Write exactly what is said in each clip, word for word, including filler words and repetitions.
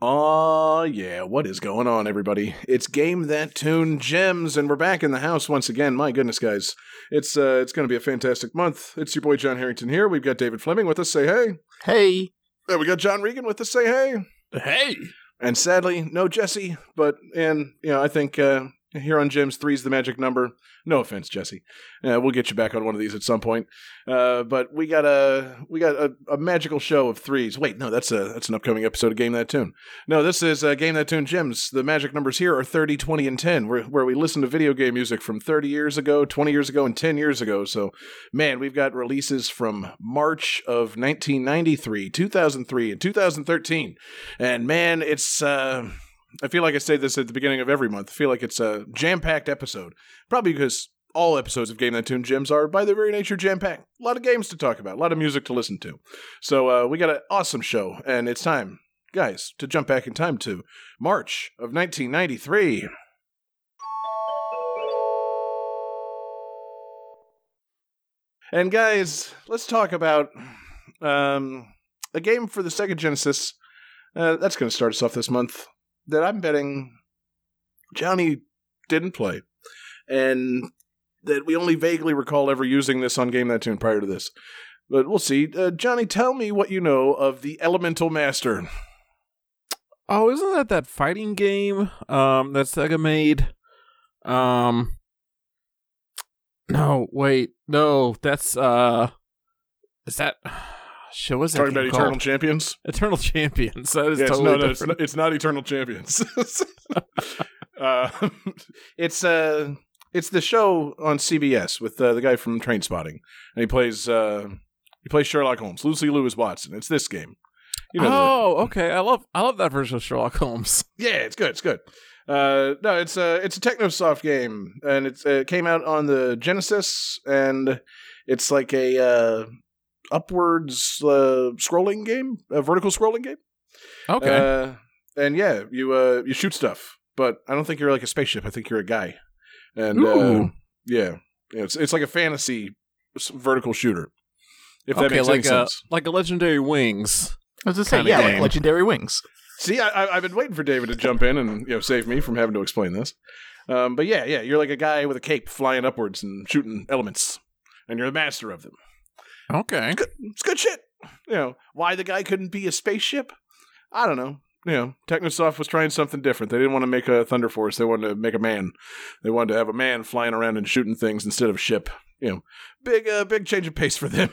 Aw, uh, yeah, what is going on, everybody? It's Game That Tune Gems, and we're back in the house once again. My goodness, guys. It's uh, it's going to be a fantastic month. It's your boy John Harrington here. We've got David Fleming with us. Say hey. Hey. And we got John Regan with us. Say hey. Hey. And sadly, no Jesse, but, and, you know, I think uh, here on Gems, three's the magic number. No offense, Jesse. Uh, we'll get you back on one of these at some point. Uh, but we got a we got a, a magical show of threes. Wait, no, that's a that's an upcoming episode of Game That Tune. No, this is uh, Game That Tune Gems. The magic numbers here are thirty, twenty, and ten, where, where we listen to video game music from thirty years ago, twenty years ago, and ten years ago. So, man, we've got releases from March of nineteen ninety-three, two thousand three, and two thousand thirteen. And, man, it's... Uh, I feel like I say this at the beginning of every month. I feel like it's a jam-packed episode. Probably because all episodes of Game That Tune Gems are, by their very nature, jam-packed. A lot of games to talk about. A lot of music to listen to. So uh, we got an awesome show, and it's time, guys, to jump back in time to March of nineteen ninety-three. And, guys, let's talk about um, a game for the Sega Genesis. Uh, that's going to start us off this month. That I'm betting Johnny didn't play, and that we only vaguely recall ever using this on Game That Tune prior to this. But we'll see. Uh, Johnny, tell me what you know of the Elemental Master. Oh, isn't that that fighting game um, that Sega made? Um, no, wait, no, that's uh, is that? Shit, what's talking about called? Eternal Champions? Eternal Champions. That is yeah, totally it's, no, no, different. It's, not, it's not Eternal Champions. uh, it's uh, it's the show on C B S with uh, the guy from Trainspotting, and he plays uh, he plays Sherlock Holmes, Lucy Lewis-Watson. It's this game. You know oh, the, okay. I love I love that version of Sherlock Holmes. Yeah, it's good. It's good. Uh, no, it's a it's a Technosoft game, and it's, uh, it came out on the Genesis, and it's like a. Uh, upwards uh, scrolling game, a vertical scrolling game. Okay. Uh, and yeah, you uh, you shoot stuff, but I don't think you're like a spaceship. I think you're a guy. And uh, yeah, it's it's like a fantasy vertical shooter. If okay, that makes like any a, sense, like a Legendary Wings. I was just saying, yeah, game. Like Legendary Wings. See, I, I, I've been waiting for David to jump in and you know save me from having to explain this. Um, but yeah, yeah, you're like a guy with a cape flying upwards and shooting elements, and you're the master of them. Okay. It's good, it's good shit. You know, why the guy couldn't be a spaceship? I don't know. You know, Technosoft was trying something different. They didn't want to make a Thunder Force. They wanted to make a man. They wanted to have a man flying around and shooting things instead of a ship. You know, big, uh, big change of pace for them.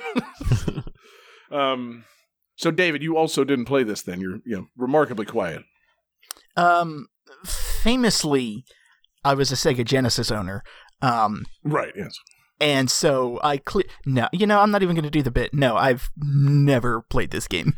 um, so, David, you also didn't play this then. You're, you know, remarkably quiet. Um, famously, I was a Sega Genesis owner. Um, right, yes. And so I cle- no, you know, I'm not even going to do the bit. No, I've never played this game.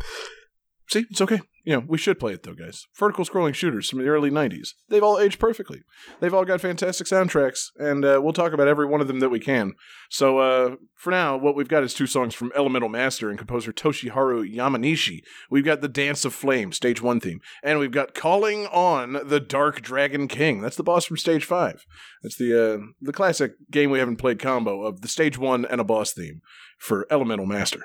See, it's okay. You know, we should play it though, guys. Vertical scrolling shooters from the early nineties. They've all aged perfectly. They've all got fantastic soundtracks, and uh, we'll talk about every one of them that we can. So uh, for now, what we've got is two songs from Elemental Master and composer Toshiharu Yamanishi. We've got The Dance of Flame, Stage one theme, and we've got Calling on the Dark Dragon King. That's the boss from Stage five. That's the uh, the classic game we haven't played combo of the Stage one and a boss theme for Elemental Master.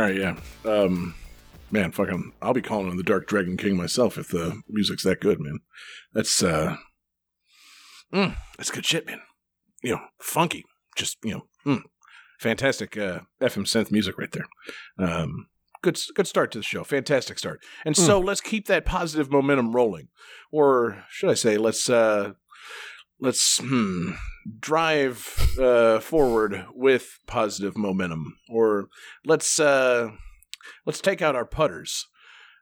All right, yeah. Um, man, fucking, I'll be calling him the Dark Dragon King myself if the music's that good, man. That's uh, mm, that's good shit, man. You know, funky, just you know, mm, fantastic uh, F M synth music right there. Um, good, good start to the show. Fantastic start. And mm. so let's keep that positive momentum rolling, or should I say, let's uh, let's hmm, drive uh, forward with positive momentum, or let's uh, let's take out our putters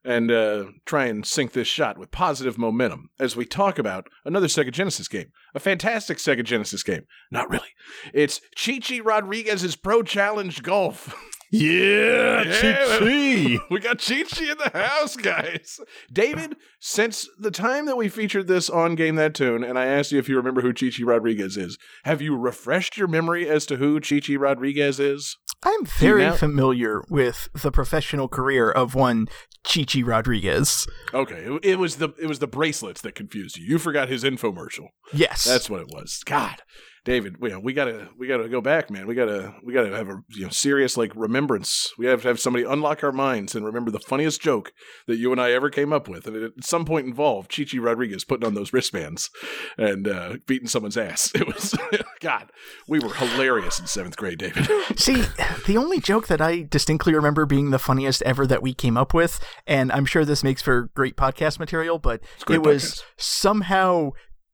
and uh, try and sink this shot with positive momentum as we talk about another Sega Genesis game. A fantastic Sega Genesis game. Not really. It's Chi Chi Rodriguez's Pro Challenge Golf. Yeah, yeah, Chi Chi. We got Chi Chi in the house, guys. David, since the time that we featured this on Game That Tune, and I asked you if you remember who Chi Chi Rodriguez is, have you refreshed your memory as to who Chi Chi Rodriguez is? I'm very now- familiar with the professional career of one Chi Chi Rodriguez. Okay, it, it was the it was the bracelets that confused you. You forgot his infomercial. Yes, that's what it was. God. David, we, we gotta we gotta go back, man. We gotta we gotta have a you know, serious like remembrance. We have to have somebody unlock our minds and remember the funniest joke that you and I ever came up with, and it at some point involved Chi Chi Rodriguez putting on those wristbands and uh, beating someone's ass. It was God, we were hilarious in seventh grade, David. See, the only joke that I distinctly remember being the funniest ever that we came up with, and I'm sure this makes for great podcast material, but it podcast. was somehow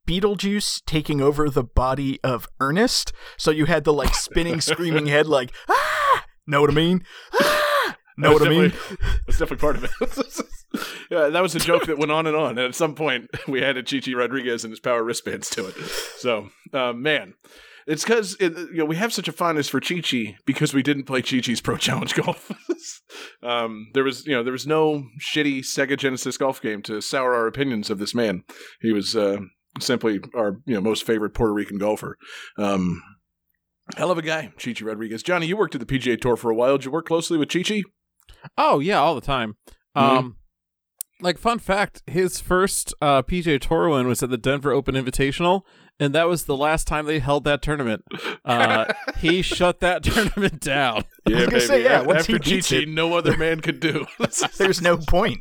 Beetlejuice taking over the body of Ernest. So you had the like spinning, screaming head, like, ah, know what I mean? Ah, know what I mean? That's definitely part of it. Yeah, that was a joke that went on and on. And at some point, we added Chi Chi Rodriguez and his power wristbands to it. So, uh, man, it's because it, you know, we have such a fondness for Chi Chi because we didn't play Chi Chi's Pro Challenge Golf. um, there was, you know, there was no shitty Sega Genesis golf game to sour our opinions of this man. He was. Uh, Simply our you know most favorite Puerto Rican golfer. Um, hell of a guy, Chi Chi Rodriguez. Johnny, you worked at the P G A Tour for a while. Did you work closely with Chi Chi? Oh, yeah, all the time. Mm-hmm. Um, like, fun fact, his first uh, P G A Tour win was at the Denver Open Invitational, and that was the last time they held that tournament. Uh, he shut that tournament down. Yeah, I was gonna baby. Say, yeah, once After Chi Chi, no other man could do. There's no point.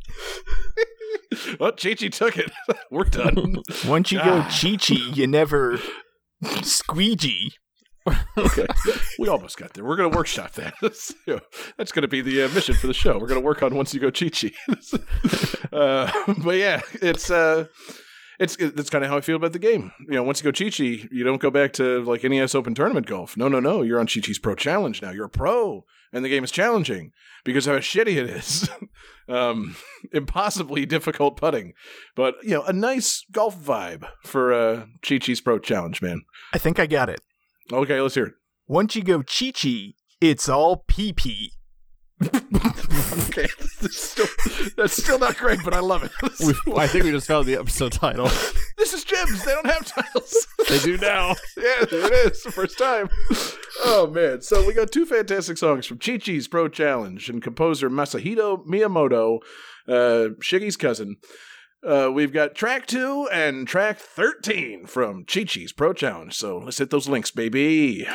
Well, Chi Chi took it. We're done. Once you ah. go Chi Chi, you never squeegee. Okay, we almost got there. We're going to workshop that. That's, you know, that's going to be the uh, mission for the show. We're going to work on once you go Chi Chi. uh, but yeah, it's uh, it's that's kind of how I feel about the game. You know, once you go Chi Chi, you don't go back to like N E S Open Tournament Golf. No, no, no. You're on Chi Chi's Pro Challenge now. You're a pro. And the game is challenging because of how shitty it is. um, impossibly difficult putting. But, you know, a nice golf vibe for uh, Chi Chi's Pro Challenge, man. I think I got it. Okay, let's hear it. Once you go Chi Chi, it's all pee pee. Okay, that's still, that's still not great, but I love it. I think we just found the episode title. This is Gems. They don't have titles. They do now. Yeah, there it is. First time. Oh, man. So we got two fantastic songs from Chi Chi's Pro Challenge and composer Masahito Miyamoto, uh, Shige's cousin. Uh, we've got track two and track thirteen from Chi Chi's Pro Challenge. So let's hit those links, baby.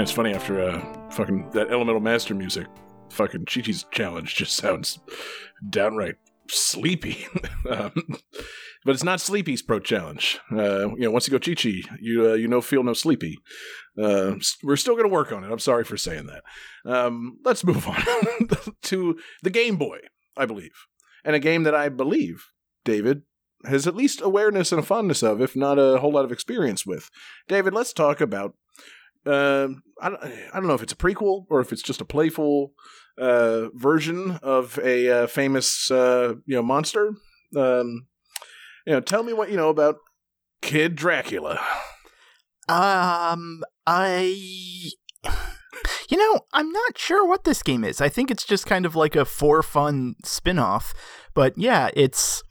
And it's funny, after uh, fucking that Elemental Master music, fucking Chi Chi's challenge just sounds downright sleepy. um, but it's not Sleepy's pro challenge. Uh, you know, once you go Chi Chi, you uh, you no feel no sleepy. Uh, we're still going to work on it. I'm sorry for saying that. Um, let's move on to the Game Boy, I believe, and a game that I believe David has at least awareness and a fondness of, if not a whole lot of experience with. David, let's talk about. Uh, I don't, I don't know if it's a prequel or if it's just a playful uh, version of a uh, famous uh, you know monster. Um, you know, tell me what you know about Kid Dracula. Um, I, you know, I'm not sure what this game is. I think it's just kind of like a for fun spin-off, but yeah, it's,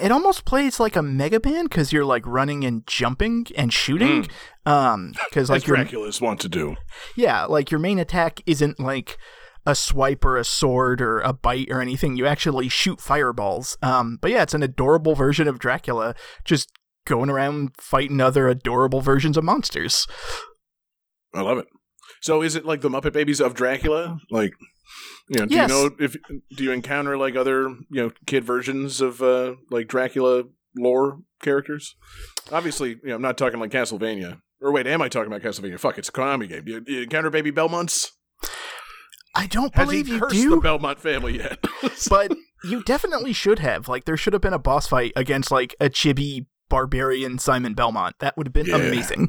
it almost plays like a Mega Man because you're like running and jumping and shooting. Mm. Um, because like your, Dracula's want to do. Yeah. Like your main attack isn't like a swipe or a sword or a bite or anything. You actually shoot fireballs. Um, but yeah, it's an adorable version of Dracula. Just going around fighting other adorable versions of monsters. I love it. So is it like the Muppet Babies of Dracula? Like, you know, yes. Do you know if do you encounter like other, you know, kid versions of uh, like Dracula lore characters? Obviously, you know, I'm not talking like Castlevania. Or wait, am I talking about Castlevania? Fuck, it's a Konami game. Do you, do you encounter baby Belmonts? I don't believe you do. Has he cursed the Belmont family yet? But you definitely should have. Like, there should have been a boss fight against like a chibi barbarian Simon Belmont. That would have been yeah. amazing.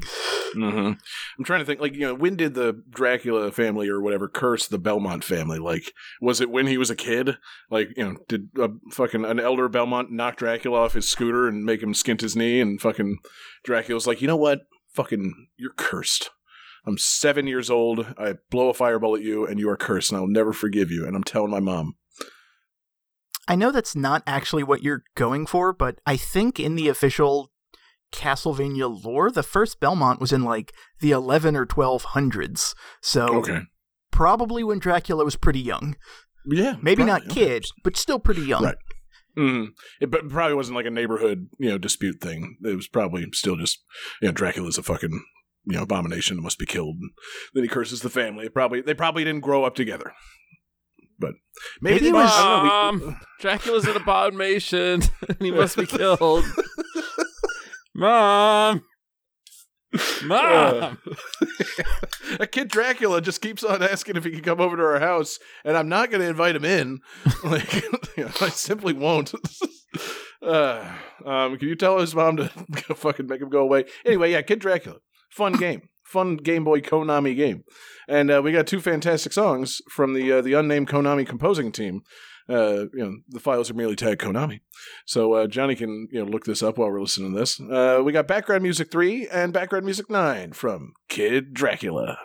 Mm-hmm. I'm trying to think, like, you know, when did the Dracula family or whatever curse the Belmont family? Like, was it when he was a kid? Like, you know, did a fucking an elder Belmont knock Dracula off his scooter and make him skint his knee, and fucking Dracula's like, you know what, fucking, you're cursed. I'm seven years old. I blow a fireball at you and you are cursed and I'll never forgive you. And I'm telling my mom. I know that's not actually what you're going for, but I think in the official Castlevania lore, the first Belmont was in like the eleven or twelve hundreds. So okay. Probably when Dracula was pretty young. Yeah. Maybe probably. Not kid, okay. But still pretty young. Right. Mm. It but probably wasn't like a neighborhood, you know, dispute thing. It was probably still just, you know, Dracula's a fucking, you know, abomination that must be killed. And then he curses the family. It probably They probably didn't grow up together. But maybe, maybe it was um, know, we, Dracula's an abomination and he must be killed. Mom, mom, uh, a Kid Dracula just keeps on asking if he can come over to our house, and I'm not going to invite him in. Like, you know, I simply won't. uh, um, can you tell his mom to fucking make him go away? Anyway, yeah, Kid Dracula, fun game. Fun Game Boy Konami game. And uh, we got two fantastic songs from the uh, the unnamed Konami composing team. Uh, you know, the files are merely tagged Konami. So uh, Johnny can, you know, look this up while we're listening to this. Uh, we got Background Music three and Background Music nine from Kid Dracula.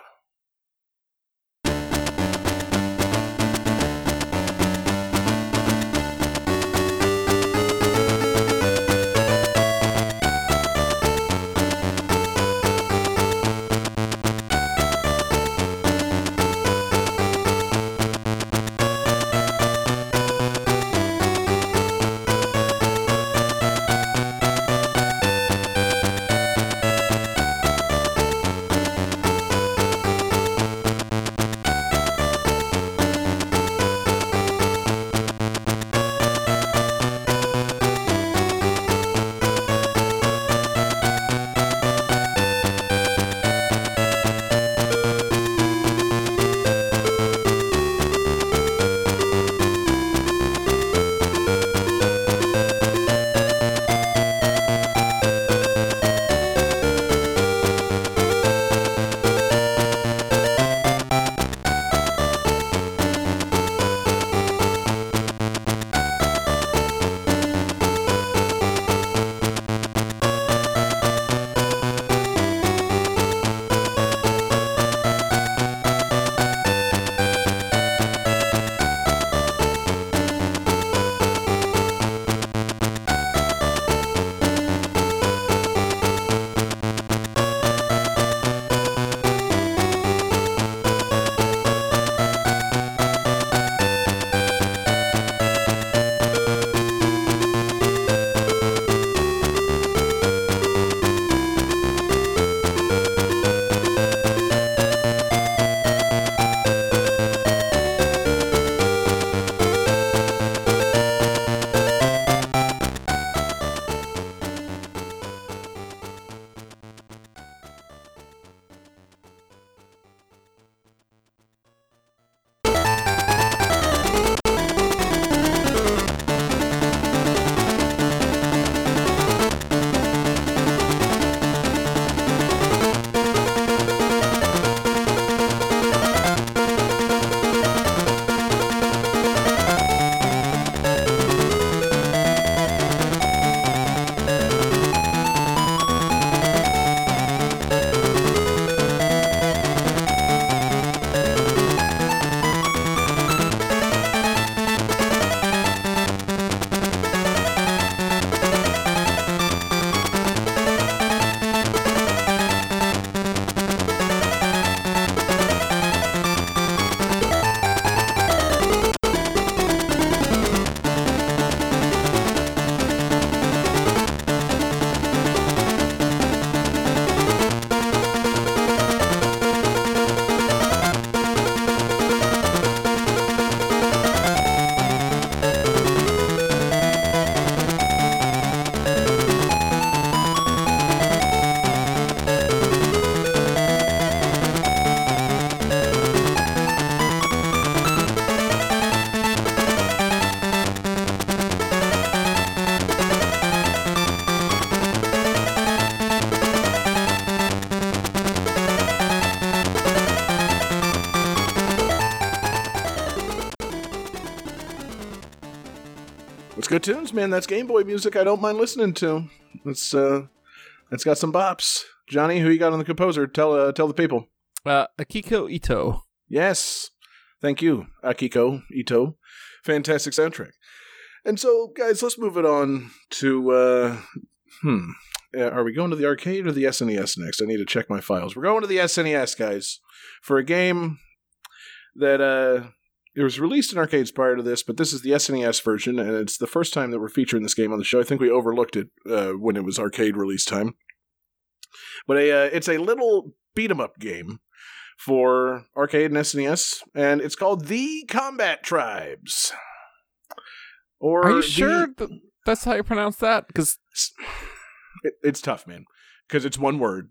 That's good tunes, man. That's Game Boy music I don't mind listening to. It's, uh, it's got some bops. Johnny, who you got on the composer? Tell uh, tell the people. Uh, Akiko Ito. Yes. Thank you, Akiko Ito. Fantastic soundtrack. And so, guys, let's move it on to, uh, hmm, are we going to the arcade or the S N E S next? I need to check my files. We're going to the S N E S, guys, for a game that, uh, it was released in arcades prior to this, but this is the S N E S version, and it's the first time that we're featuring this game on the show. I think we overlooked it uh, when it was arcade release time. But a, uh, it's a little beat-em-up game for arcade and S N E S, and it's called The Combatribes. Or Are you the... sure th- that's how you pronounce that? Because it, it's tough, man. Because it's one word,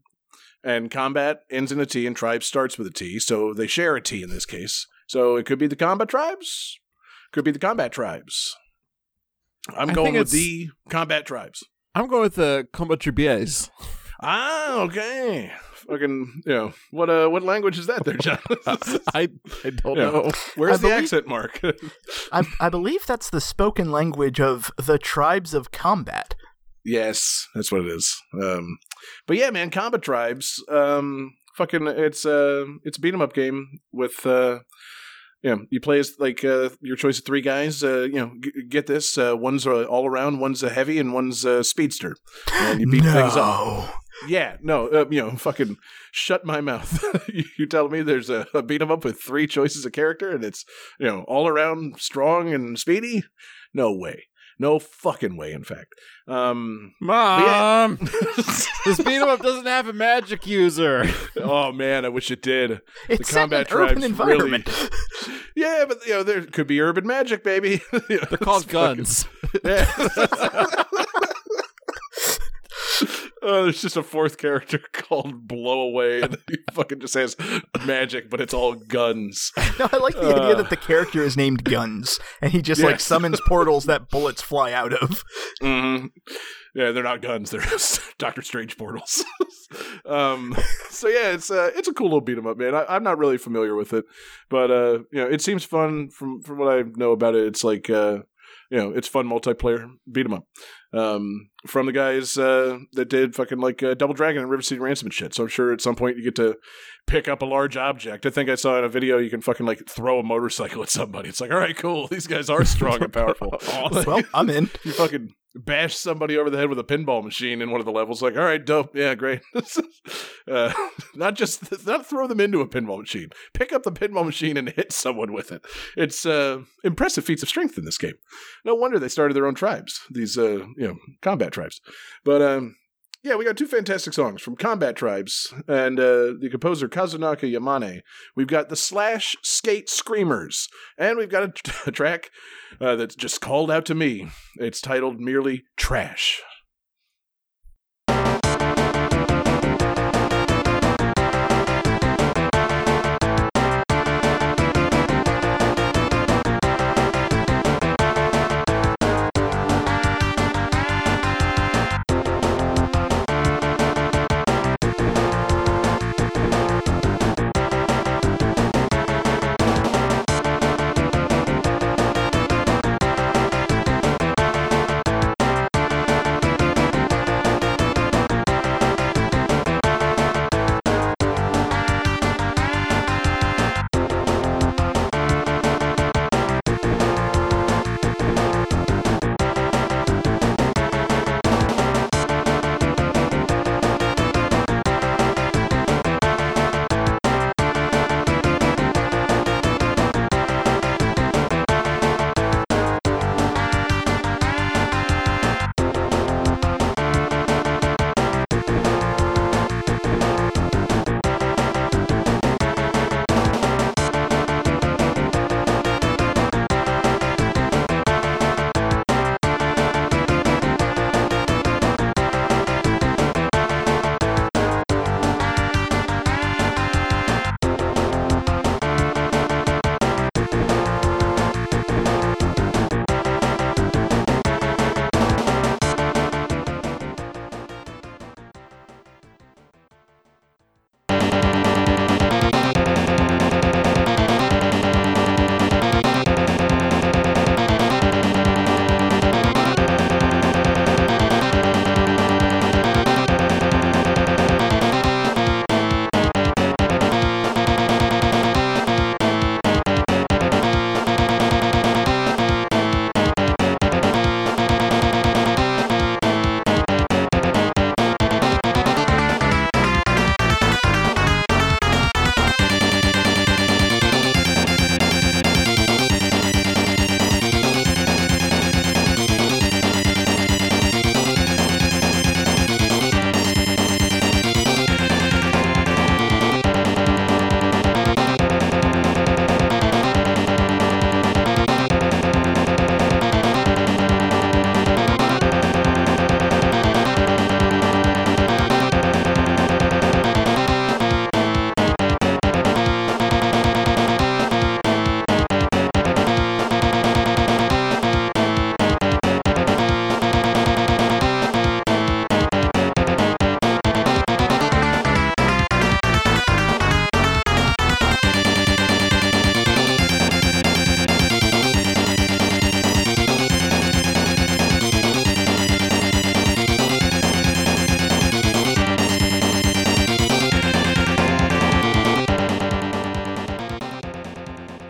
and combat ends in a T, and tribe starts with a T, so they share a T in this case. So it could be the Combatribes, could be the Combatribes. I'm I going with the Combatribes. I'm going with the Combatribes. Ah, okay. Fucking, you know, what uh, what language is that there, John? I, I don't you know. know. Where's I the believe, accent mark? I, I believe that's the spoken language of the Tribes of Combat. Yes, that's what it is. Um, but yeah, man, Combatribes, um, fucking, it's, uh, it's a beat-em-up game with, uh, you know, you play as, like, uh, your choice of three guys, uh, you know, g- get this, uh, one's uh, all-around, one's a heavy, and one's a speedster. And you beat no. things up. Yeah, no, uh, you know, fucking shut my mouth. You tell me there's a, a beat 'em up with three choices of character and it's, you know, all around strong and speedy? No way. No fucking way, in fact. Um, Mom! Yeah. This beat 'em up doesn't have a magic user. Oh, man, I wish it did. It's the combat an urban environment. Really... Yeah, but, you know, there could be urban magic, baby. You know, they're called guns. Fucking... Yeah. Uh, there's just a fourth character called Blow Away that he fucking just has magic, but it's all guns. No, I like the uh, idea that the character is named Guns, and he just yes. like summons portals that bullets fly out of. Mm-hmm. Yeah, they're not guns; they're Doctor Strange portals. um, so yeah, it's uh, it's a cool little beat 'em up, man. I, I'm not really familiar with it, but uh, you know, it seems fun from from what I know about it. It's like uh, you know, it's fun multiplayer beat 'em up. Um, from the guys uh, that did fucking like uh, Double Dragon and River City Ransom and shit. So I'm sure at some point you get to pick up a large object. I think I saw in a video you can fucking like throw a motorcycle at somebody. It's like, all right, cool. These guys are strong and powerful. Well, I'm in. You fucking bash somebody over the head with a pinball machine in one of the levels. Like, all right, dope. Yeah, great. uh, not just not throw them into a pinball machine. Pick up the pinball machine and hit someone with it. It's uh, impressive feats of strength in this game. No wonder they started their own tribes. These uh, you know, combat tribes. But um, yeah, we got two fantastic songs from Combatribes and uh, the composer Kazunaka Yamane. We've got the Slash Skate Screamers, and we've got a, t- a track uh, that's just called out to me. It's titled merely Trash.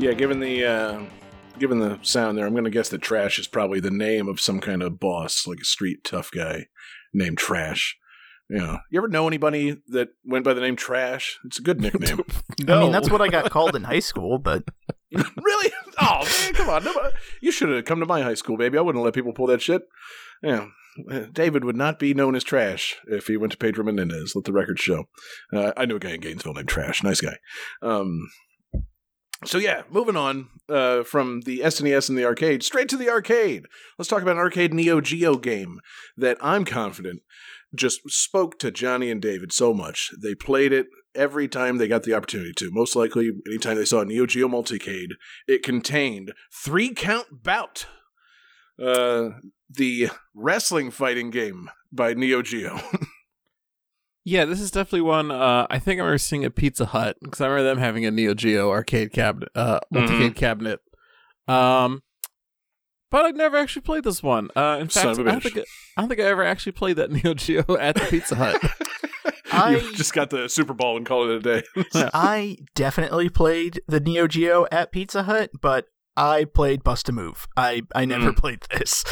Yeah, given the uh, given the sound there, I'm going to guess that Trash is probably the name of some kind of boss, like a street tough guy named Trash. You know, you ever know anybody that went by the name Trash? It's a good nickname. No. I mean, that's what I got called in high school, but... Really? Oh, man, come on. Nobody... You should have come to my high school, baby. I wouldn't let people pull that shit. Yeah. David would not be known as Trash if he went to Pedro Menendez. Let the record show. Uh, I knew a guy in Gainesville named Trash. Nice guy. Um... So yeah, moving on uh, from the S N E S and the arcade, straight to the arcade. Let's talk about an arcade Neo Geo game that I'm confident just spoke to Johnny and David so much. They played it every time they got the opportunity to. Most likely, anytime they saw a Neo Geo multicade, it contained Three Count Bout, uh, the wrestling fighting game by Neo Geo. Yeah, this is definitely one. Uh, I think I remember seeing at Pizza Hut because I remember them having a Neo Geo arcade cabinet, uh, multicade mm-hmm. cabinet. Um, but I've never actually played this one. Uh, in fact, I don't, think I, I don't think I ever actually played that Neo Geo at the Pizza Hut. I You've just got the Super Bowl and call it a day. I definitely played the Neo Geo at Pizza Hut, but I played Bust a Move. I I never mm. played this.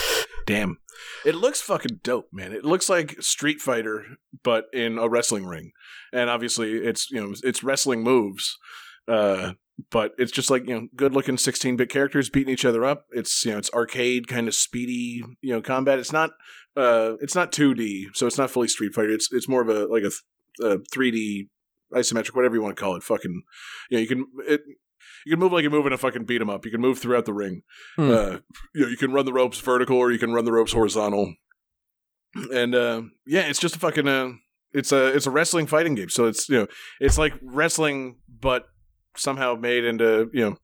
Damn. It looks fucking dope, man. It looks like Street Fighter, but in a wrestling ring. And obviously, it's, you know, it's wrestling moves. Uh, but it's just like, you know, good-looking sixteen-bit characters beating each other up. It's, you know, it's arcade kind of speedy, you know, combat. It's not uh, it's not two D, so it's not fully Street Fighter. It's it's more of a, like a, a three D isometric, whatever you want to call it. Fucking, you know, you can... It, You can move like you move in a fucking beat 'em up. You can move throughout the ring. Hmm. Uh, you know, you can run the ropes vertical or you can run the ropes horizontal. And uh, yeah, it's just a fucking uh, it's a it's a wrestling fighting game. So it's, you know, it's like wrestling, but somehow made into, you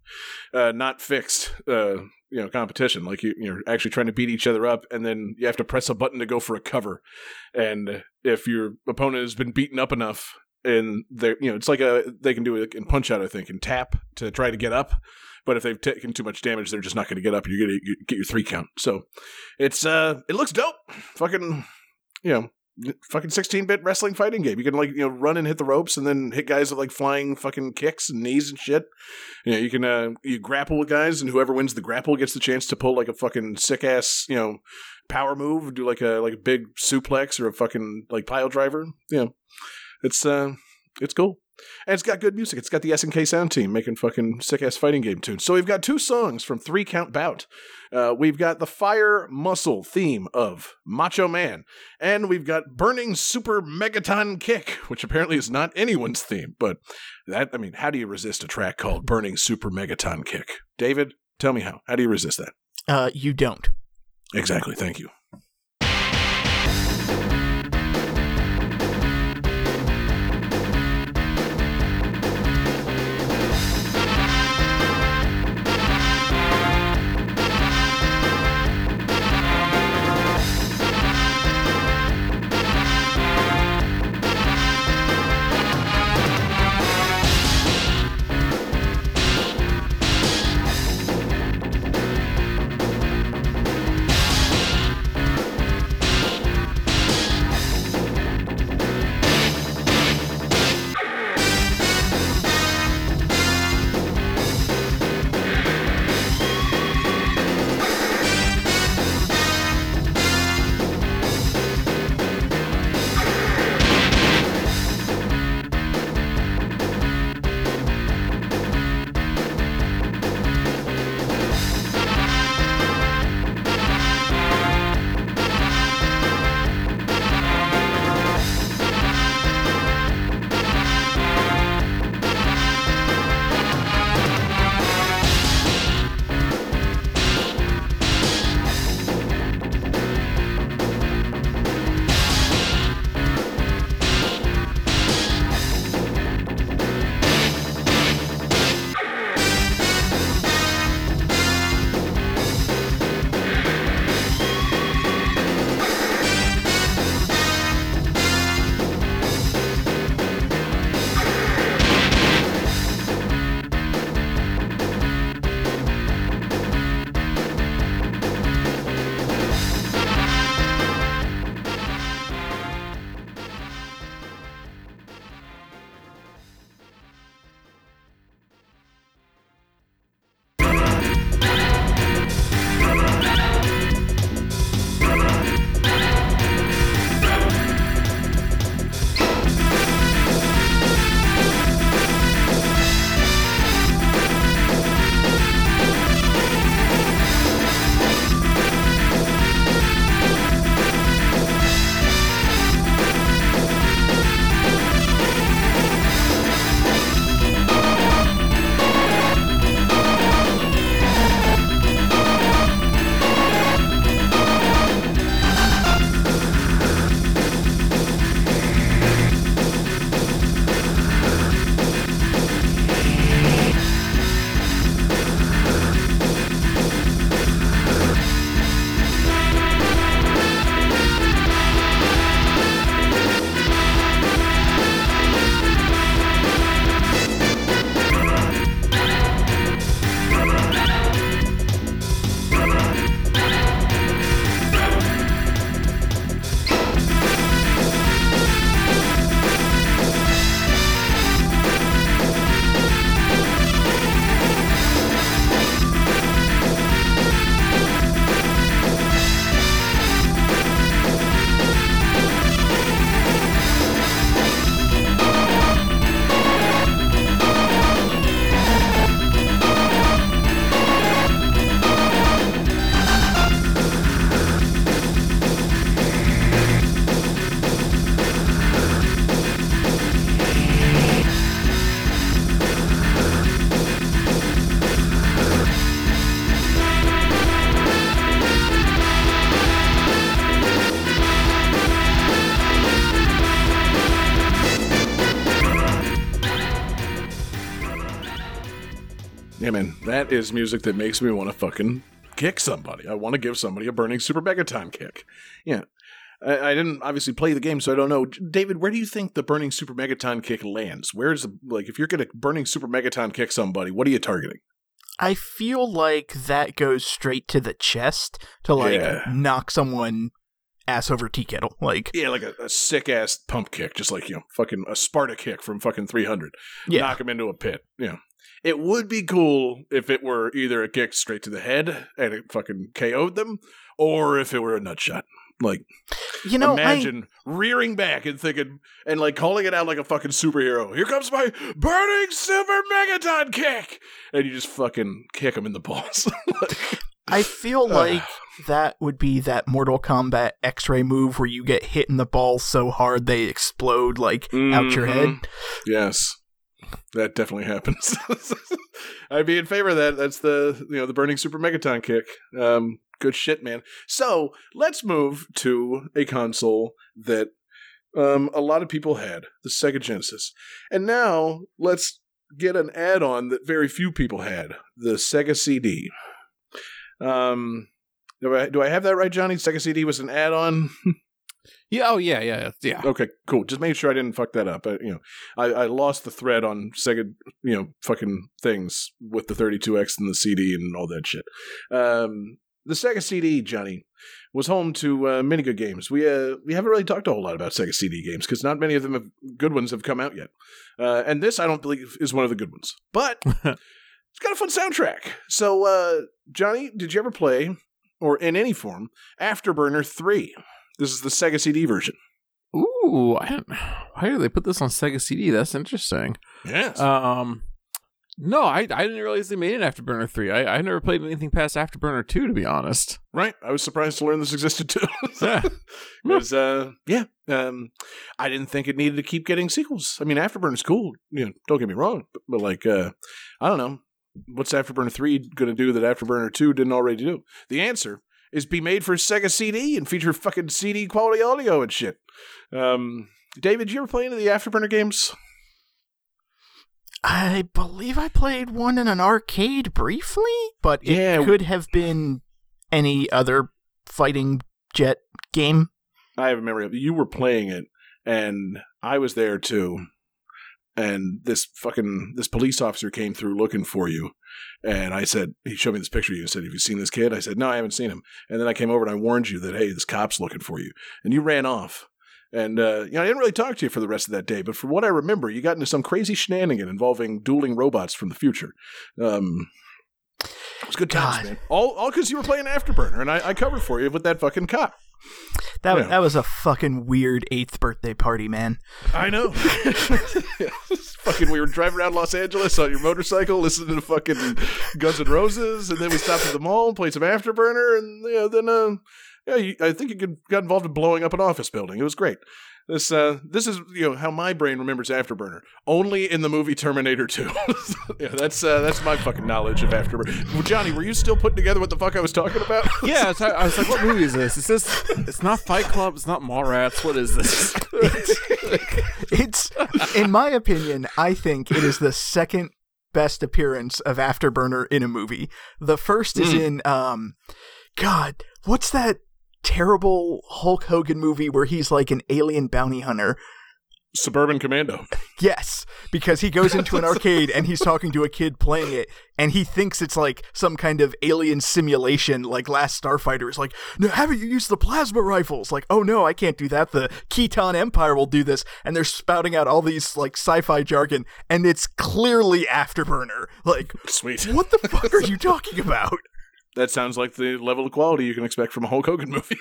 know, uh, not fixed uh, you know, competition. Like you, you're actually trying to beat each other up, and then you have to press a button to go for a cover. And if your opponent has been beaten up enough. And they, you know, it's like a they can do it in Punch Out, I think, and tap to try to get up. But if they've taken too much damage, they're just not going to get up. You're going to get your three count. So it's uh, it looks dope. Fucking, you know, fucking sixteen-bit wrestling fighting game. You can, like, you know, run and hit the ropes, and then hit guys with like flying fucking kicks and knees and shit. You know, you can uh, you grapple with guys, and whoever wins the grapple gets the chance to pull like a fucking sick ass, you know, power move, do like a like a big suplex or a fucking like pile driver. You know. It's uh, it's cool. And it's got good music. It's got the S N K sound team making fucking sick-ass fighting game tunes. So we've got two songs from Three Count Bout. Uh, we've got the Fire Muscle theme of Macho Man. And we've got Burning Super Megaton Kick, which apparently is not anyone's theme. But that, I mean, how do you resist a track called Burning Super Megaton Kick? David, tell me how. How do you resist that? Uh, you don't. Exactly. Thank you. Yeah, man, that is music that makes me want to fucking kick somebody. I want to give somebody a burning Super Megaton kick. Yeah. I, I didn't obviously play the game, so I don't know. David, where do you think the burning Super Megaton kick lands? Where's the, like, if you're going to burning Super Megaton kick somebody, what are you targeting? I feel like that goes straight to the chest to, like, yeah. knock someone ass over tea kettle. Like, yeah, like a, a sick-ass pump kick, just like, you know, fucking a Sparta kick from fucking three hundred. Yeah. Knock him into a pit. Yeah. It would be cool if it were either a kick straight to the head and it fucking K O'd them, or if it were a nut shot. Like, you know, imagine I... rearing back and thinking and like calling it out like a fucking superhero. Here comes my burning Super Megaton kick, and you just fucking kick him in the balls. Like, I feel like uh, that would be that Mortal Kombat X-ray move where you get hit in the balls so hard they explode like mm-hmm. out your head. Yes. That definitely happens. I'd be in favor of that. That's the, you know, the burning Super Megaton kick. Um, good shit, man. So let's move to a console that um, a lot of people had, the Sega Genesis. And now let's get an add-on that very few people had, the Sega C D. Um, do I, do I have that right, Johnny? Sega C D was an add-on? Yeah. Oh, yeah, yeah, yeah. Okay, cool. Just make sure I didn't fuck that up. I, you know, I, I lost the thread on Sega, you know, fucking things with the thirty-two X and the C D and all that shit. Um, the Sega C D, Johnny, was home to uh, many good games. We uh, we haven't really talked a whole lot about Sega C D games because not many of them have good ones have come out yet. Uh, and this, I don't believe, is one of the good ones. But it's got a fun soundtrack. So, uh, Johnny, did you ever play, or in any form, After Burner three? This is the Sega C D version. Ooh, I don't, why did they put this on Sega C D? That's interesting. Yes. Um, no, I I didn't realize they made an Afterburner three. I, I never played anything past Afterburner two, to be honest. Right. I was surprised to learn this existed, too. Yeah. Because, uh, yeah, um, I didn't think it needed to keep getting sequels. I mean, Afterburner's cool. You know, don't get me wrong. But, but like, uh, I don't know. What's Afterburner three going to do that Afterburner two didn't already do? The answer is be made for Sega C D and feature fucking C D quality audio and shit. Um, David, did you ever play any of the Afterburner games? I believe I played one in an arcade briefly, but it yeah. could have been any other fighting jet game. I have a memory of it. You were playing it, and I was there too. And this fucking, this police officer came through looking for you. And I said, he showed me this picture of you and said, have you seen this kid? I said, no, I haven't seen him. And then I came over and I warned you that, hey, this cop's looking for you. And you ran off. And, uh, you know, I didn't really talk to you for the rest of that day. But from what I remember, you got into some crazy shenanigan involving dueling robots from the future. Um, it was good times, God. man. All all because you were playing Afterburner. And I, I covered for you with that fucking cop. That yeah. that was a fucking weird eighth birthday party, man. I know. yeah, fucking, we were driving around Los Angeles on your motorcycle, listening to fucking Guns N' Roses, and then we stopped at the mall, played some Afterburner, and you know, then uh, yeah, you, I think you got involved in blowing up an office building. It was great. This uh, this is you know how my brain remembers Afterburner. Only in the movie Terminator two. yeah, that's uh, that's my fucking knowledge of Afterburner. Well, Johnny, were you still putting together what the fuck I was talking about? yeah, I was, I was like, what movie is this? It's this. It's not Fight Club. It's not Mallrats. What is this? it's, it's in my opinion, I think it is the second best appearance of Afterburner in a movie. The first is mm. in um, God, what's that terrible Hulk Hogan movie where he's like an alien bounty hunter? Suburban Commando. Yes, because he goes into an arcade and he's talking to a kid playing it, and he thinks it's like some kind of alien simulation, like Last Starfighter. It's like, no, haven't you used the plasma rifles? Like, oh no, I can't do that. The Khitan Empire will do this, and they're spouting out all these like sci-fi jargon, and it's clearly Afterburner. Like, sweet. What the fuck are you talking about? That sounds like the level of quality you can expect from a Hulk Hogan movie.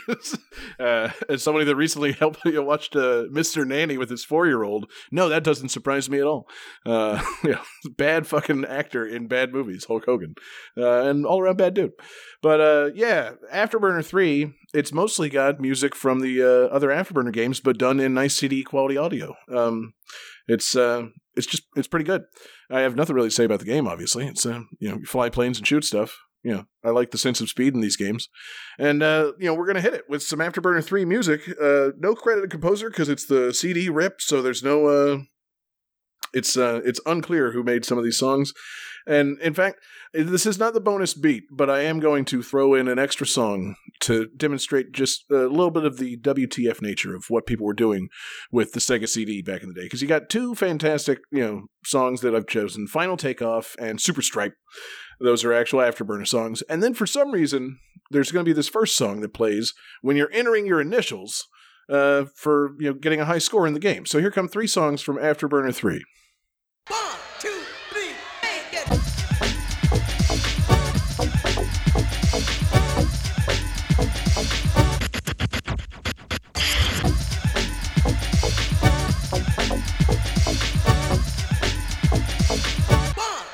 uh, as somebody that recently helped you watched uh, Mister Nanny with his four-year-old, no, that doesn't surprise me at all. Uh, yeah, bad fucking actor in bad movies, Hulk Hogan, uh, and all-around bad dude. But uh, yeah, Afterburner three, it's mostly got music from the uh, other Afterburner games, but done in nice C D quality audio. Um, it's uh, it's just it's pretty good. I have nothing really to say about the game. Obviously, it's uh, you know you fly planes and shoot stuff. You know, I like the sense of speed in these games. And, uh, you know, we're going to hit it with some Afterburner three music. Uh, no credit to composer because it's the C D rip, so there's no uh, It's uh, it's unclear who made some of these songs. And in fact, this is not the bonus beat, but I am going to throw in an extra song to demonstrate just a little bit of the W T F nature of what people were doing with the Sega C D back in the day. Because you got two fantastic, you know, songs that I've chosen, Final Takeoff and Super Stripe. Those are actual Afterburner songs. And then for some reason, there's going to be this first song that plays when you're entering your initials uh, for, you know, getting a high score in the game. So here come three songs from Afterburner three. One, two, three, make it! Bye.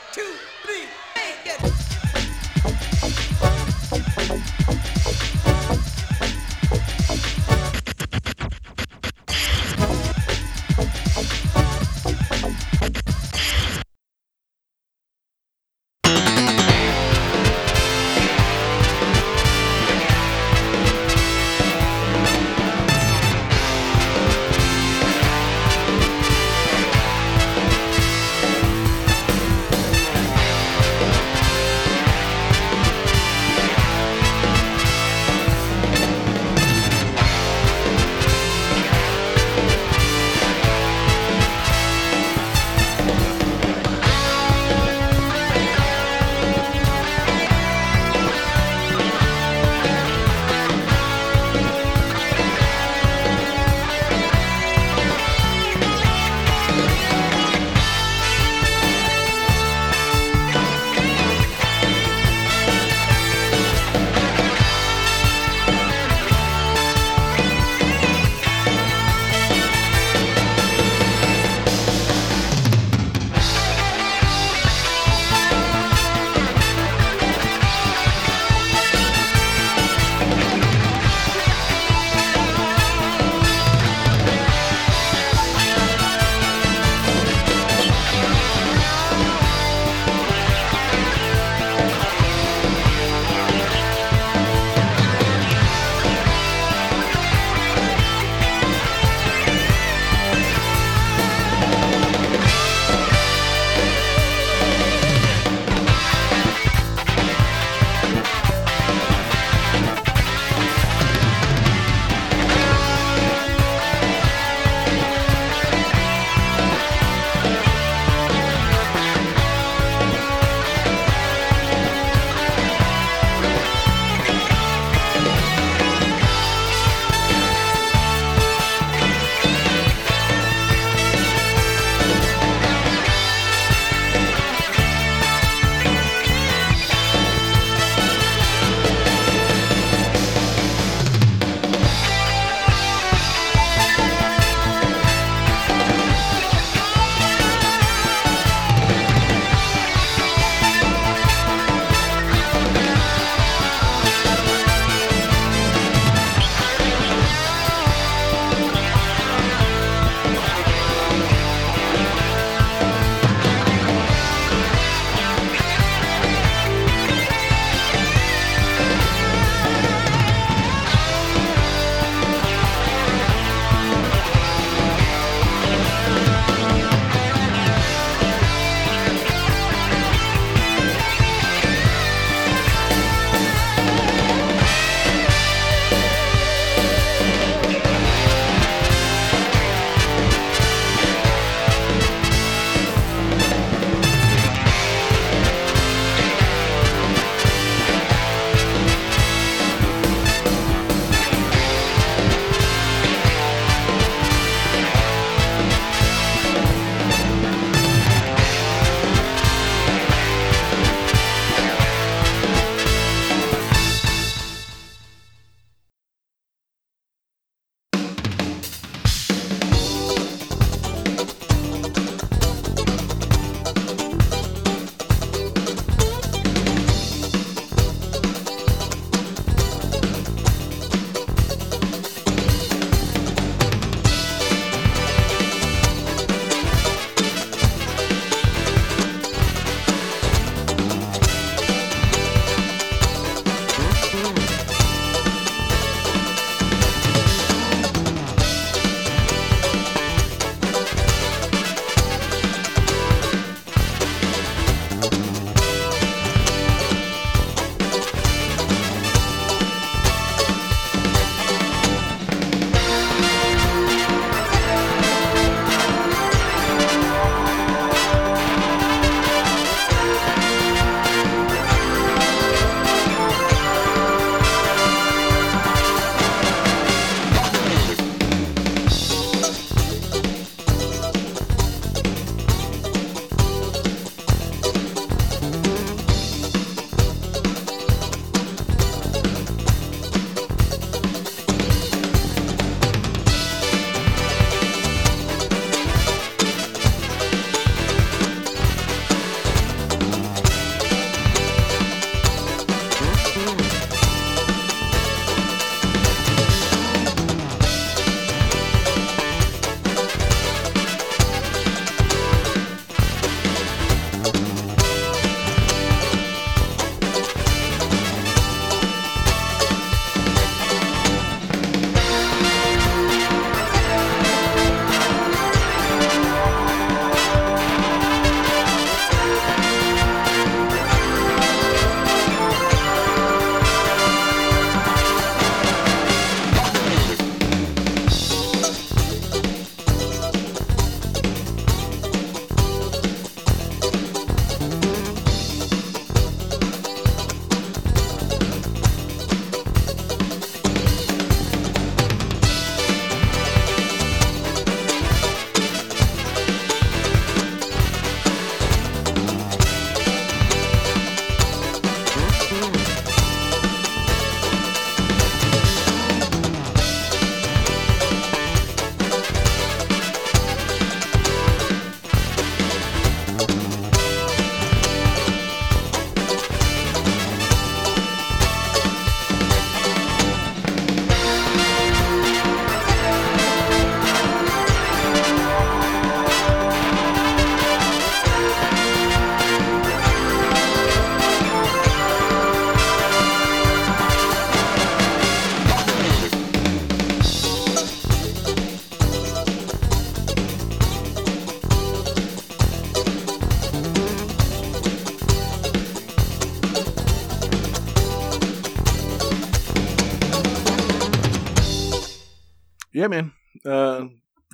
yeah, man. Uh,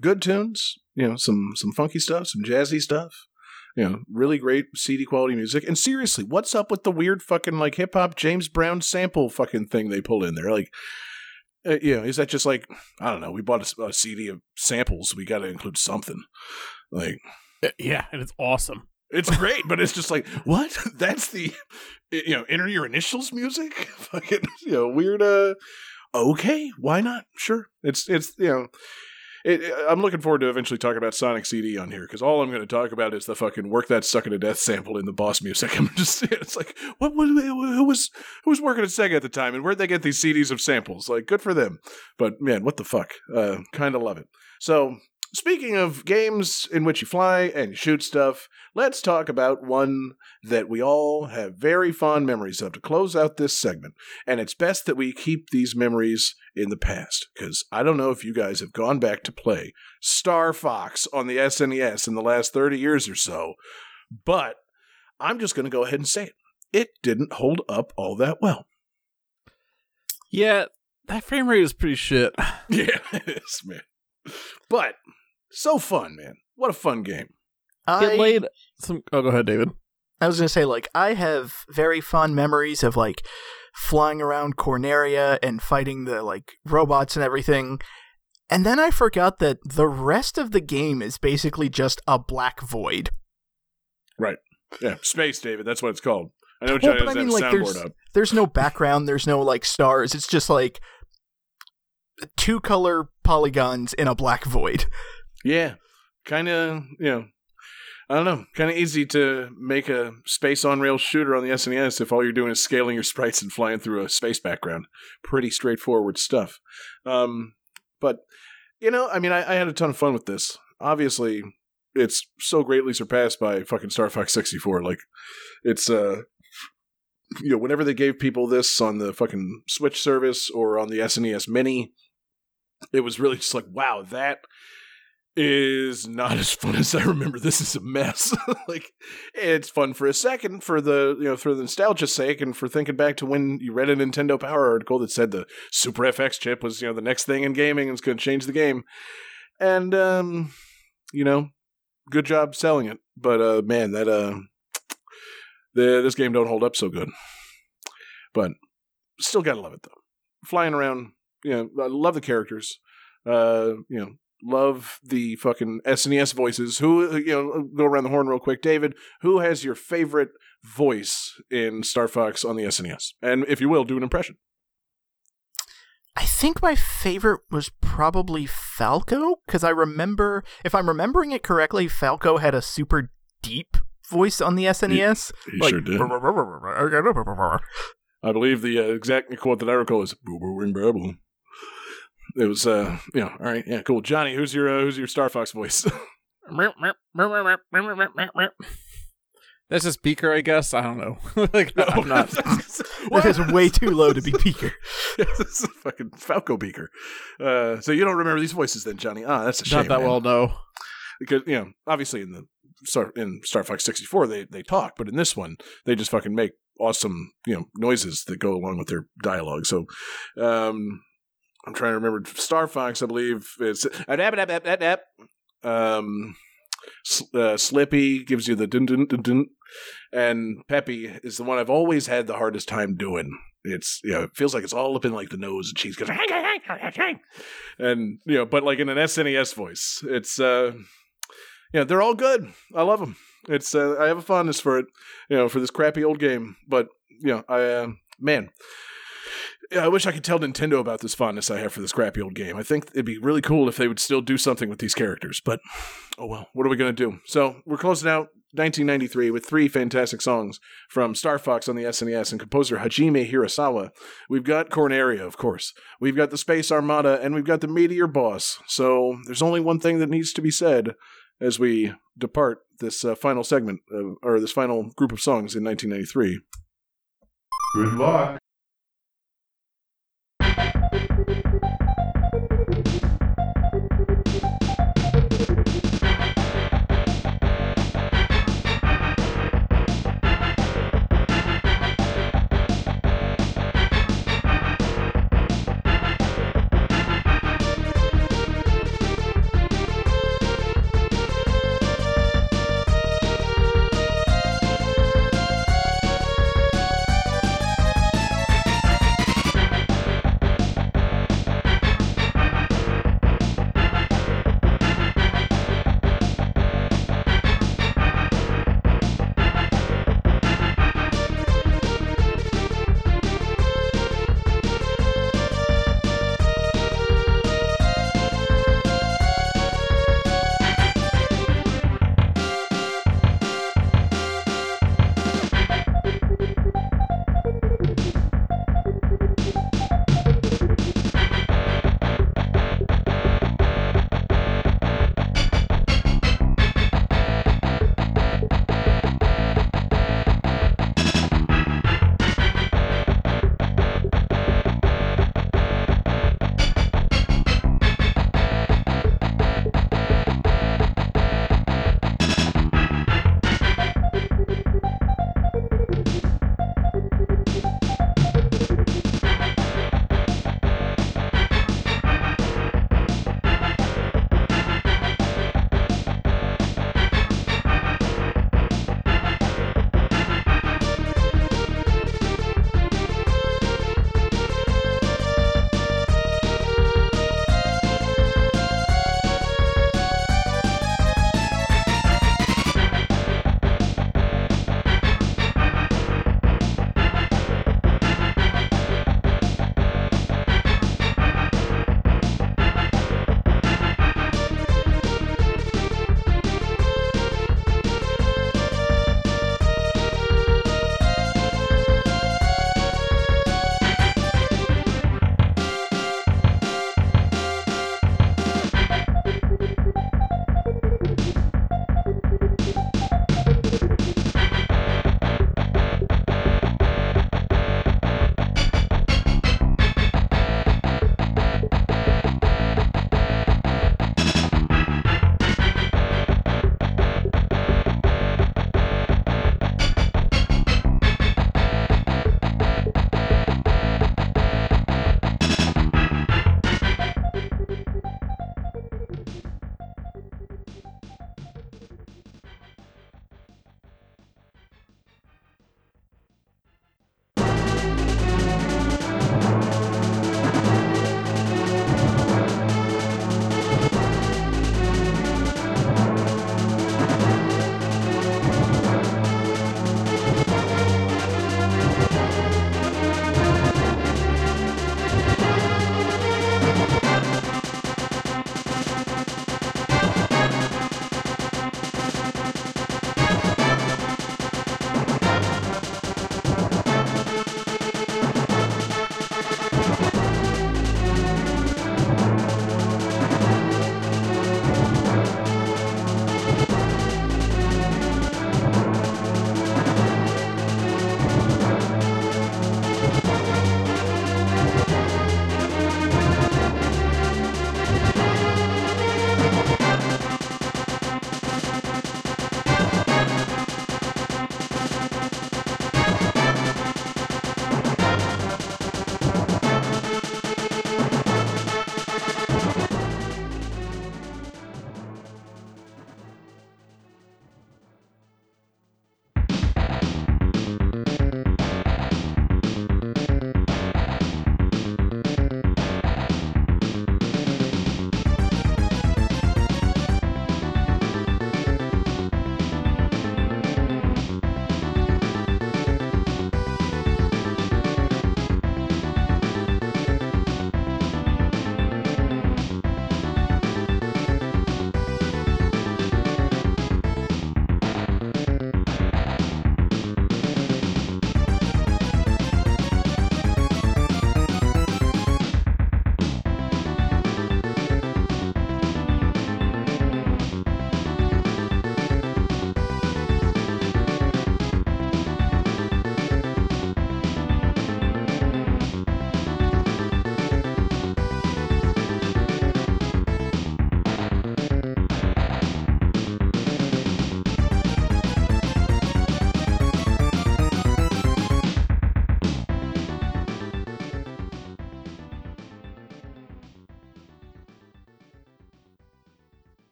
good tunes. You know, some some funky stuff, some jazzy stuff. You know, really great C D quality music. And seriously, what's up with the weird fucking like hip hop James Brown sample fucking thing they pulled in there? Like, uh, you know, is that just like, I don't know? We bought a, a C D of samples. We got to include something. Like, yeah, and it's awesome. It's great, but it's just like, what? That's the, you know, enter your initials music? Fucking, you know, weird. Uh, okay, why not? Sure. It's, it's, you know, it, it, I'm looking forward to eventually talking about Sonic C D on here, because all I'm going to talk about is the fucking work that sucking to death sample in the boss music. I'm just, it's like, what was, who was, who was working at Sega at the time, and where'd they get these C Ds of samples? Like, good for them. But man, what the fuck? Uh, kind of love it. So, speaking of games in which you fly and you shoot stuff, let's talk about one that we all have very fond memories of to close out this segment. And it's best that we keep these memories in the past, because I don't know if you guys have gone back to play Star Fox on the S N E S in the last thirty years or so, but I'm just going to go ahead and say it. It didn't hold up all that well. Yeah, that frame rate is pretty shit. Yeah, it is, man. But... so fun, man. What a fun game. I, it laid some... Oh, go ahead, David. I was going to say, like, I have very fond memories of, like, flying around Corneria and fighting the, like, robots and everything. And then I forgot that the rest of the game is basically just a black void. Right. Yeah. Space, David. That's what it's called. I know China well, doesn't I mean, have a like, soundboard there's, up. There's no background. There's no, like, stars. It's just, like, two-color polygons in a black void. Yeah, kind of, you know, I don't know, kind of easy to make a space on-rails shooter on the S N E S if all you're doing is scaling your sprites and flying through a space background. Pretty straightforward stuff. Um, but, you know, I mean, I, I had a ton of fun with this. Obviously, it's so greatly surpassed by fucking Star Fox sixty-four. Like, it's, uh, you know, whenever they gave people this on the fucking Switch service or on the S N E S Mini, it was really just like, wow, that... is not as fun as I remember. This is a mess. Like, it's fun for a second for the, you know, for the nostalgia's sake and for thinking back to when you read a Nintendo Power article that said the Super F X chip was, you know, the next thing in gaming and it's going to change the game. And, um, you know, good job selling it. But, uh, man, that, uh, the, this game don't hold up so good. But still gotta love it, though. Flying around, you know, I love the characters. Uh, you know, love the fucking S N E S voices. Who, you know, go around the horn real quick. David, who has your favorite voice in Star Fox on the S N E S? And if you will, do an impression. I think my favorite was probably Falco, because I remember, if I'm remembering it correctly, Falco had a super deep voice on the S N E S. He, he like, sure did. I believe the uh, exact quote that I recall is "Boo ring babble." It was, uh, you know, all right, yeah, cool. Johnny, who's your uh, who's your Star Fox voice? That's just Beaker, I guess. I don't know. Like, no, I'm not. That is way too low to be Beaker. It's a fucking Falco Beaker. Uh, so you don't remember these voices, then, Johnny? Ah, that's a shame. Not that man. Well, no. Because, you know, obviously in the Star in Star Fox sixty-four they they talk, but in this one they just fucking make awesome, you know, noises that go along with their dialogue. So, um. I'm trying to remember Star Fox, I believe. It's um, uh, Slippy gives you the dun dun dun dun, and Peppy is the one I've always had the hardest time doing. It's, you know, it feels like it's all up in like the nose and cheese goes hang hang hang hang, and you know, but like in an S N E S voice, it's uh, yeah, they're all good. I love them. It's uh, I have a fondness for it, you know, for this crappy old game. But you know, I uh, man. I wish I could tell Nintendo about this fondness I have for this crappy old game. I think it'd be really cool if they would still do something with these characters, but oh well, what are we going to do? So we're closing out nineteen ninety-three with three fantastic songs from Star Fox on the S N E S and composer Hajime Hirasawa. We've got Corneria, of course. We've got the Space Armada, and we've got the Meteor Boss. So there's only one thing that needs to be said as we depart this uh, final segment, of, or this final group of songs in nineteen ninety-three. Good luck.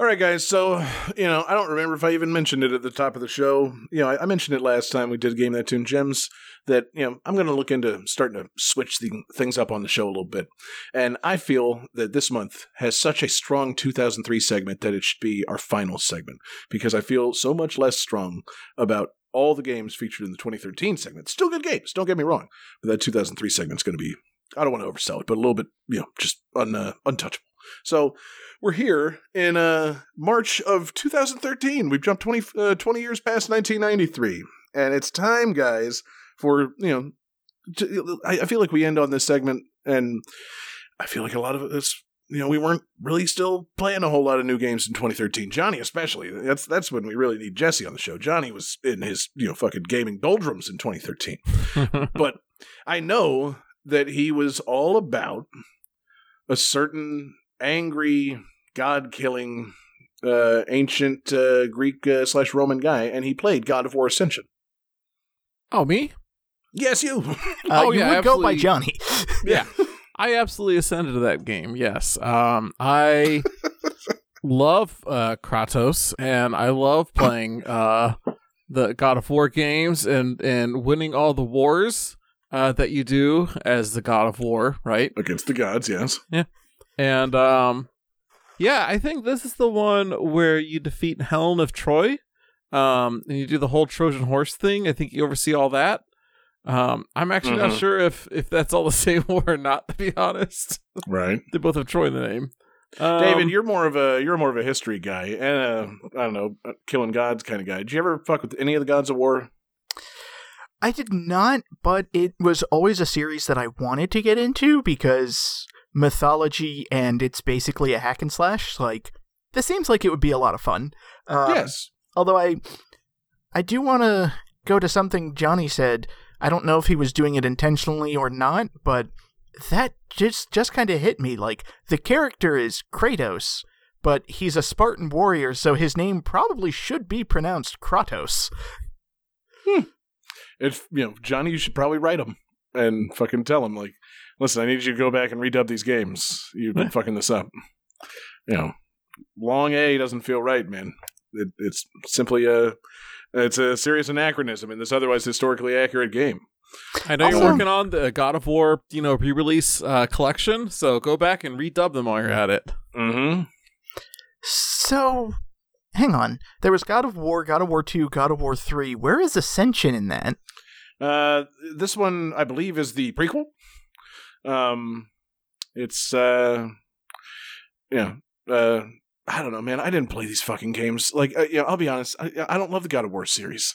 All right, guys. So, you know, I don't remember if I even mentioned it at the top of the show. You know, I, I mentioned it last time we did Game That Tune Gems that, you know, I'm going to look into starting to switch the, things up on the show a little bit. And I feel that this month has such a strong two thousand three segment that it should be our final segment because I feel so much less strong about all the games featured in the twenty thirteen segment. Still good games. Don't get me wrong. But that two thousand three segment's going to be, I don't want to oversell it, but a little bit, you know, just un, uh, untouchable. So we're here in uh, March of two thousand thirteen. We've jumped twenty, uh, twenty years past nineteen ninety-three. And it's time, guys, for, you know, to, I, I feel like we end on this segment. And I feel like a lot of us, you know, we weren't really still playing a whole lot of new games in twenty thirteen. Johnny, especially. That's that's when we really need Jesse on the show. Johnny was in his, you know, fucking gaming doldrums in twenty thirteen. But I know that he was all about a certain angry, god-killing, uh, ancient uh, Greek uh, slash Roman guy, and he played God of War Ascension. Oh, me? Yes, you. Uh, oh, you yeah, would go by Johnny. Yeah, I absolutely ascended to that game. Yes, um, I love uh, Kratos, and I love playing uh, the God of War games and and winning all the wars uh, that you do as the God of War, right? Against the gods, yes. Yeah. And, um, yeah, I think this is the one where you defeat Helen of Troy, um, and you do the whole Trojan horse thing. I think you oversee all that. Um, I'm actually mm-hmm. not sure if, if that's all the same war or not, to be honest. Right. They both have Troy in the name. Um, David, you're more of a, you're more of a history guy and a, I don't know, a killing gods kind of guy. Did you ever fuck with any of the gods of war? I did not, but it was always a series that I wanted to get into because mythology, and it's basically a hack and slash. Like, this seems like it would be a lot of fun. Uh, yes. Although I, I do want to go to something Johnny said. I don't know if he was doing it intentionally or not, but that just just kind of hit me. Like, the character is Kratos, but he's a Spartan warrior, so his name probably should be pronounced Kratos. Hmm. If you know, Johnny, you should probably write him and fucking tell him, like, listen, I need you to go back and redub these games. You've been fucking this up. You know, long A doesn't feel right, man. It, it's simply a, it's a serious anachronism in this otherwise historically accurate game. I know also, you're working on the God of War, you know, re-release uh, collection, so go back and redub them while you're at it. Mm-hmm. So, hang on. There was God of War, God of War two, God of War three. Where is Ascension in that? Uh, this one, I believe, is the prequel. Um, it's, uh, yeah, uh, I don't know, man. I didn't play these fucking games. Like, uh, you know, I'll be honest. I, I don't love the God of War series.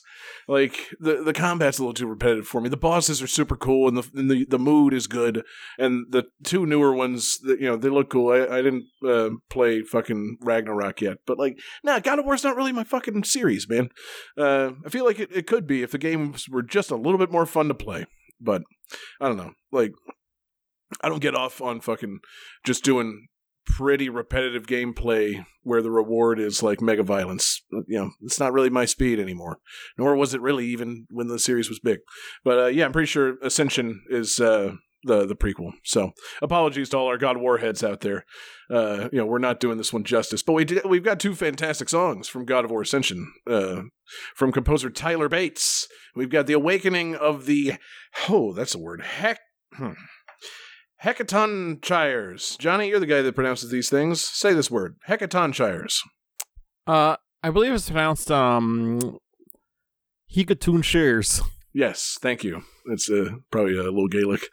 Like, the, the combat's a little too repetitive for me. The bosses are super cool, and the and the, the mood is good. And the two newer ones, that, you know, they look cool. I, I didn't uh, play fucking Ragnarok yet. But, like, nah, God of War's not really my fucking series, man. Uh, I feel like it, it could be if the games were just a little bit more fun to play. But, I don't know. Like, I don't get off on fucking just doing pretty repetitive gameplay where the reward is like mega violence. You know, it's not really my speed anymore, nor was it really even when the series was big. But uh, yeah, I'm pretty sure Ascension is uh, the the prequel. So apologies to all our God of War heads out there. Uh, you know, we're not doing this one justice, but we did, we've got two fantastic songs from God of War Ascension uh, from composer Tyler Bates. We've got the Awakening of the oh, that's a word. Heck. Hmm. Hecatonchires. Johnny, you're the guy that pronounces these things. Say this word. Hecatonchires. Uh, I believe it's pronounced um, Hecatonchires. Yes, thank you. It's uh, probably a little Gaelic.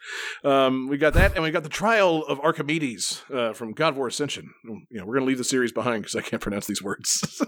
Um, we got that, and we got the Trial of Archimedes uh, from God of War Ascension. You know, we're going to leave the series behind because I can't pronounce these words.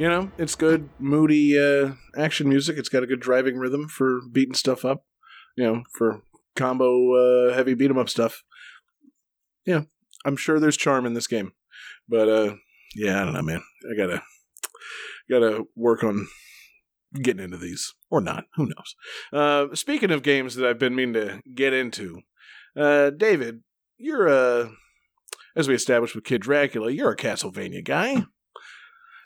you know, it's good, moody uh, action music. It's got a good driving rhythm for beating stuff up, you know, for combo uh, heavy beat-em-up stuff. Yeah, I'm sure there's charm in this game. But, uh, yeah, I don't know, man. I gotta, gotta work on getting into these. Or not. Who knows? Uh, speaking of games that I've been meaning to get into, uh, David, you're a... as we established with Kid Dracula, you're a Castlevania guy.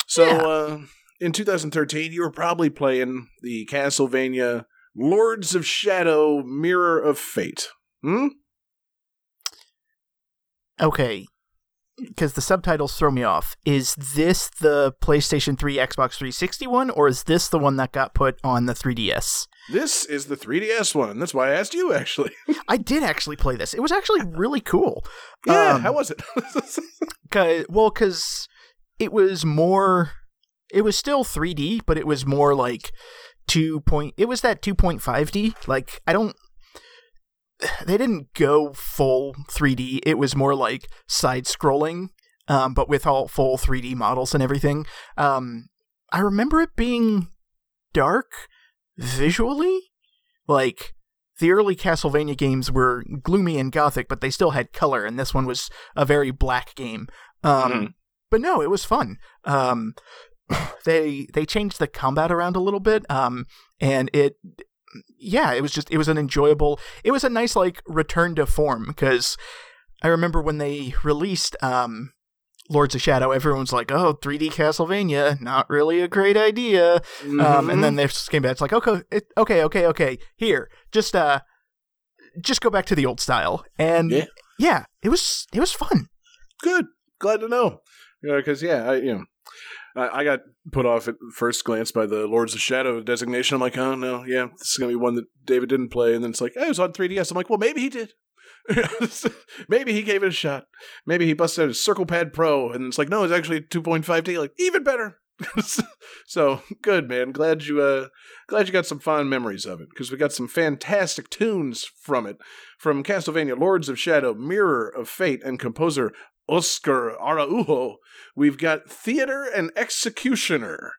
So, yeah. uh, in two thousand thirteen, you were probably playing the Castlevania Lords of Shadow: Mirror of Fate. Hmm? Okay. Because the subtitles throw me off. Is this the PlayStation three Xbox three sixty one, or is this the one that got put on the three D S? This is the three D S one. That's why I asked you, actually. I did actually play this. It was actually really cool. Yeah, um, how was it? cause, well, because it was more... It was still three D, but it was more like two point... It was that two point five D. Like, I don't... They didn't go full three D. It was more like side-scrolling, um, but with all full three D models and everything. Um, I remember it being dark... visually, like the early Castlevania games were gloomy and gothic, but they still had color, and this one was a very black game. Um, mm-hmm. But no, it was fun. Um, they they changed the combat around a little bit, um, and it, yeah, it was just it was an enjoyable, it was a nice like return to form, because I remember when they released um, Lords of Shadow, everyone's like, oh, three D Castlevania, not really a great idea. Mm-hmm. Um, and then they just came back, it's like, okay, it, okay, okay, okay, here, just uh, just go back to the old style. And yeah, yeah it was it was fun. Good. Glad to know. Because, you know, yeah, I, you know, I, I got put off at first glance by the Lords of Shadow designation. I'm like, oh, no, yeah, this is going to be one that David didn't play. And then it's like, hey, it was on three D S. I'm like, well, maybe he did. Maybe he gave it a shot. Maybe he busted out his Circle Pad Pro, and it's like, no, it's actually two point five D. Like, even better. So good, man. Glad you, uh, glad you got some fond memories of it, because we got some fantastic tunes from it, from Castlevania: Lords of Shadow, Mirror of Fate, and composer Oscar Araujo. We've got Theater and Executioner.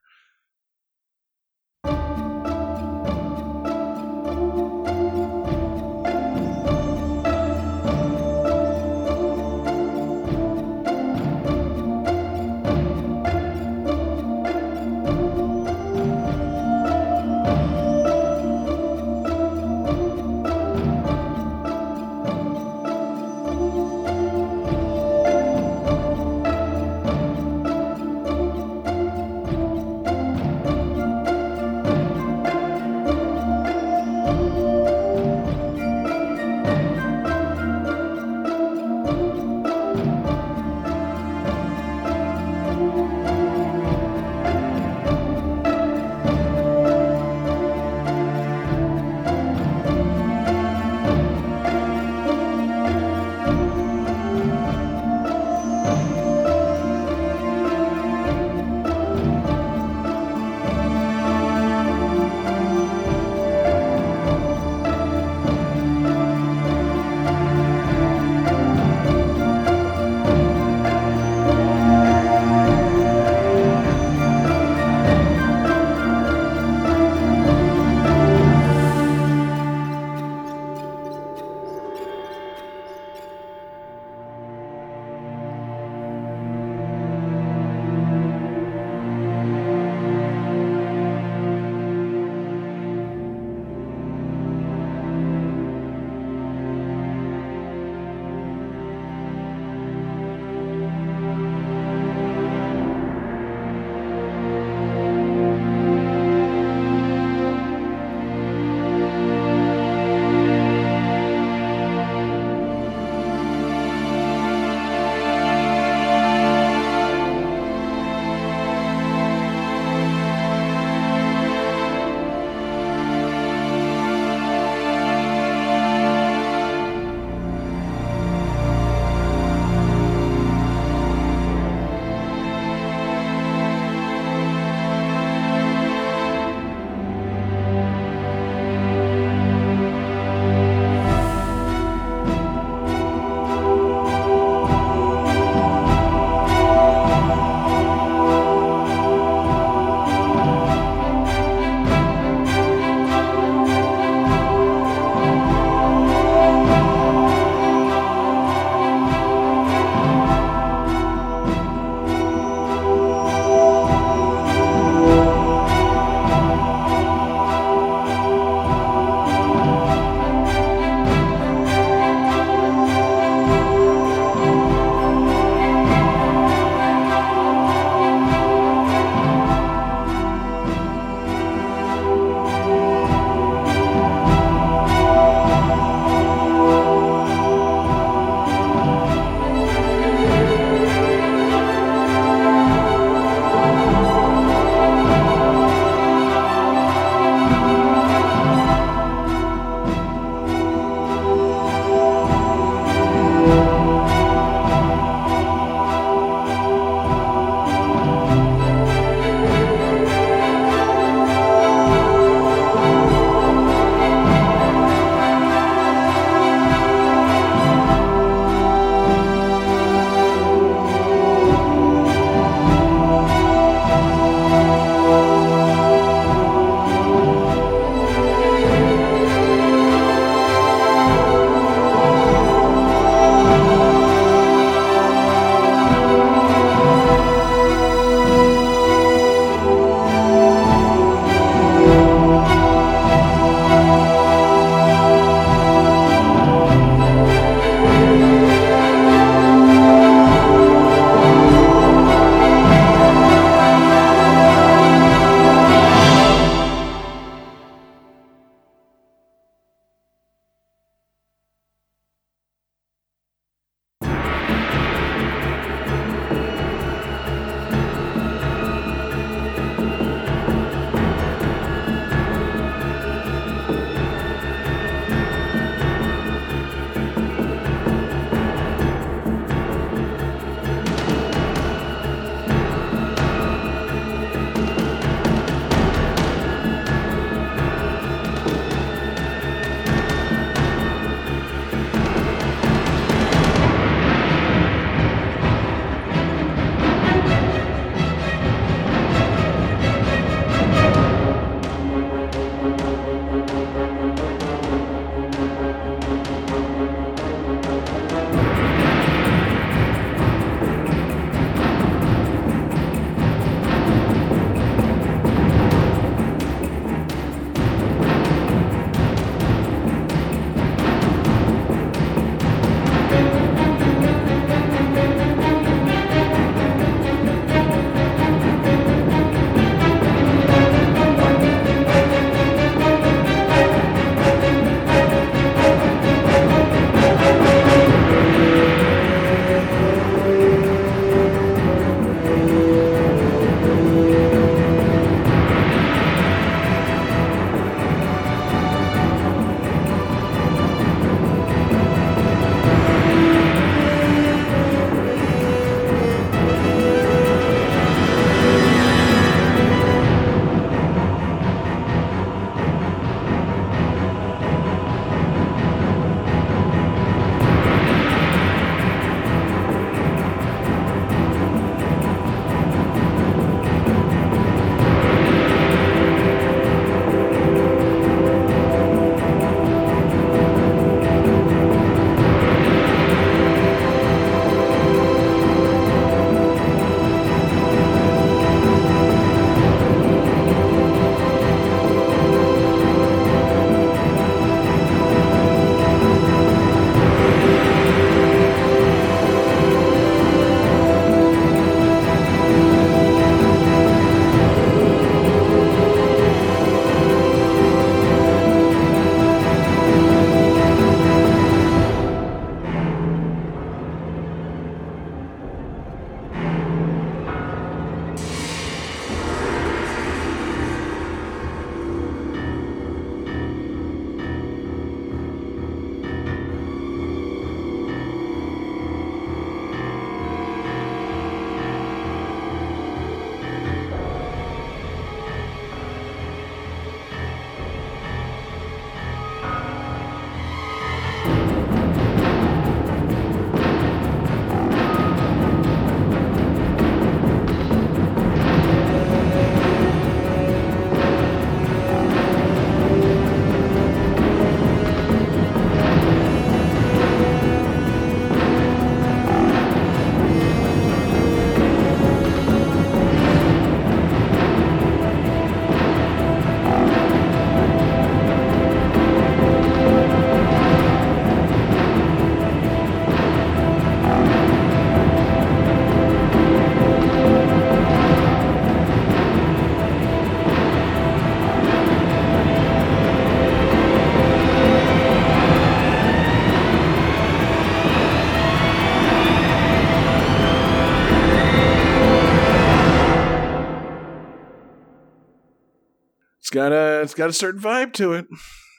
got a it's got a certain vibe to it.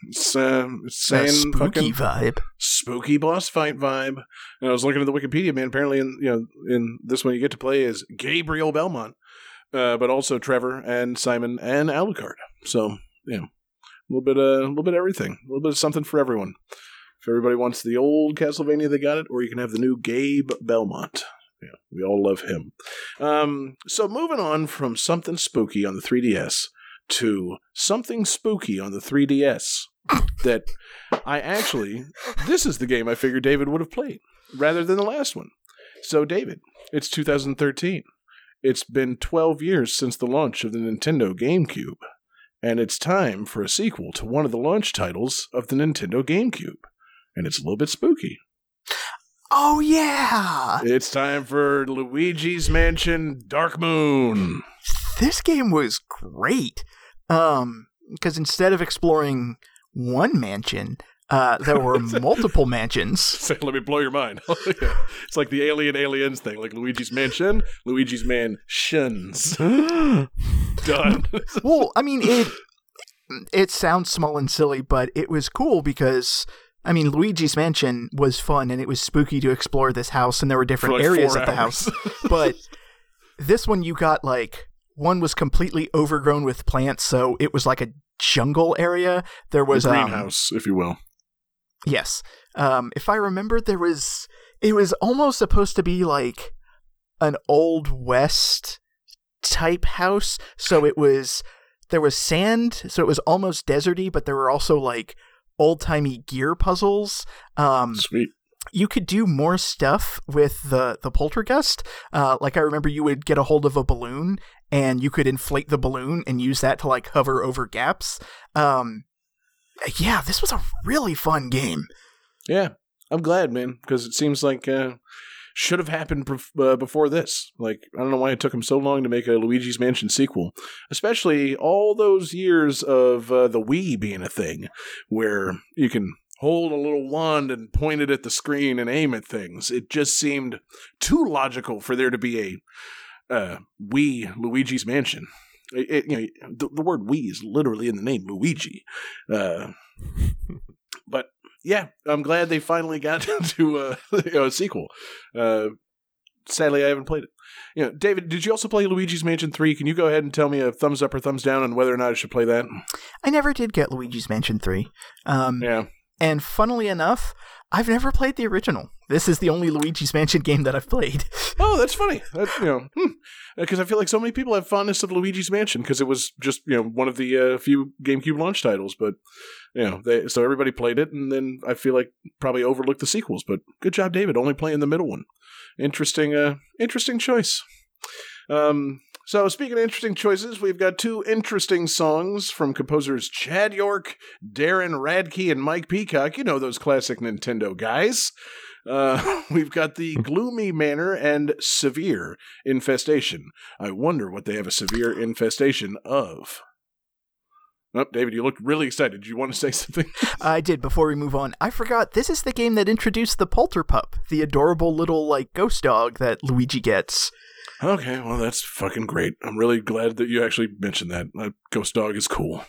It's, uh, it's saying a spooky fucking vibe, spooky boss fight vibe. And I was looking at the Wikipedia, man. Apparently, in you know, in this one you get to play as Gabriel Belmont, uh, but also Trevor and Simon and Alucard. So yeah, a little bit, uh, a little bit of everything, a little bit of something for everyone. If everybody wants the old Castlevania, they got it, or you can have the new Gabe Belmont. Yeah, we all love him. Um, so moving on from something spooky on the three D S to something spooky on the three D S that I actually, this is the game I figured David would have played rather than the last one. So David, it's two thousand thirteen. It's been twelve years since the launch of the Nintendo GameCube, and it's time for a sequel to one of the launch titles of the Nintendo GameCube, and it's a little bit spooky. Oh, yeah! It's time for Luigi's Mansion Dark Moon. This game was great. Um, because instead of exploring one mansion, uh, there were multiple mansions. So let me blow your mind. It's like the Alien Aliens thing, like Luigi's Mansion, Luigi's Mansions. Done. Well, I mean, it, it sounds small and silly, but it was cool because... I mean, Luigi's Mansion was fun, and it was spooky to explore this house, and there were different like areas of the house. But this one, you got, like, one was completely overgrown with plants, so it was like a jungle area. There was a greenhouse, um, if you will. Yes. Um, if I remember, there was, it was almost supposed to be, like, an Old West type house. So it was, there was sand, so it was almost deserty, but there were also, like, old-timey gear puzzles. Um, Sweet. You could do more stuff with the, the poltergust. Uh, like, I remember you would get a hold of a balloon, and you could inflate the balloon and use that to, like, hover over gaps. Um, yeah, this was a really fun game. Yeah, I'm glad, man, because it seems like uh, should have happened bef- uh, before this. Like, I don't know why it took them so long to make a Luigi's Mansion sequel, especially all those years of uh, the Wii being a thing where you can hold a little wand and point it at the screen and aim at things. It just seemed too logical for there to be a uh, Wii Luigi's Mansion. It, it, you know, the, the word Wii is literally in the name Luigi. Uh, but yeah, I'm glad they finally got to uh, you know, a sequel. Uh, sadly, I haven't played it. You know, David, did you also play Luigi's Mansion three? Can you go ahead and tell me a thumbs up or thumbs down on whether or not I should play that? I never did get Luigi's Mansion three. Um, yeah. And funnily enough, I've never played the original. This is the only Luigi's Mansion game that I've played. Oh, that's funny. That, you know, because hmm. I feel like so many people have fondness of Luigi's Mansion because it was just you know one of the uh, few GameCube launch titles. But you know, they, so everybody played it, and then I feel like probably overlooked the sequels. But good job, David. Only playing the middle one. Interesting. Uh, interesting choice. Um. So, speaking of interesting choices, we've got two interesting songs from composers Chad York, Darren Radke, and Mike Peacock. You know those classic Nintendo guys. Uh, we've got the Gloomy Manor and Severe Infestation. I wonder what they have a severe infestation of. Oh, David, you looked really excited. Did you want to say something? I did. Before we move on, I forgot. This is the game that introduced the Polterpup, the adorable little, like, ghost dog that Luigi gets. Okay, well, that's fucking great. I'm really glad that you actually mentioned that. That ghost dog is cool.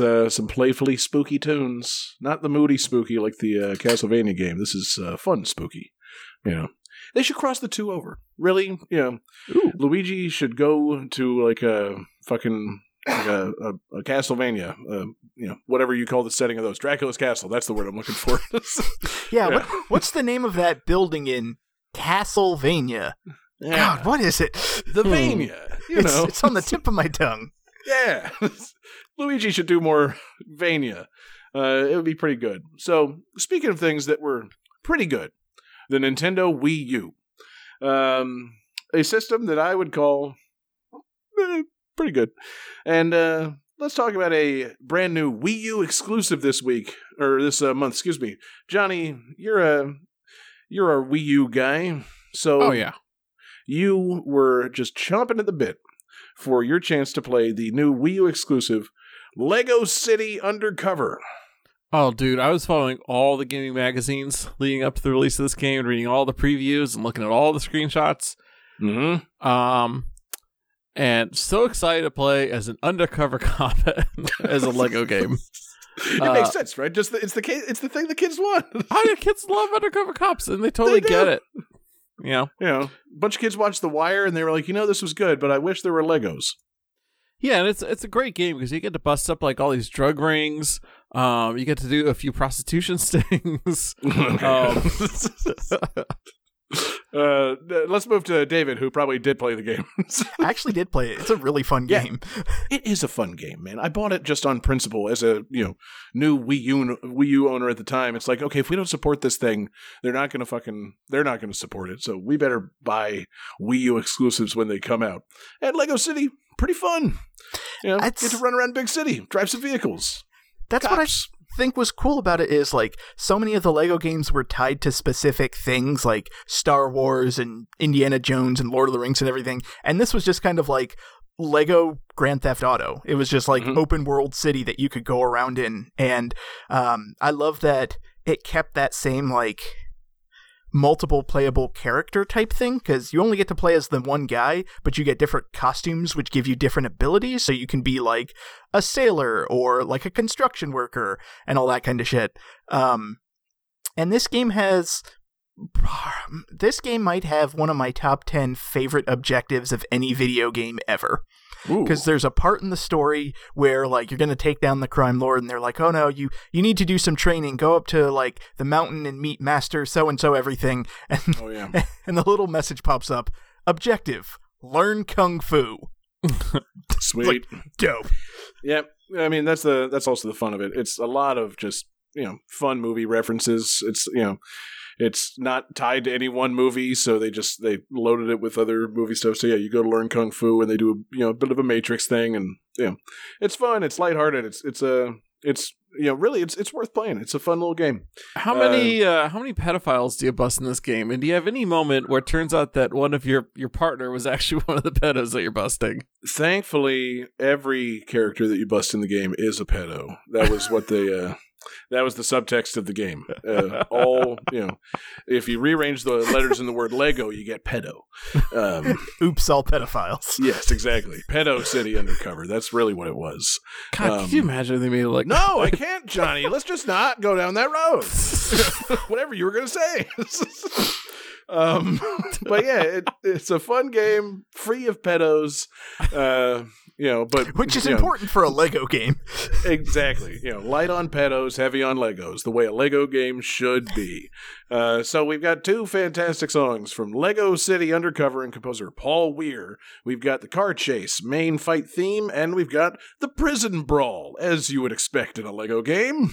Uh, some playfully spooky tunes. Not the moody spooky like the uh, Castlevania game. This is uh, fun spooky. You know, they should cross the two over. Really, you know, Ooh. Luigi should go to like a fucking like a, a, a Castlevania. Uh, you know, whatever you call the setting of those. Dracula's Castle. That's the word I'm looking for. yeah. yeah. What, what's the name of that building in Castlevania? Yeah. God, what is it? The Vania. You it's, know, it's on the tip of my tongue. Yeah. Luigi should do more Vania. uh, it would be pretty good. So, speaking of things that were pretty good, the Nintendo Wii U. Um, a system that I would call eh, pretty good. And uh, let's talk about a brand new Wii U exclusive this week, or this uh, month, excuse me. Johnny, you're a, you're a Wii U guy. So oh, yeah. You were just chomping at the bit for your chance to play the new Wii U exclusive LEGO City Undercover. Oh, dude, I was following all the gaming magazines leading up to the release of this game, reading all the previews and looking at all the screenshots. Mm-hmm. Um, and so excited to play as an undercover cop as a LEGO game. It uh, makes sense, right? Just the, it's the it's the thing the kids want. Oh, yeah, kids love undercover cops, and they totally they get it. You know? You know, a bunch of kids watched The Wire, and they were like, you know, this was good, but I wish there were LEGOs. Yeah, and it's it's a great game because you get to bust up like all these drug rings. Um, you get to do a few prostitution stings. um, uh, let's move to David, who probably did play the game. I actually did play it. It's a really fun game. Yeah, it is a fun game, man. I bought it just on principle as a you know new Wii U Wii U owner at the time. It's like, okay, if we don't support this thing, they're not going to fucking they're not going to support it. So we better buy Wii U exclusives when they come out. And LEGO City, pretty fun. You know, it's... get to run around big city, drive some vehicles. That's Cops. What I think was cool about it is, like, so many of the LEGO games were tied to specific things like Star Wars and Indiana Jones and Lord of the Rings and everything. And this was just kind of like LEGO Grand Theft Auto. It was just like mm-hmm. open world city that you could go around in. And um, I love that it kept that same, like, multiple playable character type thing, because you only get to play as the one guy, but you get different costumes which give you different abilities, so you can be like a sailor or like a construction worker and all that kind of shit. Um, and this game has this game might have one of my top ten favorite objectives of any video game ever. Because there's a part in the story where, like, you're going to take down the crime lord, and they're like, oh, no, you, you need to do some training. Go up to, like, the mountain and meet Master so-and-so everything. And, oh, yeah. And the little message pops up. Objective. Learn Kung Fu. Sweet. Like, dope. Yeah. I mean, that's the that's also the fun of it. It's a lot of just, you know, fun movie references. It's, you know... It's not tied to any one movie, so they just they loaded it with other movie stuff. So yeah, you go to learn Kung Fu, and they do a, you know a bit of a Matrix thing, and yeah, it's fun. It's lighthearted. It's it's a uh, it's you know really it's it's worth playing. It's a fun little game. How uh, many uh, how many pedophiles do you bust in this game? And do you have any moment where it turns out that one of your your partner was actually one of the pedos that you're busting? Thankfully, every character that you bust in the game is a pedo. That was what they. Uh, That was the subtext of the game. Uh, all, you know, if you rearrange the letters in the word LEGO, you get pedo. Um, Oops, all pedophiles. Yes, exactly. Pedo City Undercover. That's really what it was. God, um, can you imagine they made it like... No, I can't, Johnny. Let's just not go down that road. Whatever you were going to say. um, but yeah, it, it's a fun game, free of pedos. Uh You know, but which is important know, for a LEGO game. Exactly. You know, light on pedos, heavy on LEGOs, the way a LEGO game should be. Uh, so we've got two fantastic songs from LEGO City Undercover and composer Paul Weir. We've got the car chase main fight theme, and we've got the prison brawl, as you would expect in a LEGO game.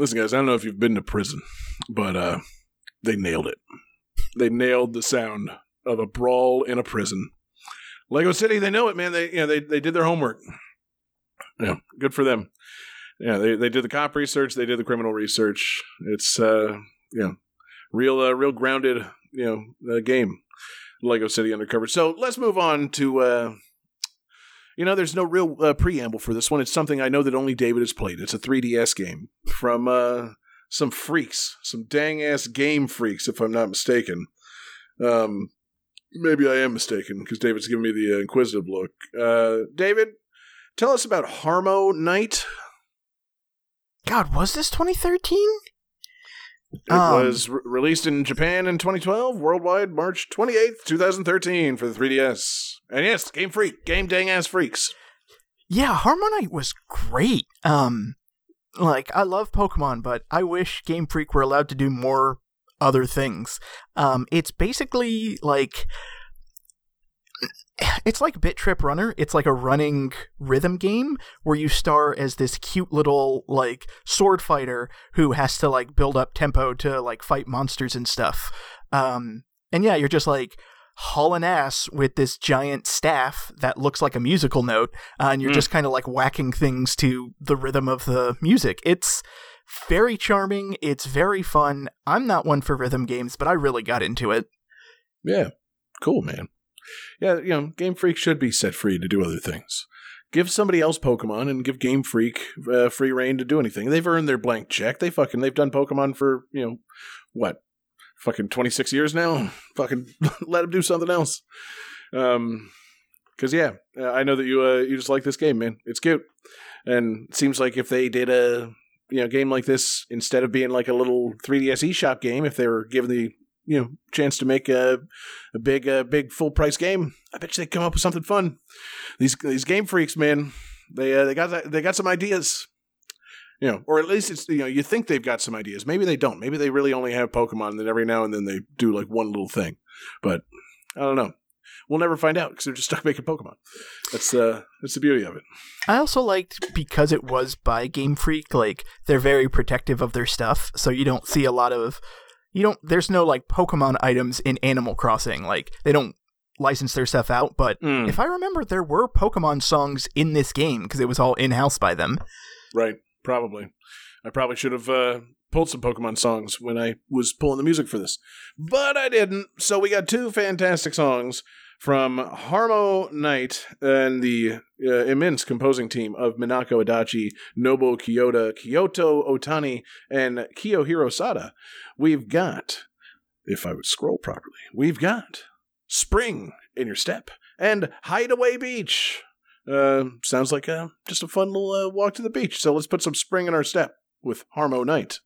Listen, guys, I don't know if you've been to prison, but uh, they nailed it. They nailed the sound of a brawl in a prison. LEGO City, they know it, man. They, you know, they, they did their homework. Yeah, good for them. Yeah, they, they did the cop research. They did the criminal research. It's uh, you know, real uh, real grounded, you know, uh, game. LEGO City Undercover. So let's move on to. Uh, You know, there's no real uh, preamble for this one. It's something I know that only David has played. It's a three D S game from uh, some freaks, some dang-ass game freaks, if I'm not mistaken. Um, maybe I am mistaken, because David's giving me the uh, inquisitive look. Uh, David, tell us about HarmoKnight. God, was this twenty thirteen? It um, was re- released in Japan in twenty twelve, worldwide March twenty-eighth, twenty thirteen for the three D S. And yes, Game Freak, game dang ass freaks. Yeah, HarmoKnight was great. Um, like I love Pokemon, but I wish Game Freak were allowed to do more other things. Um, it's basically like it's like Bit Trip Runner. It's like a running rhythm game where you star as this cute little like sword fighter who has to like build up tempo to like fight monsters and stuff. Um, and yeah, you're just like hauling ass with this giant staff that looks like a musical note, uh, and you're mm. just kind of like whacking things to the rhythm of the music. It's very charming. It's very fun. I'm not one for rhythm games, but I really got into it. Yeah. Cool, man. Yeah, you know, Game Freak should be set free to do other things. Give somebody else Pokemon and give Game Freak uh, free reign to do anything. They've earned their blank check. They fucking, they've done Pokemon for, you know, what? Fucking twenty-six years now. Fucking let him do something else. Um, because yeah, I know that you uh, you just like this game, man. It's cute, and it seems like if they did a you know game like this instead of being like a little three D S eShop game, if they were given the you know chance to make a a big a big full price game, I bet you they'd come up with something fun. These these game freaks, man. They uh, they got they got some ideas. You know, or at least it's, you know, you think they've got some ideas. Maybe they don't. Maybe they really only have Pokemon, and then every now and then they do like one little thing. But I don't know. We'll never find out because they're just stuck making Pokemon. That's uh, that's the beauty of it. I also liked, because it was by Game Freak, like they're very protective of their stuff. So you don't see a lot of, you don't, there's no like Pokemon items in Animal Crossing. Like they don't license their stuff out. But mm. if I remember, there were Pokemon songs in this game because it was all in-house by them. Right. Probably. I probably should have uh, pulled some Pokemon songs when I was pulling the music for this. But I didn't. So we got two fantastic songs from HarmoKnight and the uh, immense composing team of Minako Adachi, Nobuo Kyoda, Kyoto Otani, and Kiyohiro Sada. We've got, if I would scroll properly, we've got Spring in Your Step and Hideaway Beach. Uh, sounds like uh, just a fun little uh, walk to the beach. So let's put some spring in our step with HarmoKnight.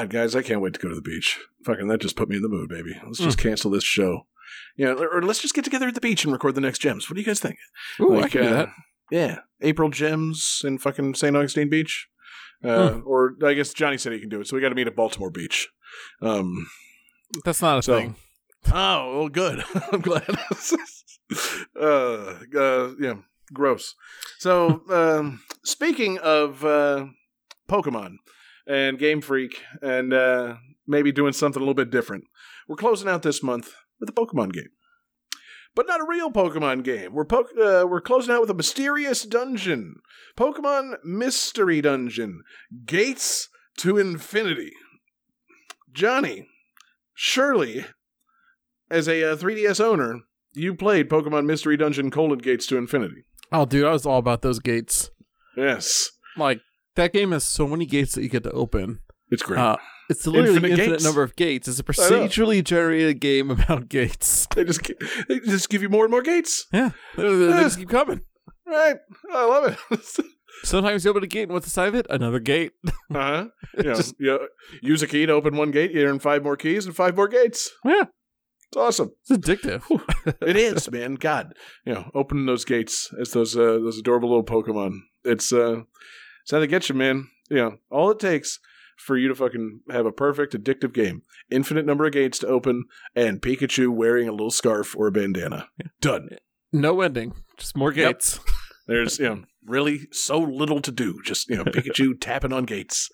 God, guys, I can't wait to go to the beach. Fucking, that just put me in the mood, baby. Let's just mm. cancel this show. Yeah, or, or let's just get together at the beach and record the next Gems. What do you guys think? Ooh, like, I can uh, do that. Yeah, April Gems in fucking Saint Augustine Beach. Uh, huh. Or I guess Johnny said he can do it, so we got to meet at Baltimore Beach. Um, That's not a so, thing. Oh, well, good. I'm glad. uh, uh, yeah, gross. So, um, speaking of uh, Pokemon and Game Freak and uh, maybe doing something a little bit different, we're closing out this month with a Pokemon game. But not a real Pokemon game. We're po- uh, we're closing out with a mysterious dungeon. Pokemon Mystery Dungeon: Gates to Infinity. Johnny, surely, as a uh, three D S owner, you played Pokemon Mystery Dungeon: colon Gates to Infinity. Oh, dude, I was all about those gates. Yes. Like, that game has so many gates that you get to open. It's great. Uh, it's literally infinite, infinite number of gates. It's a procedurally generated game about gates. They just they just give you more and more gates. Yeah. They, they yeah. just keep coming. Right. I love it. Sometimes you open a gate, and what's inside of it? Another gate. Uh-huh. You know, just, you know, use a key to open one gate. You earn five more keys and five more gates. Yeah. It's awesome. It's addictive. It is, man. God. You know, opening those gates as those uh, those adorable little Pokemon. It's, uh, it's how they get you, man. You know, all it takes for you to fucking have a perfect addictive game. Infinite number of gates to open and Pikachu wearing a little scarf or a bandana. Done. No ending. Just more gates. Yep. There's, you know, really so little to do. Just, you know, Pikachu tapping on gates.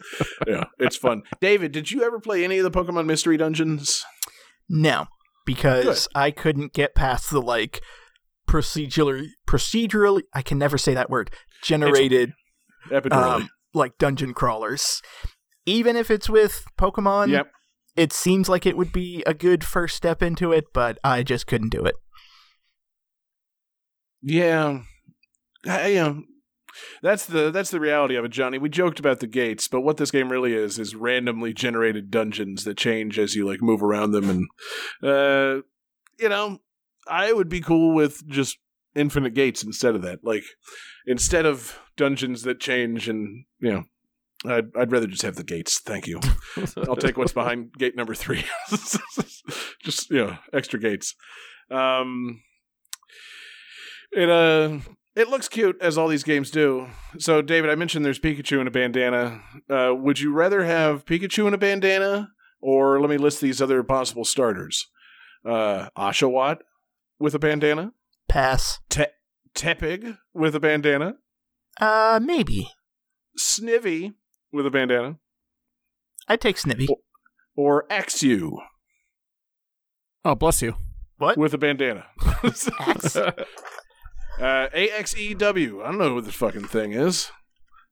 Yeah, it's fun. David, did you ever play any of the Pokemon Mystery Dungeons? No, because Good. I couldn't get past the, like, procedurally, procedurally, I can never say that word, generated, um, like, dungeon crawlers. Even if it's with Pokemon, yep. It seems like it would be a good first step into it, but I just couldn't do it. Yeah, I, you know, that's the that's the reality of it, Johnny. We joked about the gates, but what this game really is is randomly generated dungeons that change as you like move around them, and uh, you know, I would be cool with just infinite gates instead of that. Like, instead of dungeons that change, and you know. I'd, I'd rather just have the gates. Thank you. I'll take what's behind gate number three. Just, you know, extra gates. Um, it uh, it looks cute, as all these games do. So, David, I mentioned there's Pikachu in a bandana. Uh, would you rather have Pikachu in a bandana? Or let me list these other possible starters. Uh, Oshawott with a bandana? Pass. Te- Tepig with a bandana? Uh, maybe. Snivy with a bandana. I take Snivy. Or, or Axew. Oh, bless you. What? With a bandana. Axe? uh, A X E W. I don't know what this fucking thing is.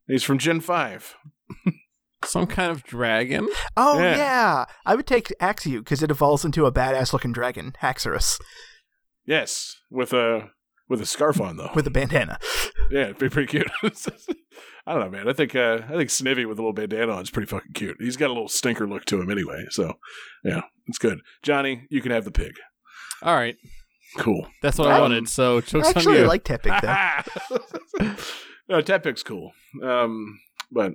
He's from Gen five. Some kind of dragon? Oh, yeah. yeah. I would take Axew because it evolves into a badass-looking dragon, Haxorus. Yes, with a... With a scarf on, though. With a bandana. Yeah, it'd be pretty cute. I don't know, man. I think uh, I think Snivy with a little bandana on is pretty fucking cute. He's got a little stinker look to him anyway, so, yeah, it's good. Johnny, you can have the pig. All right. Cool. That's what um, I wanted, so jokes on you. I actually like Tepig, though. No, Tepig's cool. Um, but,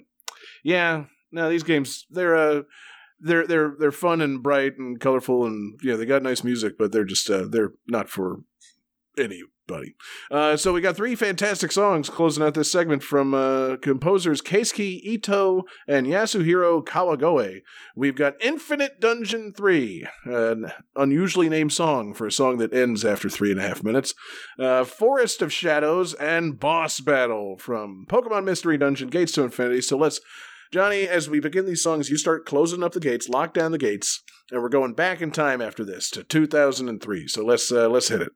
yeah, no, these games, they're... Uh, They're they're they're fun and bright and colorful, and yeah, they got nice music, but they're just uh, they're not for anybody. Uh, so we got three fantastic songs closing out this segment from uh, composers Keisuke Ito and Yasuhiro Kawagoe. We've got Infinite Dungeon three, an unusually named song for a song that ends after three and a half minutes. Uh, Forest of Shadows and Boss Battle from Pokemon Mystery Dungeon: Gates to Infinity. So let's, Johnny, as we begin these songs, you start closing up the gates, lock down the gates, and we're going back in time after this to two thousand three. So let's uh, let's hit it.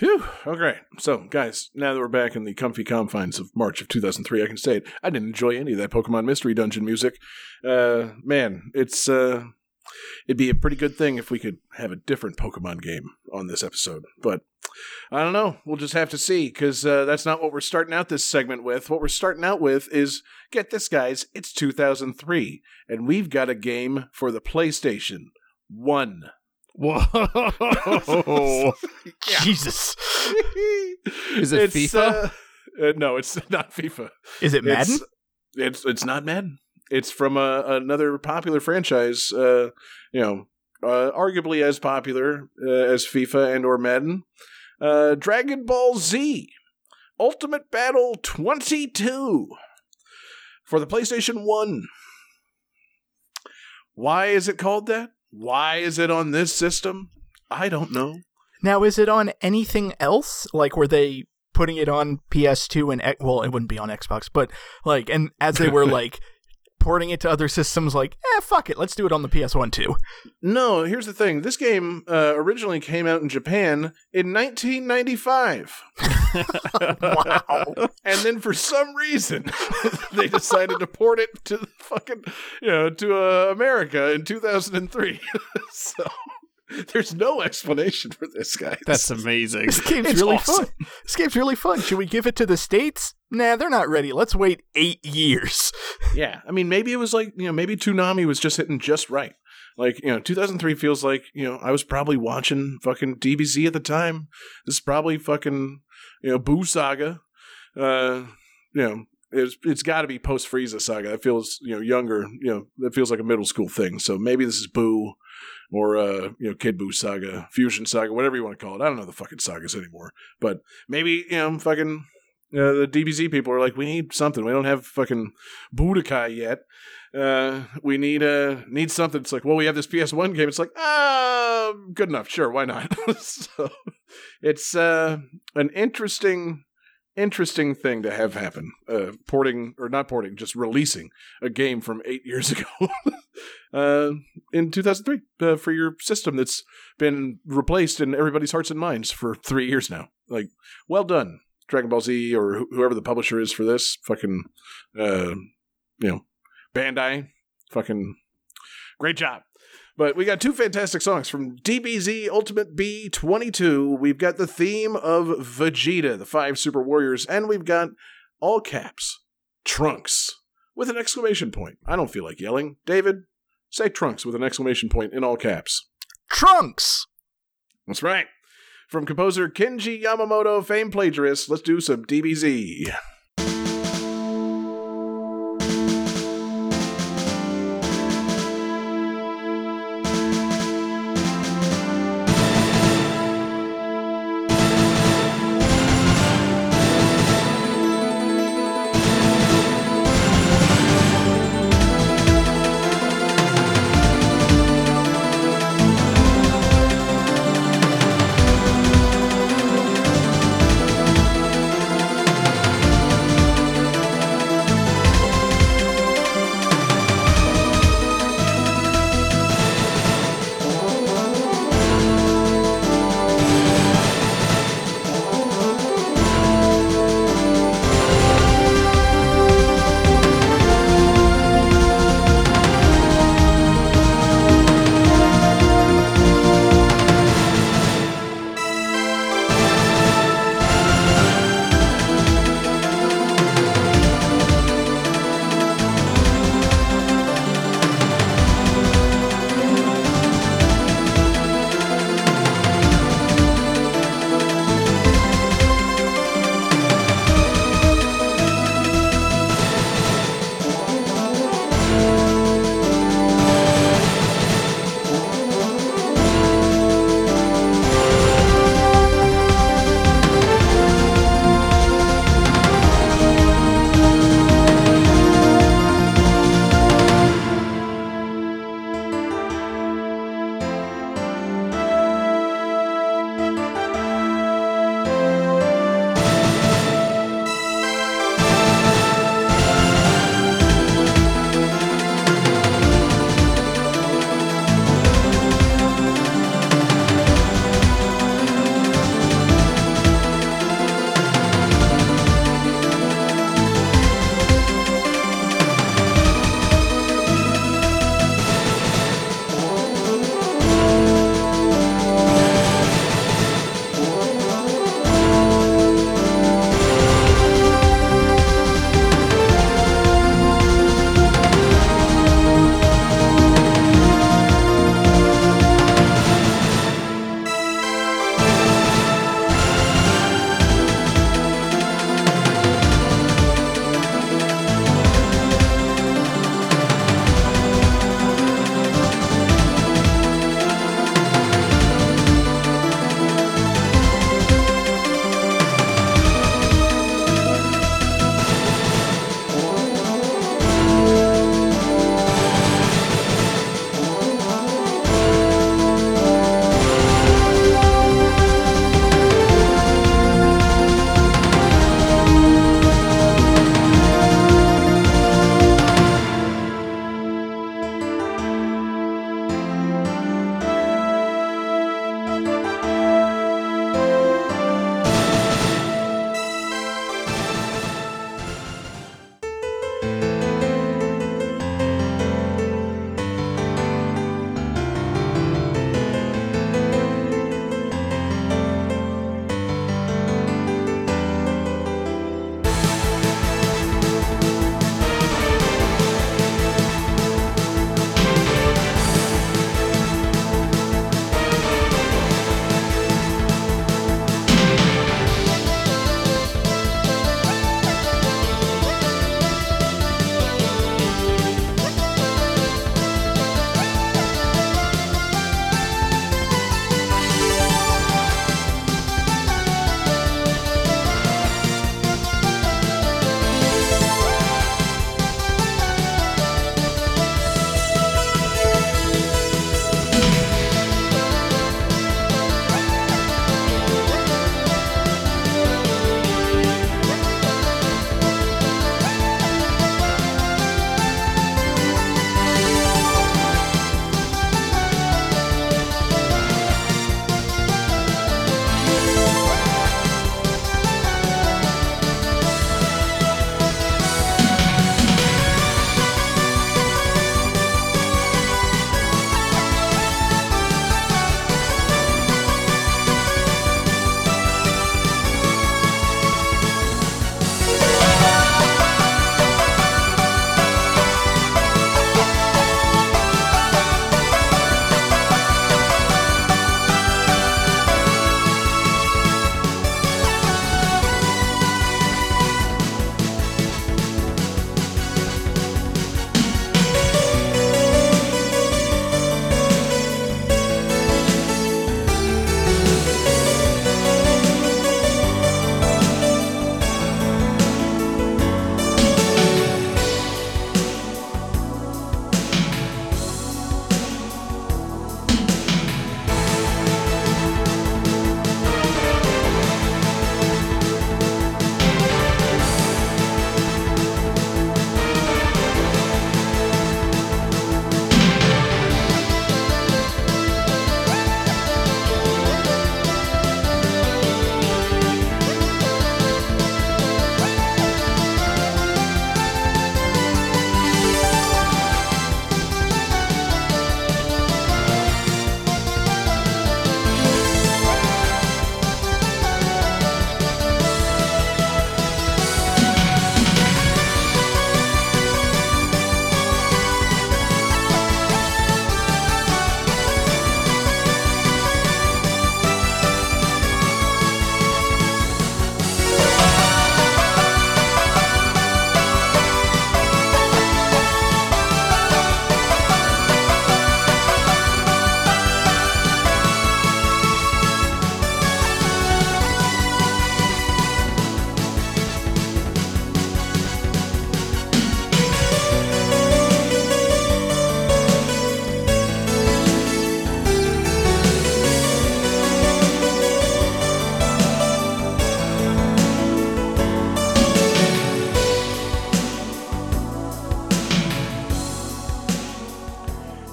Phew. Okay. So, guys, now that we're back in the comfy confines of March of two thousand three, I can say it. I didn't enjoy any of that Pokemon Mystery Dungeon music. Uh, man, it's uh, it'd be a pretty good thing if we could have a different Pokemon game on this episode. But I don't know. We'll just have to see, because uh, that's not what we're starting out this segment with. What we're starting out with is, get this, guys, it's two thousand three, and we've got a game for the PlayStation one. Whoa! Jesus! Is it it's, FIFA? Uh, uh, no, it's not FIFA. Is it Madden? It's it's, it's not Madden. It's from a, another popular franchise. Uh, you know, uh, arguably as popular uh, as FIFA and or Madden. Uh, Dragon Ball Z Ultimate Battle twenty-two for the PlayStation one. Why is it called that? Why is it on this system? I don't know. Now, is it on anything else? Like, were they putting it on P S two and, well, it wouldn't be on Xbox, but, like, and as they were, like, porting it to other systems, like, eh, fuck it, let's do it on the P S one, too. No, here's the thing. This game uh, originally came out in Japan in nineteen ninety-five. Wow. And then for some reason, they decided to port it to the fucking, you know, to uh, America in two thousand three. So there's no explanation for this, guys. That's amazing. This game's it's really awesome. fun. This game's really fun. Should we give it to the States? Nah, they're not ready. Let's wait eight years. Yeah. I mean, maybe it was like, you know, maybe Toonami was just hitting just right. Like, you know, two thousand three feels like, you know, I was probably watching fucking D B Z at the time. This is probably fucking, you know, Boo Saga. Uh, you know, it's it's got to be post-Frieza Saga. That feels, you know, younger. You know, that feels like a middle school thing. So maybe this is Boo or, uh, you know, Kid Boo Saga, Fusion Saga, whatever you want to call it. I don't know the fucking sagas anymore. But maybe, you know, fucking uh, the D B Z people are like, we need something. We don't have fucking Budokai yet. Uh, we need uh, need something. It's like, well, we have this P S one game. It's like, ah, good enough. Sure, why not? So it's uh, an interesting, interesting thing to have happen. Uh, porting, or not porting, just releasing a game from eight years ago uh, in two thousand three uh, for your system that's been replaced in everybody's hearts and minds for three years now. Like, well done, Dragon Ball Z, or wh- whoever the publisher is for this. Fucking, uh, you know, Bandai, fucking great job. But we got two fantastic songs from D B Z Ultimate B twenty-two. We've got the theme of Vegeta, the five super warriors, and we've got all caps Trunks with an exclamation point. I don't feel like yelling. David, say Trunks with an exclamation point in all caps. Trunks! That's right. From composer Kenji Yamamoto, famed plagiarist, let's do some D B Z.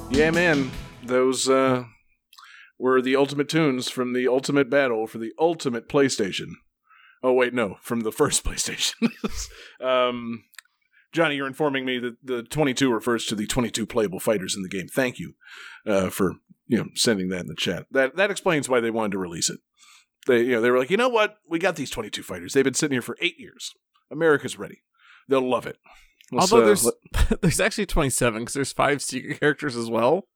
Yeah, man. Those uh, were the Ultimate Tunes from the Ultimate Battle for the Ultimate PlayStation. Oh, wait, no. From the first PlayStation. um, Johnny, you're informing me that the twenty-two refers to the twenty-two playable fighters in the game. Thank you uh, for you know sending that in the chat. That that explains why they wanted to release it. They you know they were like, you know what? We got these twenty-two fighters. They've been sitting here for eight years. America's ready. They'll love it. Let's, Although there's uh, let- there's actually twenty-seven because there's five secret characters as well.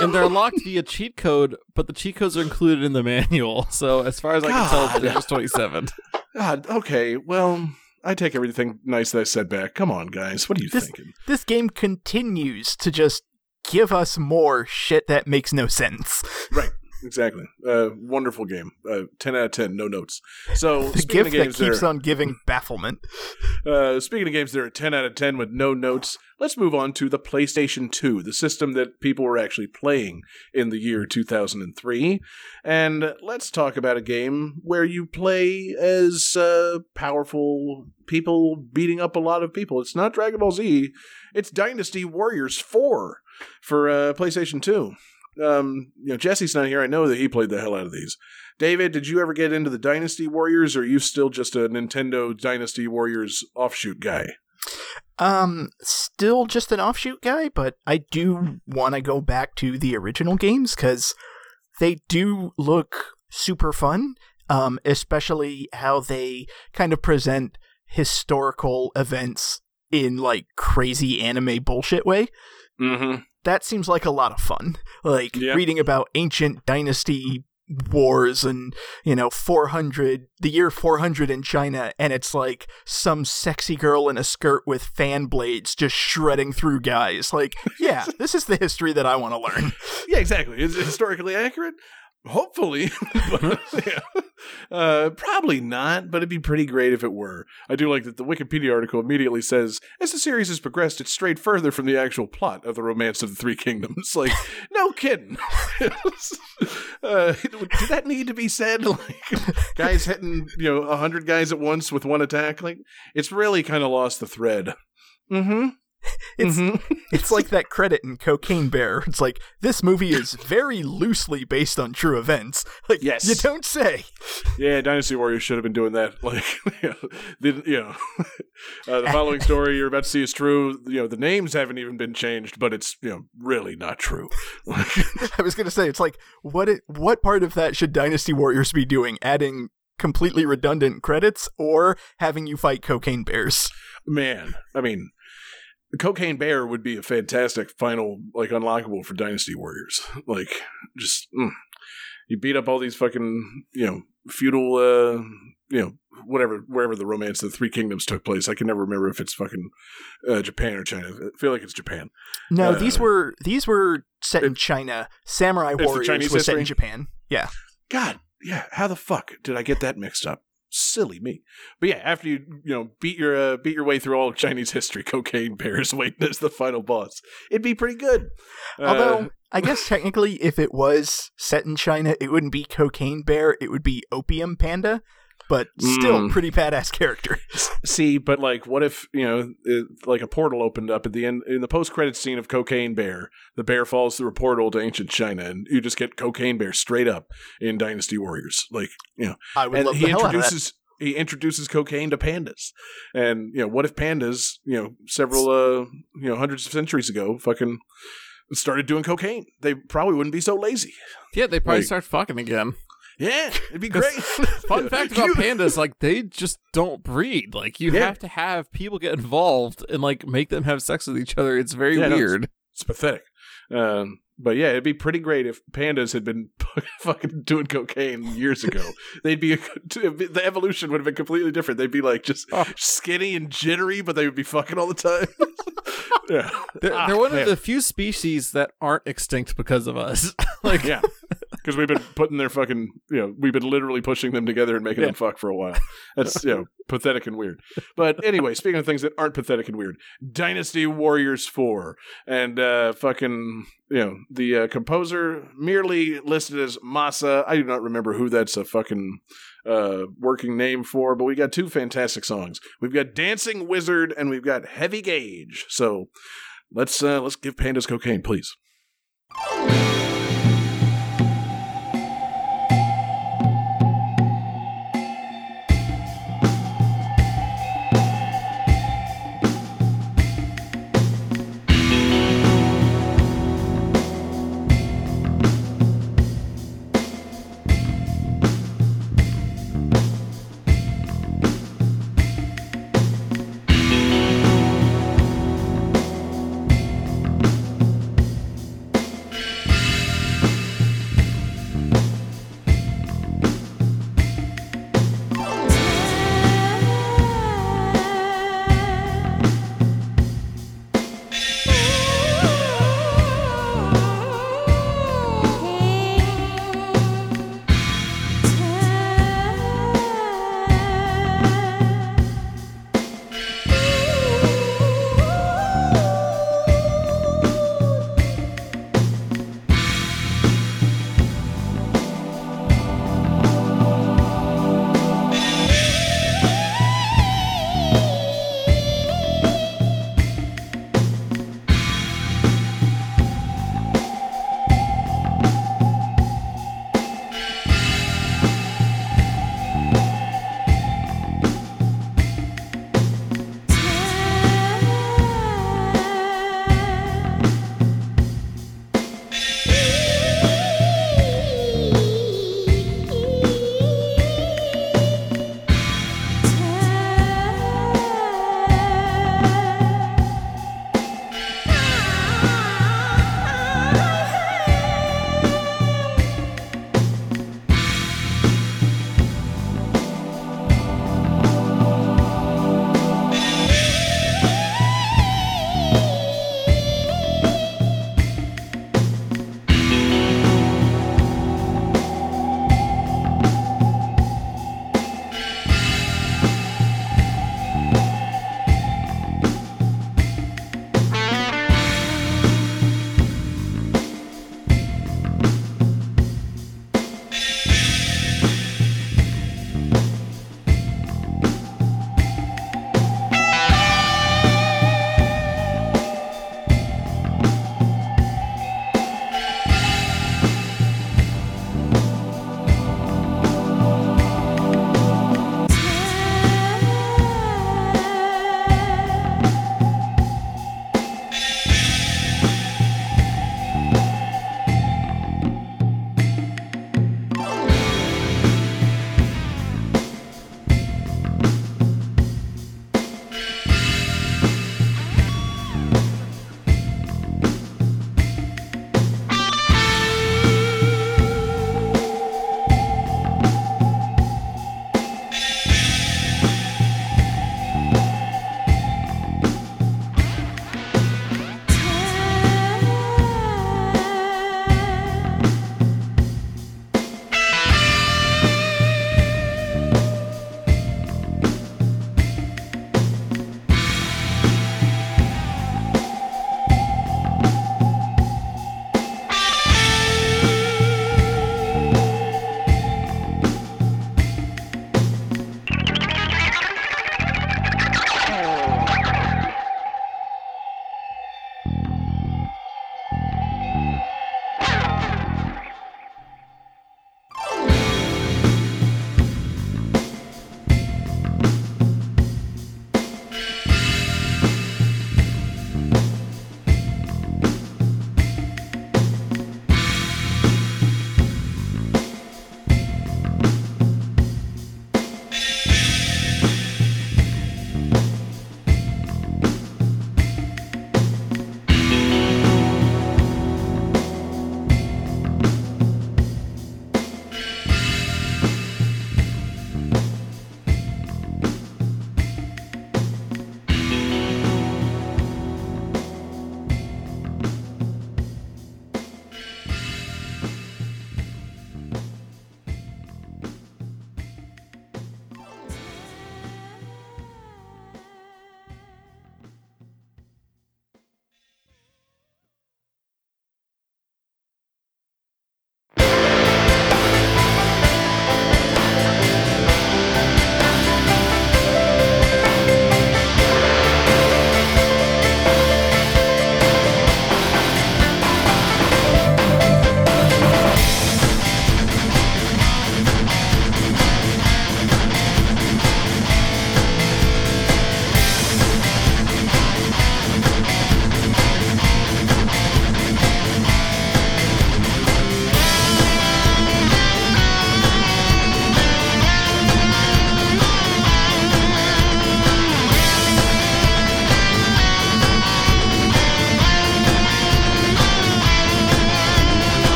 And they're locked via cheat code, but the cheat codes are included in the manual. So as far as I can God. tell, there's just twenty-seven. God, okay, well, I take everything nice that I said back. Come on, guys, what are you this, thinking? This game continues to just give us more shit that makes no sense. Right, exactly. Uh, wonderful game. Uh, ten out of ten, no notes. So the gift of games that keeps that are, on giving bafflement. Uh, speaking of games that are ten out of ten with no notes, let's move on to the PlayStation two, the system that people were actually playing in the year two thousand three. And let's talk about a game where you play as uh, powerful people beating up a lot of people. It's not Dragon Ball Z. It's Dynasty Warriors four for uh, PlayStation two. Um, you know, Jesse's not here. I know that he played the hell out of these. David, did you ever get into the Dynasty Warriors, or are you still just a Nintendo Dynasty Warriors offshoot guy? Um, still just an offshoot guy, but I do want to go back to the original games because they do look super fun, um, especially how they kind of present historical events in, like, crazy anime bullshit way. Mm-hmm. That seems like a lot of fun, like yeah. reading about ancient dynasty wars and, you know, four hundred, the year four hundred in China, and it's like some sexy girl in a skirt with fan blades just shredding through guys. Like, yeah, this is the history that I want to learn. Yeah, exactly. Is it historically accurate? Hopefully. But, yeah. uh, probably not, but it'd be pretty great if it were. I do like that the Wikipedia article immediately says, as the series has progressed, it's strayed further from the actual plot of the Romance of the Three Kingdoms. Like, no kidding. uh, did that need to be said? Like, guys hitting, you know, a hundred guys at once with one attack? Like, it's really kind of lost the thread. Mm-hmm. It's mm-hmm. it's like that credit in Cocaine Bear. It's like, this movie is very loosely based on true events. Like, yes. You don't say. Yeah, Dynasty Warriors should have been doing that. Like, you know, the, you know, uh, the following story you're about to see is true. You know, the names haven't even been changed, but it's, you know, really not true. I was going to say, it's like, what it, what part of that should Dynasty Warriors be doing? Adding completely redundant credits or having you fight cocaine bears? Man, I mean... Cocaine Bear would be a fantastic final, like, unlockable for Dynasty Warriors. Like, just, mm. you beat up all these fucking, you know, feudal, uh, you know, whatever, wherever the Romance of the Three Kingdoms took place. I can never remember if it's fucking uh, Japan or China. I feel like it's Japan. No, uh, these were these were set in it, China. Samurai Warriors was history? set in Japan. Yeah. God, yeah. How the fuck did I get that mixed up? Silly me. But yeah, after you you know beat your uh, beat your way through all of Chinese history, Cocaine Bear's waiting as the final boss. It'd be pretty good. Although uh, I guess technically if it was set in China, it wouldn't be Cocaine Bear, it would be Opium Panda, but still mm. pretty badass character. See, but like what if, you know, it, like a portal opened up at the end in the post-credits scene of Cocaine Bear, the bear falls through a portal to ancient China and you just get Cocaine Bear straight up in Dynasty Warriors. Like, you know, I would and love he the hell introduces out of that. He introduces cocaine to pandas. And, you know, what if pandas, you know, several uh, you know, hundreds of centuries ago fucking started doing cocaine? They probably wouldn't be so lazy. Yeah, they probably like, start fucking again. Yeah, it'd be great. Fun fact about pandas, like, they just don't breed. Like, you yeah. have to have people get involved and, like, make them have sex with each other. It's very yeah, weird. No, it's, it's pathetic. Um, but, yeah, it'd be pretty great if pandas had been fucking doing cocaine years ago. They'd be, the evolution would have been completely different. They'd be, like, just oh. skinny and jittery, but they would be fucking all the time. yeah. They're, ah, they're one man. of the few species that aren't extinct because of us. Like, yeah. Because we've been putting their fucking, you know, we've been literally pushing them together and making yeah. them fuck for a while. That's, you know, pathetic and weird. But anyway, speaking of things that aren't pathetic and weird, Dynasty Warriors four and uh, fucking, you know, the uh, composer merely listed as Masa. I do not remember who that's a fucking uh, working name for, but we got two fantastic songs. We've got Dancing Wizard and we've got Heavy Gauge. So... Let's uh, let's give pandas cocaine, please.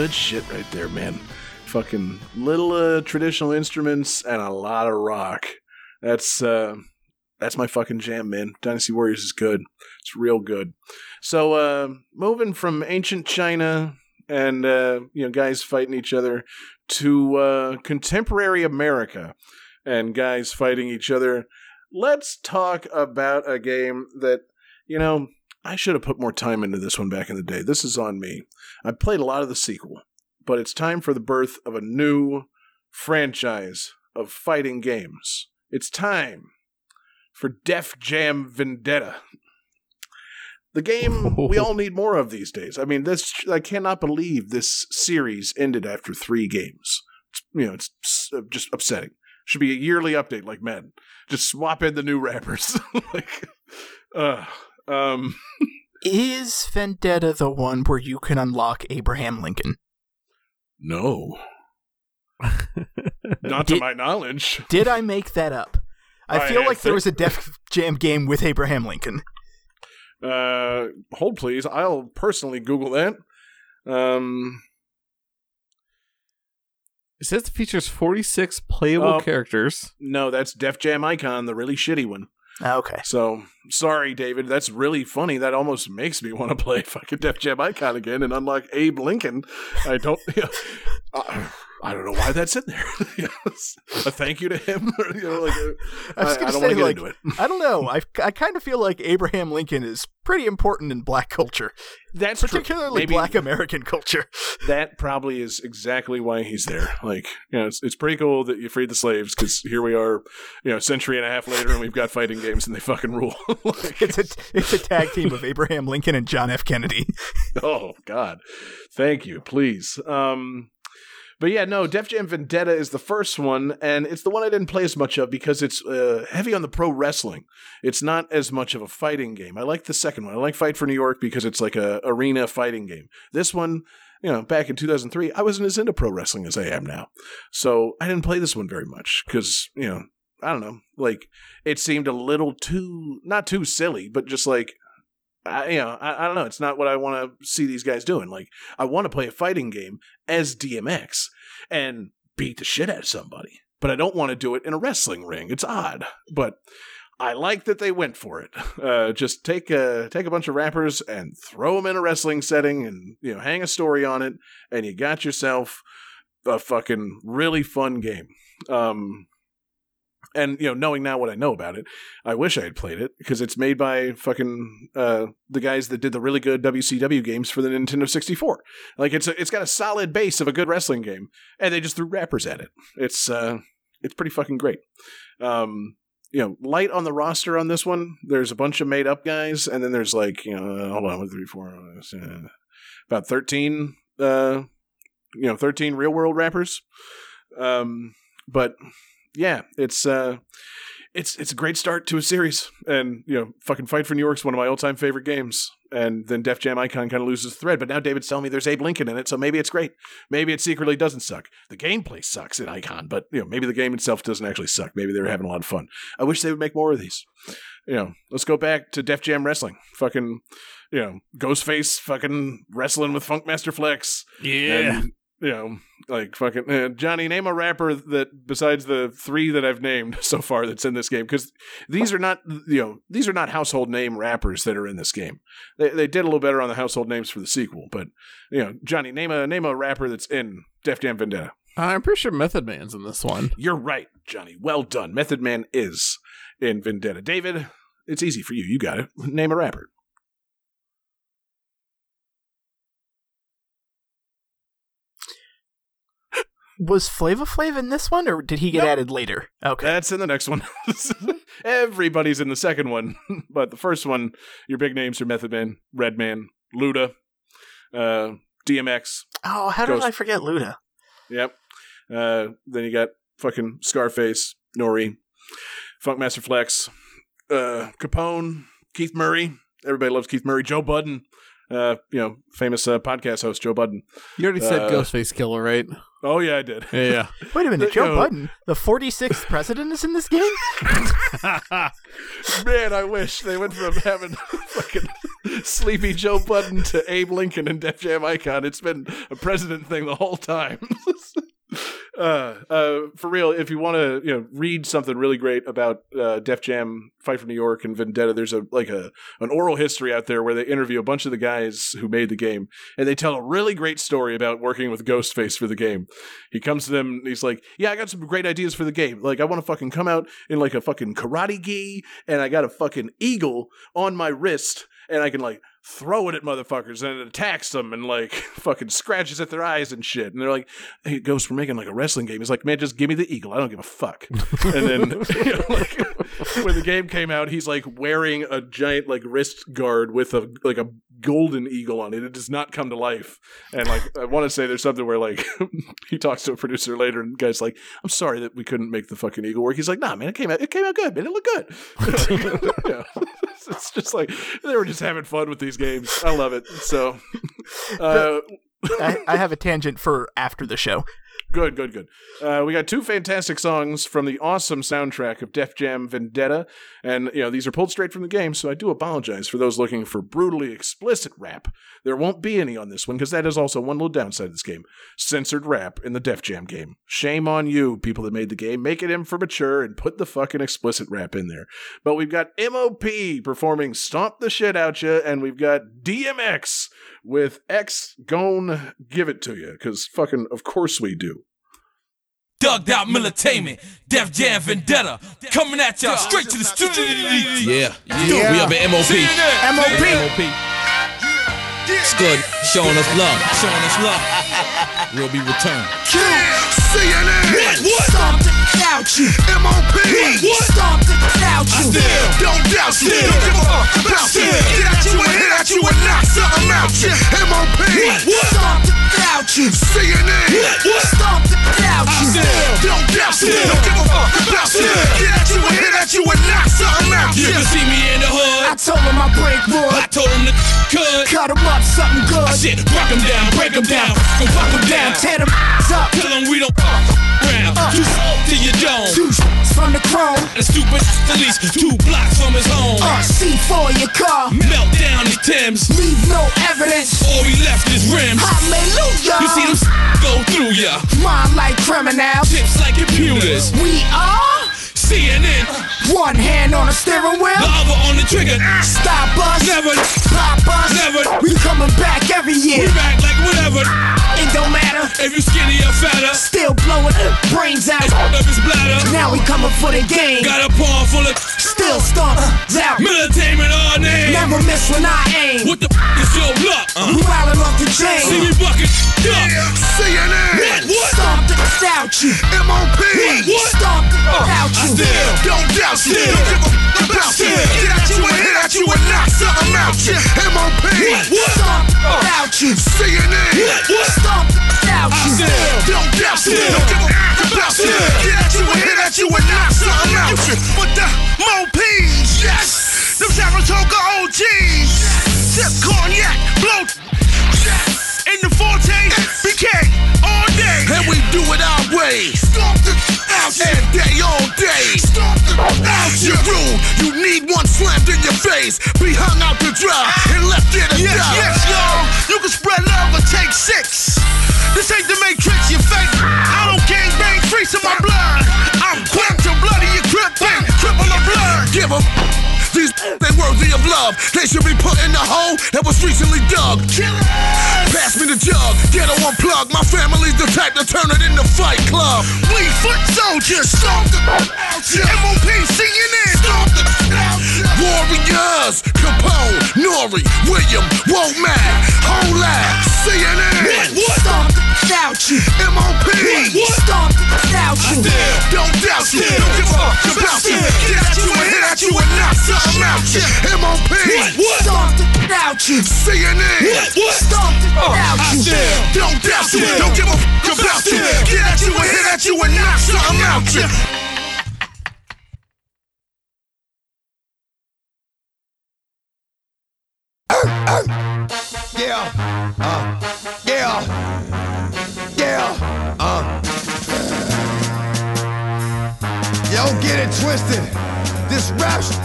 Good shit right there, man. Fucking little uh, traditional instruments and a lot of rock. That's uh, that's my fucking jam, man. Dynasty Warriors is good. It's real good. So uh, moving from ancient China and uh, you know, guys fighting each other to uh, contemporary America and guys fighting each other. Let's talk about a game that, you know, I should have put more time into this one back in the day. This is on me. I played a lot of the sequel, but it's time for the birth of a new franchise of fighting games. It's time for Def Jam Vendetta. The game we all need more of these days. I mean, this, I cannot believe this series ended after three games. It's, you know, it's just upsetting. Should be a yearly update like Madden. Just swap in the new rappers. like, uh, um. Is Vendetta the one where you can unlock Abraham Lincoln? No. Not to did, my knowledge. Did I make that up? I, I feel like th- there was a Def Jam game with Abraham Lincoln. Uh, hold please. I'll personally Google that. Um... It says it features forty-six playable oh, characters. No, that's Def Jam Icon, the really shitty one. Okay. So, sorry, David. That's really funny. That almost makes me want to play fucking Def Jam Icon again and unlock Abe Lincoln. I don't... You know, I, I don't know why that's in there. A thank you to him. you know, like, I, I, I don't want to get like, into it. I don't know. I I kind of feel like Abraham Lincoln is pretty important in black culture. That's particularly Maybe, black American culture. That probably is exactly why he's there. Like, you know, it's, it's pretty cool that you freed the slaves because here we are, you know, a century and a half later and we've got fighting games and they fucking rule. like, it's a it's a tag team of Abraham Lincoln and John F. Kennedy. oh, God. Thank you. Please. Um... But yeah, no, Def Jam Vendetta is the first one, and it's the one I didn't play as much of because it's uh, heavy on the pro wrestling. It's not as much of a fighting game. I like the second one. I like Fight for New York because it's like a arena fighting game. This one, you know, back in two thousand three, I wasn't as into pro wrestling as I am now. So I didn't play this one very much because, you know, I don't know. Like, it seemed a little too, not too silly, but just like, I, you know, I, I don't know. It's not what I want to see these guys doing. Like, I want to play a fighting game as D M X and beat the shit out of somebody, but I don't want to do it in a wrestling ring. It's odd, but I like that they went for it. Uh, just take a take a bunch of rappers and throw them in a wrestling setting, and you know, hang a story on it, and you got yourself a fucking really fun game. Um, And, you know, knowing now what I know about it, I wish I had played it because it's made by fucking uh, the guys that did the really good W C W games for the Nintendo sixty-four. Like, it's a, it's got a solid base of a good wrestling game, and they just threw rappers at it. It's uh, it's pretty fucking great. Um, you know, light on the roster on this one. There's a bunch of made-up guys, and then there's like, you know, hold on, one, three, four, uh, about thirteen, uh, you know, thirteen real-world rappers. Um, but... Yeah, it's uh, it's it's a great start to a series, and you know, fucking Fight for New York's one of my all-time favorite games. And then Def Jam Icon kind of loses the thread, but now David's telling me there's Abe Lincoln in it, so maybe it's great. Maybe it secretly doesn't suck. The gameplay sucks in Icon, but you know, maybe the game itself doesn't actually suck. Maybe they were having a lot of fun. I wish they would make more of these. You know, let's go back to Def Jam Wrestling. Fucking, you know, Ghostface fucking wrestling with Funkmaster Flex. Yeah. And, you know, like fucking uh, Johnny, name a rapper that besides the three that I've named so far that's in this game, because these are not, you know, these are not household name rappers that are in this game. They they did a little better on the household names for the sequel, but you know, Johnny, name a name a rapper that's in Def Jam Vendetta. I'm pretty sure Method Man's in this one. You're right, Johnny. Well done. Method Man is in Vendetta. David, it's easy for you. You got it. Name a rapper. Was Flava Flav in this one, or did he get nope. added later? Okay. That's in the next one. Everybody's in the second one. But the first one, your big names are Method Man, Redman, Luda, uh, D M X. Oh, how Ghost. did I forget Luda? Yep. Uh, then you got fucking Scarface, Nori, Funkmaster Flex, uh, Capone, Keith Murray. Everybody loves Keith Murray. Joe Budden. Uh, you know, famous uh, podcast host Joe Budden. You already said uh, Ghostface Killer, right? Oh yeah, I did. Yeah. yeah. Wait a minute, Joe you know, Budden, the forty-sixth president, is in this game. Man, I wish they went from having fucking Sleepy Joe Budden to Abe Lincoln and Def Jam Icon. It's been a president thing the whole time. Uh, uh, for real, if you want to, you know, read something really great about uh, Def Jam, Fight for New York, and Vendetta, there's a like a an oral history out there where they interview a bunch of the guys who made the game, and they tell a really great story about working with Ghostface for the game. He comes to them, and he's like, "Yeah, I got some great ideas for the game. Like, I want to fucking come out in like a fucking karate gi, and I got a fucking eagle on my wrist, and I can like throw it at motherfuckers, and it attacks them and like fucking scratches at their eyes and shit." And they're like, "Hey, Ghost, we're making like a wrestling game." He's like, "Man, just give me the eagle. I don't give a fuck." And then you know, like, when the game came out, he's like wearing a giant like wrist guard with a like a golden eagle on it. It does not come to life. And like, I want to say there's something where like he talks to a producer later, and the guy's like, "I'm sorry that we couldn't make the fucking eagle work." He's like, "Nah, man, it came out. It came out good, man. It looked good." Yeah. It's just like they were just having fun with these games. I love it. So uh, I, I have a tangent for after the show. Good, good, good. Uh, we got two fantastic songs from the awesome soundtrack of Def Jam Vendetta. And, you know, these are pulled straight from the game, so I do apologize for those looking for brutally explicit rap. There won't be any on this one, because that is also one little downside of this game. Censored rap in the Def Jam game. Shame on you, people that made the game. Make it in for mature and put the fucking explicit rap in there. But we've got M O P performing Stomp the Shit Out Ya, and we've got D M X with X Gone Give It To Ya, because fucking of course we do. Dugged out militainment, Def Jam Vendetta, coming at y'all straight to the studio. Yeah, yeah. We up at M O P. M O P. M O P. It's good, showing us love, showing us love. We'll be returned. C N N. What? Stomped it out you. M O P. What? Stomped it out you. I still don't doubt you. Don't give a fuck about you. Get at you and hit at you and knock something out you. M O P. What? Stomped it out you. C N N. What? Stomped it out you. I still don't doubt you. Don't give a fuck about you. Get at you and hit at you and knock something out you. You can see me in the hood. I told him I break wood. I told him to cut. Cut him up, something good. I said, rock him down, break him down, go fuck him down, tear them up. Tell him we don't round. Uh, two to your dome. Two from the chrome. And stupid at least two blocks from his home. Uh, C four your car. Melt down the Thames. Leave no evidence. All we left is rims. Hallelujah. You see them go through ya. Mind like criminals. Tips like computers. We are C N N. One hand on the steering wheel. The other on the trigger. Stop us. Never. Pop us. Never. We coming back every year. We back like whatever. It don't matter if you skinny or fatter. Still blowing brains out of his bladder. Now we coming for the game. Got a palm full of. Still stomped out. Militainment all name. Never miss when I aim. What the f*** is your luck? Uh-huh. You wildin' off the chain. See me bucking up. Yeah, C N N. What? What? Stomped it out you. M O P. What? What? Stomped it uh, out you. I still don't doubt you. Don't give a f*** about you. Get at you and hit at you and knock something out you. M O P. What? What? Stomped uh, out you. C N N. What? What? Stomped out you. I still don't doubt you. Don't give a f*** about you. Get at you and hit at you and knock something out you. What the M O P? Yes, them Saratoga O Gs. Yes. Sip cognac, blow. Yes. In the forte, yes. B K all day, and we do it our way. Stomp the out and day all day. Stomp the out your room. You need one slammed in your face, be hung out to dry and left there to yes, die. Yes, y'all, you can spread love or take six. This ain't the Matrix, you fake. I don't gang bang, freeze in my blood. I'm quick to bloody your grip thing. Cripple of blood. Give them. These ain't worthy of love. They should be put in the hole that was recently dug. Kill it. Pass me the jug. Ghetto unplug. My family's the type to turn it into Fight Club. We foot soldiers. Stomp the out ya. M O P, C N N. Stomp the out ya. Warriors. Capone, Nori, William, Womack, whole lot. C N N. What? What? Stomp the out ya. M O P. What? What? Stomp the out ya. I still don't doubt you. Don't give a fuck about you. Get at you and hit at you and knock something. I'm out ya. M O P. What? What? Stomped it out you. C N N. What? What? Stomped it uh, out I you. Still don't doubt you. Don't give a f*** about you. Get at you and hit at you and knock something out ya. Yeah. Uh. Yeah. Yeah. Uh. Yo, get it twisted. This rap sh-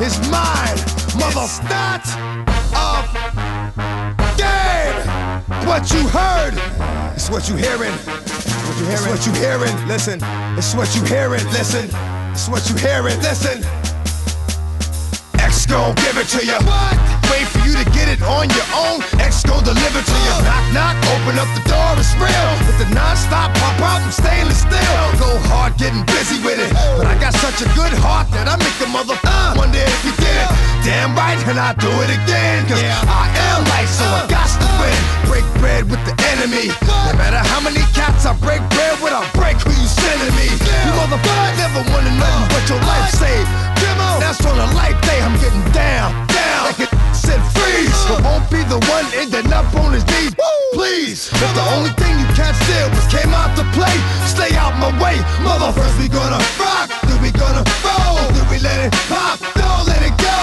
is mine, motherfucker. what you heard. It's what you hearing. What you hearing. It's what you hearing. Listen. It's what you hearing. Listen. It's what you hearing. Listen. X gon' give it to you. Wait for you to get it on your own. X gon' deliver to you. Knock knock. Open up the door. It's real. With the non-stop pop out from stainless steel. Go hard, getting busy with it. But I got such a good heart that I make a mother uh, wonder if you did it. Damn right, and I do it again. Cause yeah. I am light, so I got to win. Break bread with the enemy. No matter how many cats I break bread with, I'll break who you sending me. You motherfucker never wanted nothing but your life saved. That's on a light day, I'm getting down, down. Like it said freeze. But won't be the one ending up on his knees. Please, if the only thing you can't steal was came out to play, stay out my way. Mother, first we gonna rock, then we gonna roll, then we let it pop, don't let it go.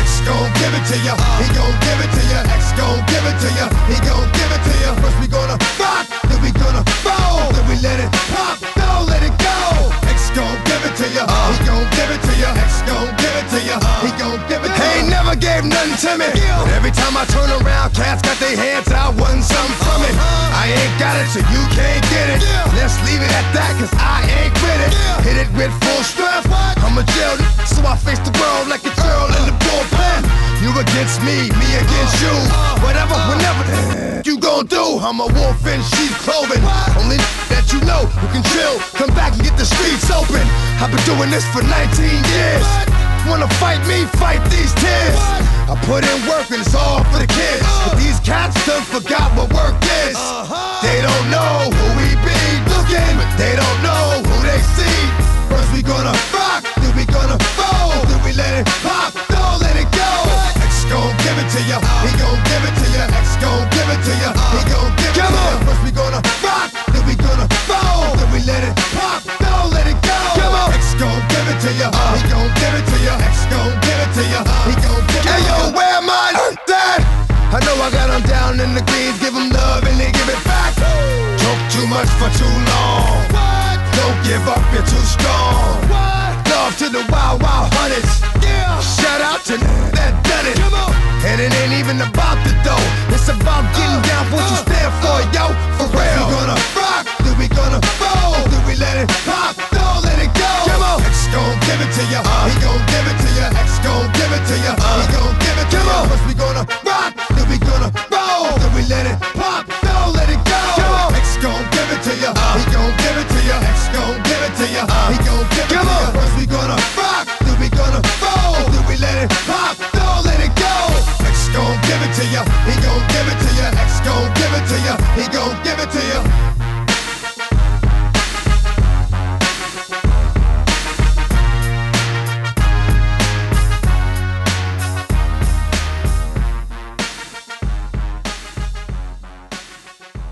X gon' give it to ya, he gon' give it to ya. X gon' give it to ya, he gon' give it to ya. First we gonna rock, then we gonna roll, then we let it pop, don't let it go. X gon' give it to ya, he gon' give it to ya. X gon' give it to ya, he gon' give it to ya. He ain't never gave nothing to me, but every time I turn around, cats got their hands out, wanting something from it. I ain't got it, so you can't get it. Let's leave it at that, cause I ain't with it. Hit it with full strength, I'm a jail, so I face the world like a girl in the bullpen. You against me, me against you. Whatever, whenever you gon' do, I'm a wolf in sheep's clothing. Only that you know who can chill, come back and get the streets open. I've been doing this for nineteen years. Wanna fight me, fight these tears. I put in work and it's all for the kids. But these cats done forgot what work is. They don't know who we be looking, but they don't know who they see. First we gonna rock, then we gonna roll, then we let it pop, don't let it go. X gon' give it to ya, he gon' give it to ya. X gon' give it to ya, he gon' give it to ya. First we gonna rock, then we gonna roll, then we let it pop, don't let it go. X gon' give it to ya, he gon' give it to ya. X gon' give it to ya, he gon' give it to ya. Hey yo, where am I at? I know I got them down in the greens, give them love and they give it back. Talk too much for too long. Don't give up, you're too strong. Love to the wild, wild hunters. Shout out to that done it. And it ain't even about the dough. It's about getting down for what you stand for, yo. For real. We gonna rock, then we gonna roll, then we let it pop, don't let it go. X gon' give it to ya, he gon' give it to ya. X gon' give it to ya, he gon' give it to ya. First we gonna rock, then we gonna roll, then we let it pop, don't let it go. X gon' give it to ya, he gon' give it to ya. X gon' give it to ya, he gon' give it to ya. First we gonna rock, then we gonna roll, then we let it pop, don't let it go. X gon' give it to ya, he gon' give it to ya. X gon' give it to ya, he gon' give it to ya.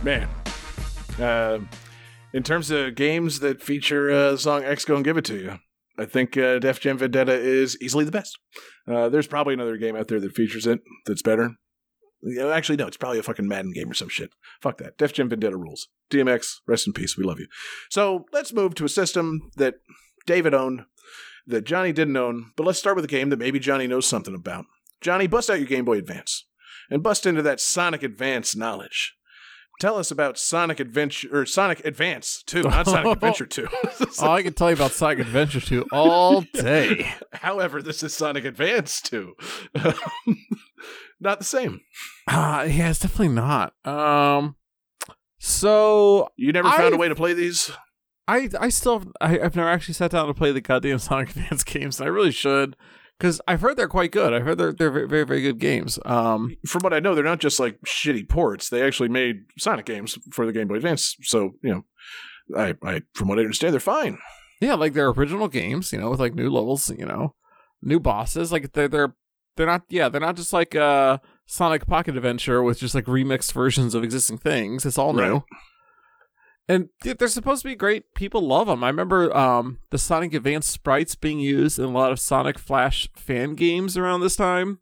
Man, uh, in terms of games that feature uh, the song X Gon' Give It To You, I think uh, Def Jam Vendetta is easily the best. Uh, there's probably another game out there that features it that's better. Actually, no, it's probably a fucking Madden game or some shit. Fuck that. Def Jam Vendetta rules. D M X, rest in peace. We love you. So let's move to a system that David owned, that Johnny didn't own, but let's start with a game that maybe Johnny knows something about. Johnny, bust out your Game Boy Advance and bust into that Sonic Advance knowledge. Tell us about Sonic Adventure, or Sonic Advance two, not Sonic Adventure two. Oh, I can tell you about Sonic Adventure two all day. However, this is Sonic Advance two. Not the same. Uh, yeah, it's definitely not. Um, so You never I, found a way to play these? I, I still, I, I've never actually sat down to play the goddamn Sonic Advance games, and I really should. Because I've heard they're quite good. I've heard they're, they're very, very, very good games. Um, From what I know, they're not just like shitty ports. They actually made Sonic games for the Game Boy Advance. So, you know, I, I from what I understand, they're fine. Yeah, like they're original games, you know, with like new levels, you know, new bosses. Like they're, they're, they're not, yeah, they're not just like uh, Sonic Pocket Adventure with just like remixed versions of existing things. It's all new. Right. And they're supposed to be great. People love them. I remember um, the Sonic Advance sprites being used in a lot of Sonic Flash fan games around this time.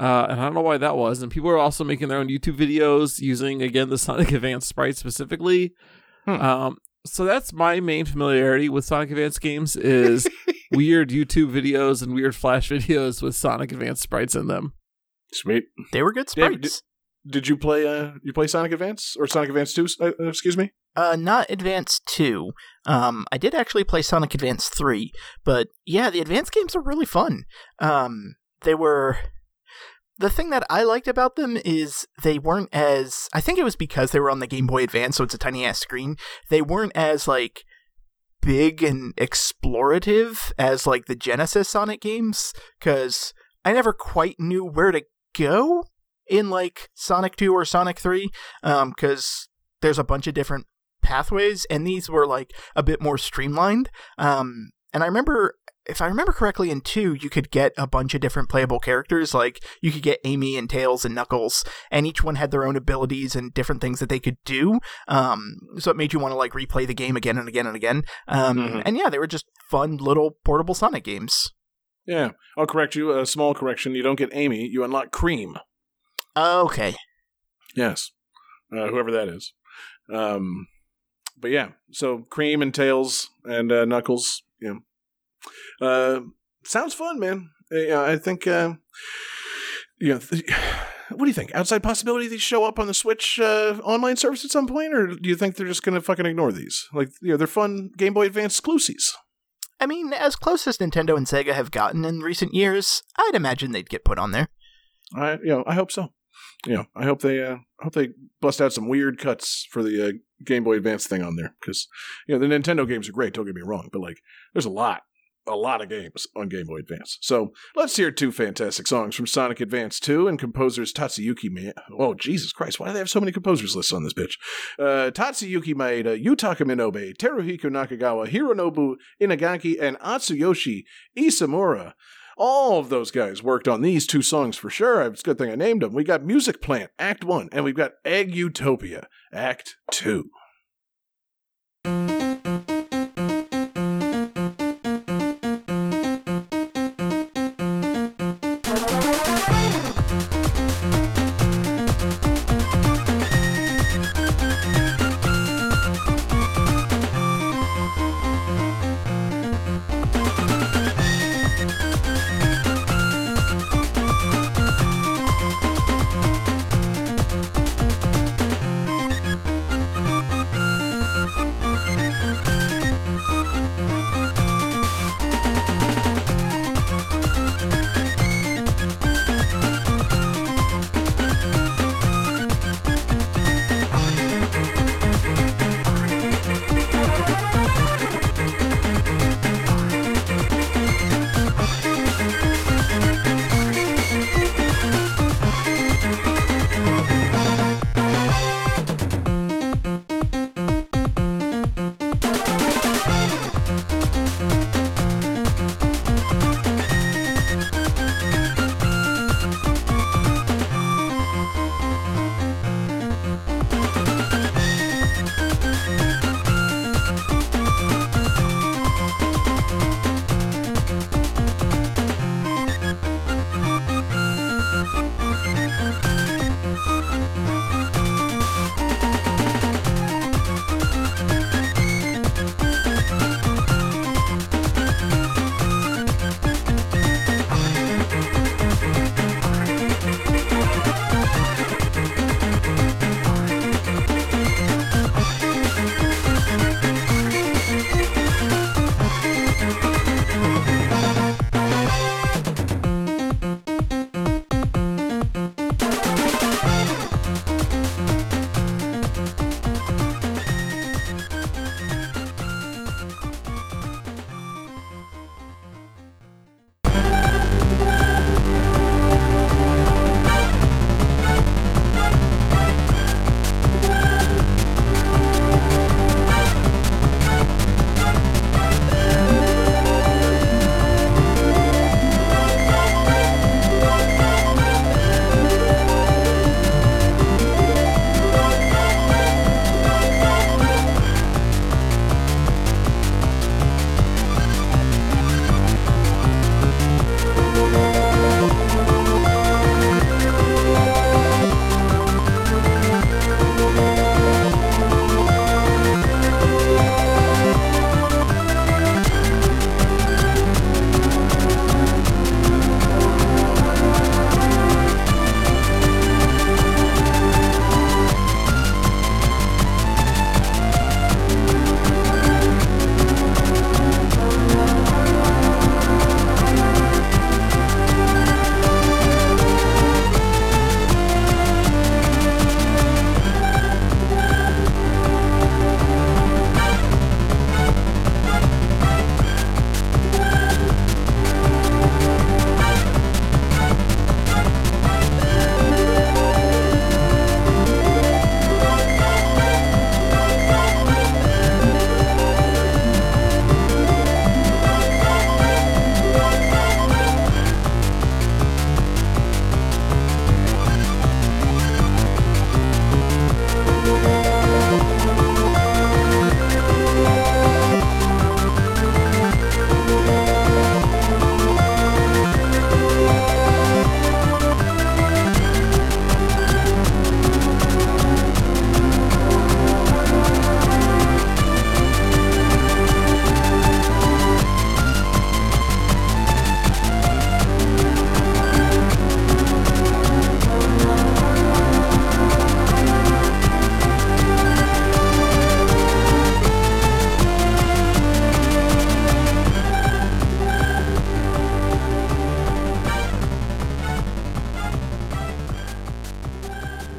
Uh, and I don't know why that was. And people were also making their own YouTube videos using, again, the Sonic Advance sprites specifically. Hmm. Um, so that's my main familiarity with Sonic Advance games is weird YouTube videos and weird Flash videos with Sonic Advance sprites in them. Sweet. They were good sprites. David, Did you play? Uh, you play Sonic Advance or Sonic Advance Two? Uh, excuse me. Uh, not Advance Two. Um, I did actually play Sonic Advance Three, but yeah, the Advance games are really fun. Um, they were. The thing that I liked about them is they weren't as. I think it was because they were on the Game Boy Advance, so it's a tiny ass screen. They weren't as like big and explorative as like the Genesis Sonic games, because I never quite knew where to go in like Sonic two or Sonic three, um because there's a bunch of different pathways, and these were like a bit more streamlined. Um and I remember, if I remember correctly, in two you could get a bunch of different playable characters. Like you could get Amy and Tails and Knuckles, and each one had their own abilities and different things that they could do. Um so it made you want to like replay the game again and again and again. Um mm-hmm. And yeah, they were just fun little portable Sonic games. Yeah, I'll correct you, a small correction. You don't get Amy, you unlock Cream. Okay. Yes. Uh, whoever that is. Um, but yeah, so Cream and Tails and uh, Knuckles, you know. Uh, sounds fun, man. I, I think, uh, you know, th- what do you think? Outside possibility these show up on the Switch uh, online service at some point, or do you think they're just going to fucking ignore these? Like, you know, they're fun Game Boy Advance exclusives. I mean, as close as Nintendo and Sega have gotten in recent years, I'd imagine they'd get put on there. I, you know, I hope so. You know, I hope they, uh, hope they bust out some weird cuts for the uh, Game Boy Advance thing on there, because you know the Nintendo games are great. Don't get me wrong, but like, there's a lot, a lot of games on Game Boy Advance. So let's hear two fantastic songs from Sonic Advance two and composers Tatsuyuki Maeda. Oh, Jesus Christ! Why do they have so many composers lists on this bitch? Uh, Tatsuyuki Maeda, Yutaka Minobe, Teruhiko Nakagawa, Hironobu Inagaki, and Atsuyoshi Isamura. All of those guys worked on these two songs for sure. It's a good thing I named them. We got Music Plant, Act one, and we've got Egg Utopia, Act two.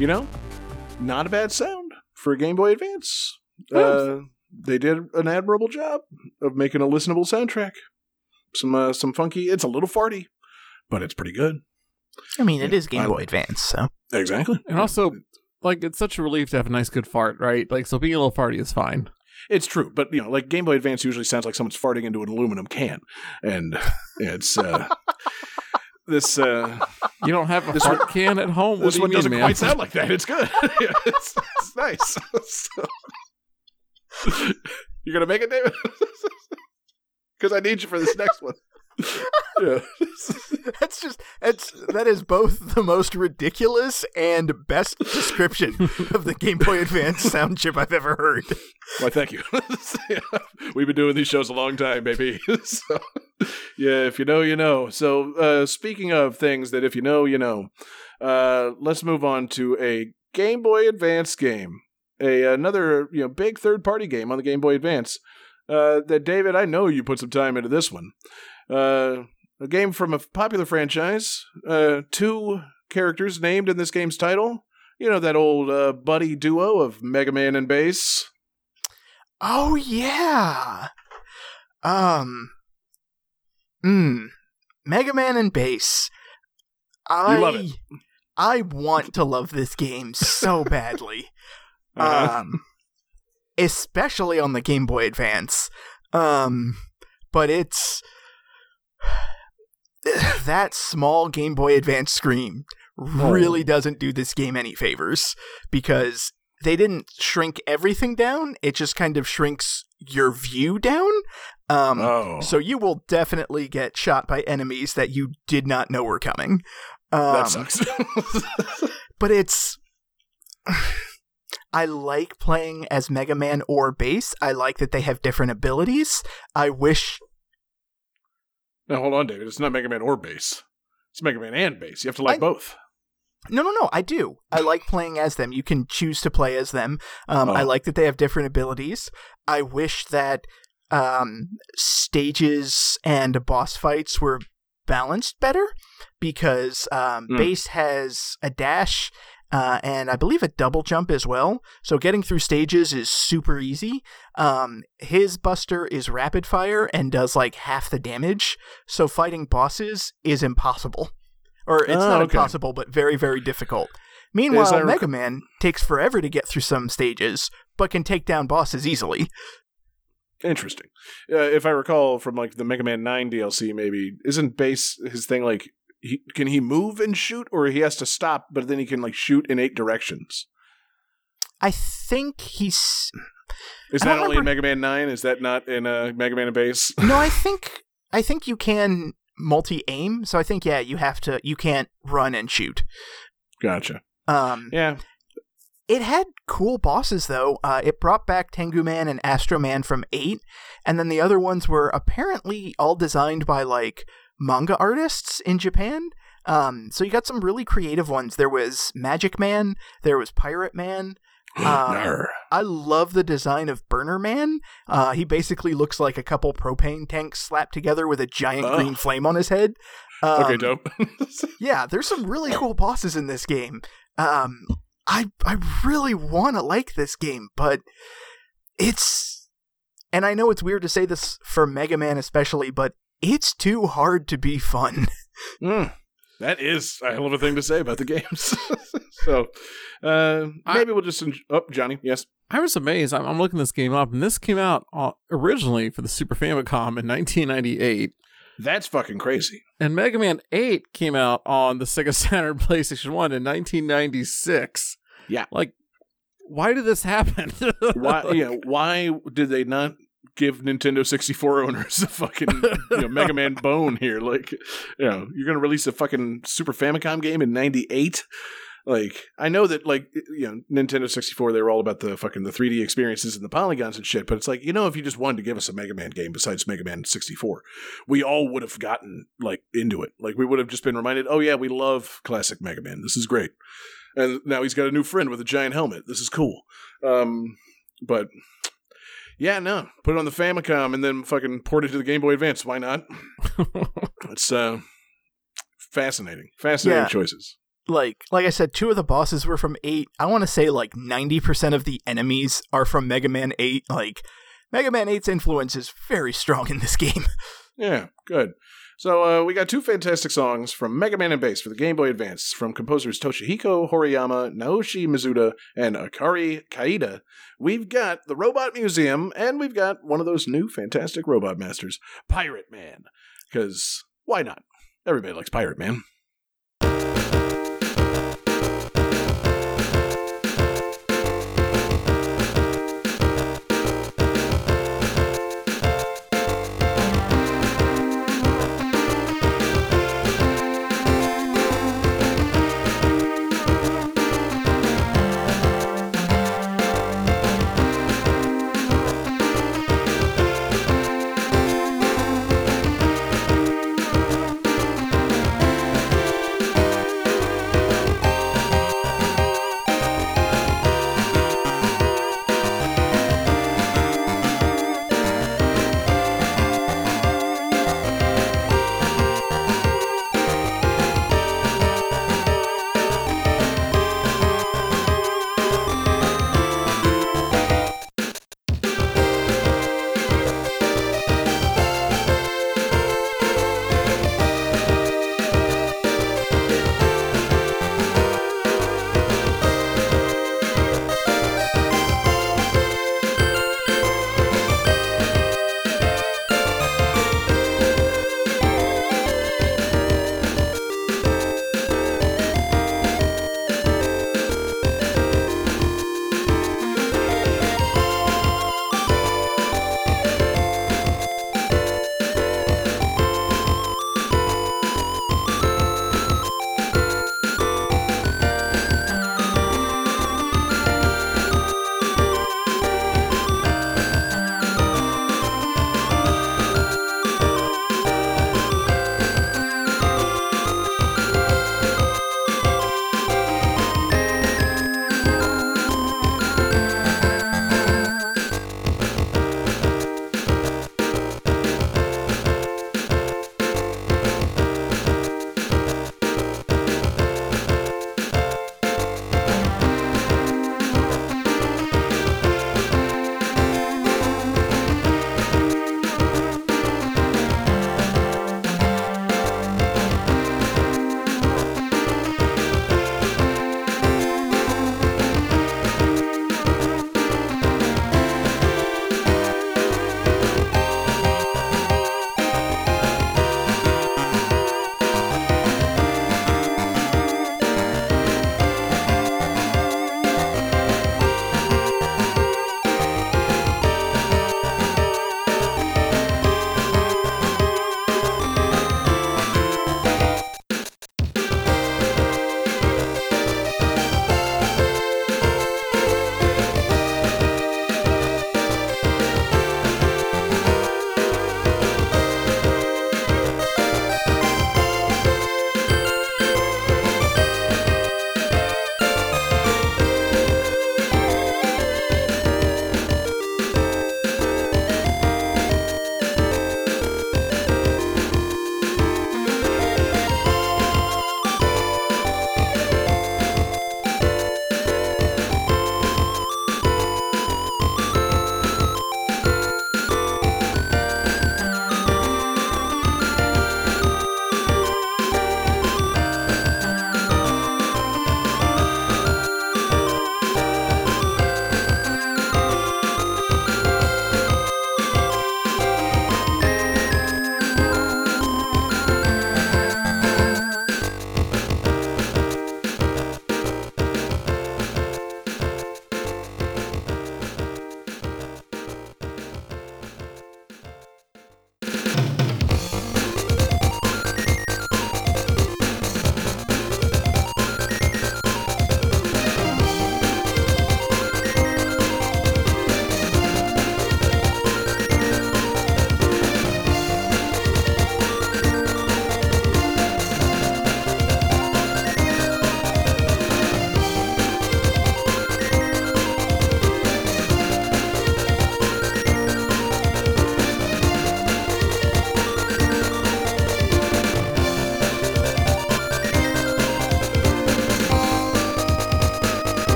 you know, not a bad sound for a Game Boy Advance. Uh, they did an admirable job of making a listenable soundtrack. Some uh, some funky. It's a little farty, but it's pretty good. I mean, it yeah, is Game I, Boy Advance, so exactly. And also, like, it's such a relief to have a nice, good fart, right? Like, so being a little farty is fine. It's true, but you know, like, Game Boy Advance usually sounds like someone's farting into an aluminum can, and it's uh, this. Uh, you don't have a this fart one, can at home. This do one mean, doesn't man? Quite sound like that. It's good. yeah, it's, it's nice. So, you're gonna make it, David. Because I need you for this next one. Yeah. That's just that's that is both the most ridiculous and best description of the Game Boy Advance sound chip I've ever heard. Why, thank you. Yeah. We've been doing these shows a long time, baby. So, yeah, if you know, you know. So, uh, speaking of things that if you know, you know, uh, let's move on to a Game Boy Advance game, a another you know big third party game on the Game Boy Advance. Uh, that David, I know you put some time into this one. Uh, a game from a popular franchise. Uh, two characters named in this game's title. You know, that old uh, buddy duo of Mega Man and Bass. Oh yeah. Um. Mm, Mega Man and Bass. I you love it. I want to love this game so badly. Uh-huh. Um. Especially on the Game Boy Advance. Um, but it's... that small Game Boy Advance screen really doesn't do this game any favors, because they didn't shrink everything down. It just kind of shrinks your view down. Um, oh. So you will definitely get shot by enemies that you did not know were coming. Um, that sucks. But it's... I like playing as Mega Man or Bass. I like that they have different abilities. I wish... Now, hold on, David. It's not Mega Man or Bass. It's Mega Man and Bass. You have to like I... both. No, no, no. I do. I like playing as them. You can choose to play as them. Um, oh. I like that they have different abilities. I wish that um, stages and boss fights were balanced better, because um, mm. Bass has a dash... Uh, and I believe a double jump as well. So getting through stages is super easy. Um, his buster is rapid fire and does like half the damage. So fighting bosses is impossible. Or it's oh, not okay. impossible, but very, very difficult. Meanwhile, rec- Mega Man takes forever to get through some stages, but can take down bosses easily. Interesting. Uh, if I recall from like the Mega Man nine D L C, maybe, isn't Bass his thing like... He, can he move and shoot, or he has to stop, but then he can like shoot in eight directions? I think he's... Is that only in Mega Man nine? Is that not in uh, Mega Man and Bass? No, I think I think you can multi-aim, so I think, yeah, you have to... You can't run and shoot. Gotcha. Um, yeah. It had cool bosses, though. Uh, it brought back Tengu Man and Astro Man from eight, and then the other ones were apparently all designed by, like... manga artists in Japan. Um, so you got some really creative ones. There was Magic Man. There was Pirate Man. Um, I love the design of Burner Man. Uh, he basically looks like a couple propane tanks slapped together with a giant oh. green flame on his head. Um, okay, dope. Yeah, there's some really cool bosses in this game. Um, I I really want to like this game, but it's... And I know it's weird to say this for Mega Man especially, but it's too hard to be fun. mm, that is a hell of a thing to say about the games. so uh, maybe I, we'll just... Enjoy- oh, Johnny, yes? I was amazed. I'm, I'm looking this game up, and this came out uh, originally for the Super Famicom in nineteen ninety-eight. That's fucking crazy. And Mega Man eight came out on the Sega Saturn PlayStation one in nineteen ninety-six. Yeah. Like, why did this happen? why? Like, yeah, why did they not... give Nintendo sixty-four owners a fucking you know, Mega Man bone here. Like, you know, you're going to release a fucking Super Famicom game in ninety-eight? Like, I know that, like, you know, Nintendo sixty-four, they were all about the fucking the three D experiences and the polygons and shit, but it's like, you know, if you just wanted to give us a Mega Man game besides Mega Man sixty-four, we all would have gotten, like, into it. Like, we would have just been reminded, oh, yeah, we love classic Mega Man. This is great. And now he's got a new friend with a giant helmet. This is cool. Um, but... Yeah, no. Put it on the Famicom and then fucking port it to the Game Boy Advance. Why not? It's uh, fascinating. Fascinating yeah. choices. like like I said, two of the bosses were from eight. I want to say like ninety percent of the enemies are from Mega Man eight. Like, Mega Man eight's influence is very strong in this game. Yeah, good. So uh, we got two fantastic songs from Mega Man and Bass for the Game Boy Advance from composers Toshihiko Horiyama, Naoshi Mizuta, and Akari Kaida. We've got the Robot Museum, and we've got one of those new fantastic robot masters, Pirate Man. Because why not? Everybody likes Pirate Man.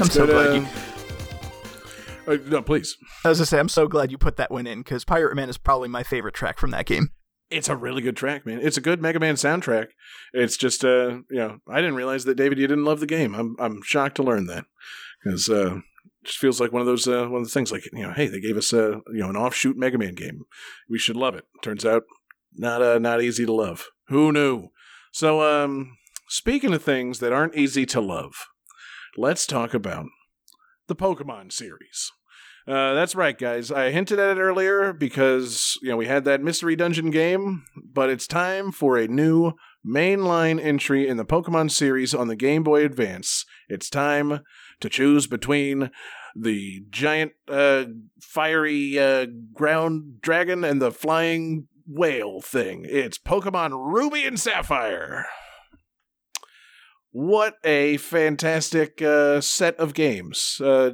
I'm so glad you... Uh, no, please. I was going to say, I'm so glad you put that one in, because Pirate Man is probably my favorite track from that game. It's a really good track, man. It's a good Mega Man soundtrack. It's just, uh, you know, I didn't realize that, David, you didn't love the game. I'm I'm shocked to learn that, because uh, it just feels like one of those uh, one of the things like, you know, hey, they gave us a, you know, an offshoot Mega Man game. We should love it. Turns out, not uh, not easy to love. Who knew? So, um, speaking of things that aren't easy to love, let's talk about the Pokemon series. Uh, that's right, guys. I hinted at it earlier because, you know, we had that Mystery Dungeon game, but it's time for a new mainline entry in the Pokemon series on the Game Boy Advance. It's time to choose between the giant, uh, fiery, uh, ground dragon and the flying whale thing. It's Pokemon Ruby and Sapphire. What a fantastic, uh, set of games. Uh,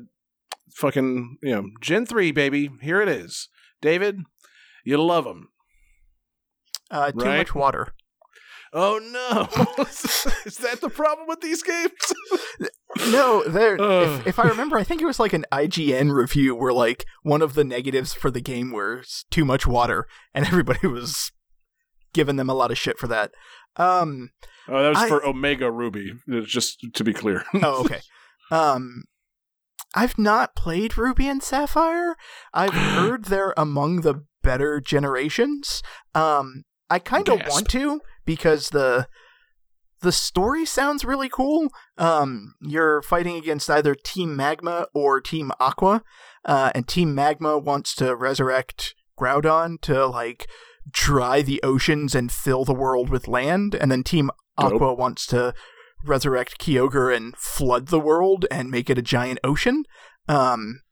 Fucking, you know, Gen three, baby. Here it is. David, you love them. Uh, too right? much water. Oh, no. Is that the problem with these games? No, they're, uh. if, if I remember, I think it was like an I G N review where, like, one of the negatives for the game was too much water, and everybody was giving them a lot of shit for that. Um, oh, that was I, for Omega Ruby, just to be clear. Oh, okay. Um... I've not played Ruby and Sapphire. I've heard they're among the better generations. Um, I kind of want to because the the story sounds really cool. Um, you're fighting against either Team Magma or Team Aqua, uh, and Team Magma wants to resurrect Groudon to like dry the oceans and fill the world with land, and then Team Aqua nope. wants to resurrect Kyogre and flood the world and make it a giant ocean. Um,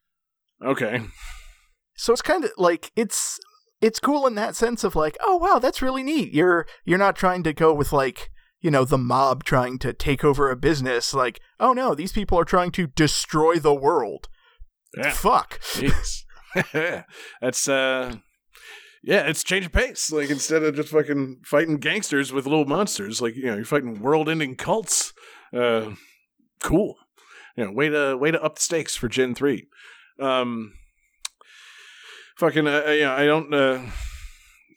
okay. So it's kind of like, it's it's cool in that sense of like, oh wow, that's really neat. You're you're not trying to go with like, you know, the mob trying to take over a business. Like, oh no, these people are trying to destroy the world. Yeah. Fuck. That's, uh... yeah, it's change of pace. Like, instead of just fucking fighting gangsters with little monsters, like, you know, you're fighting world-ending cults. Uh, cool. You know, way to way to up the stakes for Gen three. Um, fucking, uh, you know, I don't, uh,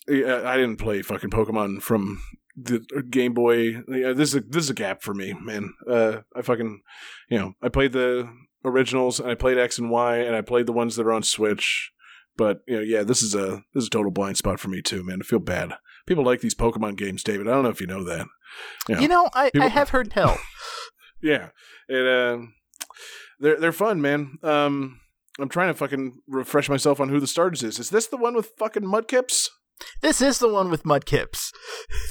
I didn't play fucking Pokemon from the Game Boy. Yeah, this is a, this is a gap for me, man. Uh, I fucking, you know, I played the originals, and I played X and Y, and I played the ones that are on Switch. But, you know, yeah, this is a this is a total blind spot for me, too, man. I feel bad. People like these Pokemon games, David. I don't know if you know that. You know, you know I, people, I have heard tell. Yeah. And, uh, they're, they're fun, man. Um, I'm trying to fucking refresh myself on who the starters is. Is this the one with fucking Mudkips? This is the one with Mudkips.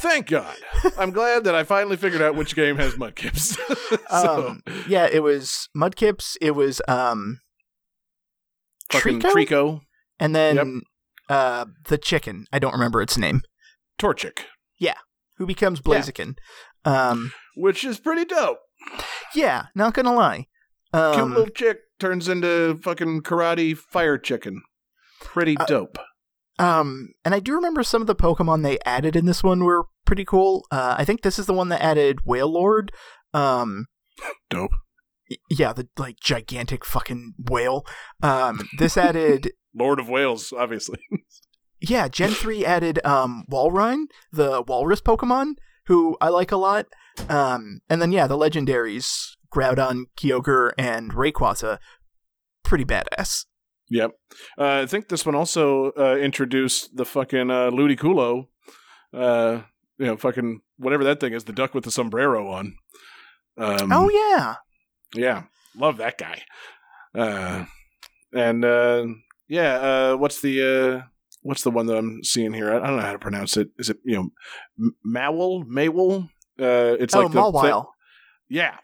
Thank God. I'm glad that I finally figured out which game has Mudkips. so. um, yeah, it was Mudkips. It was um, fucking Trico. Trico. And then yep. uh, the chicken. I don't remember its name. Torchic. Yeah. Who becomes Blaziken. Yeah. Um, Which is pretty dope. Yeah. Not gonna lie. Um, Cute little chick turns into fucking karate fire chicken. Pretty uh, dope. Um, and I do remember some of the Pokemon they added in this one were pretty cool. Uh, I think this is the one that added Wailord. Um, dope. Yeah. The like gigantic fucking whale. Um, this added... Lord of Wales, obviously. Yeah, Gen three added um, Walrein, the walrus Pokemon, who I like a lot. Um, and then, yeah, the legendaries, Groudon, Kyogre, and Rayquaza. Pretty badass. Yep. Uh, I think this one also uh, introduced the fucking uh, Ludicolo. Uh, you know, fucking whatever that thing is, the duck with the sombrero on. Um, oh, yeah. Yeah. Love that guy. Uh, and... Uh, Yeah, uh, what's the uh, what's the one that I'm seeing here? I, I don't know how to pronounce it. Is it, you know, M- Mawile? Mawile? Uh, it's oh, like the Mawile. Thi- yeah,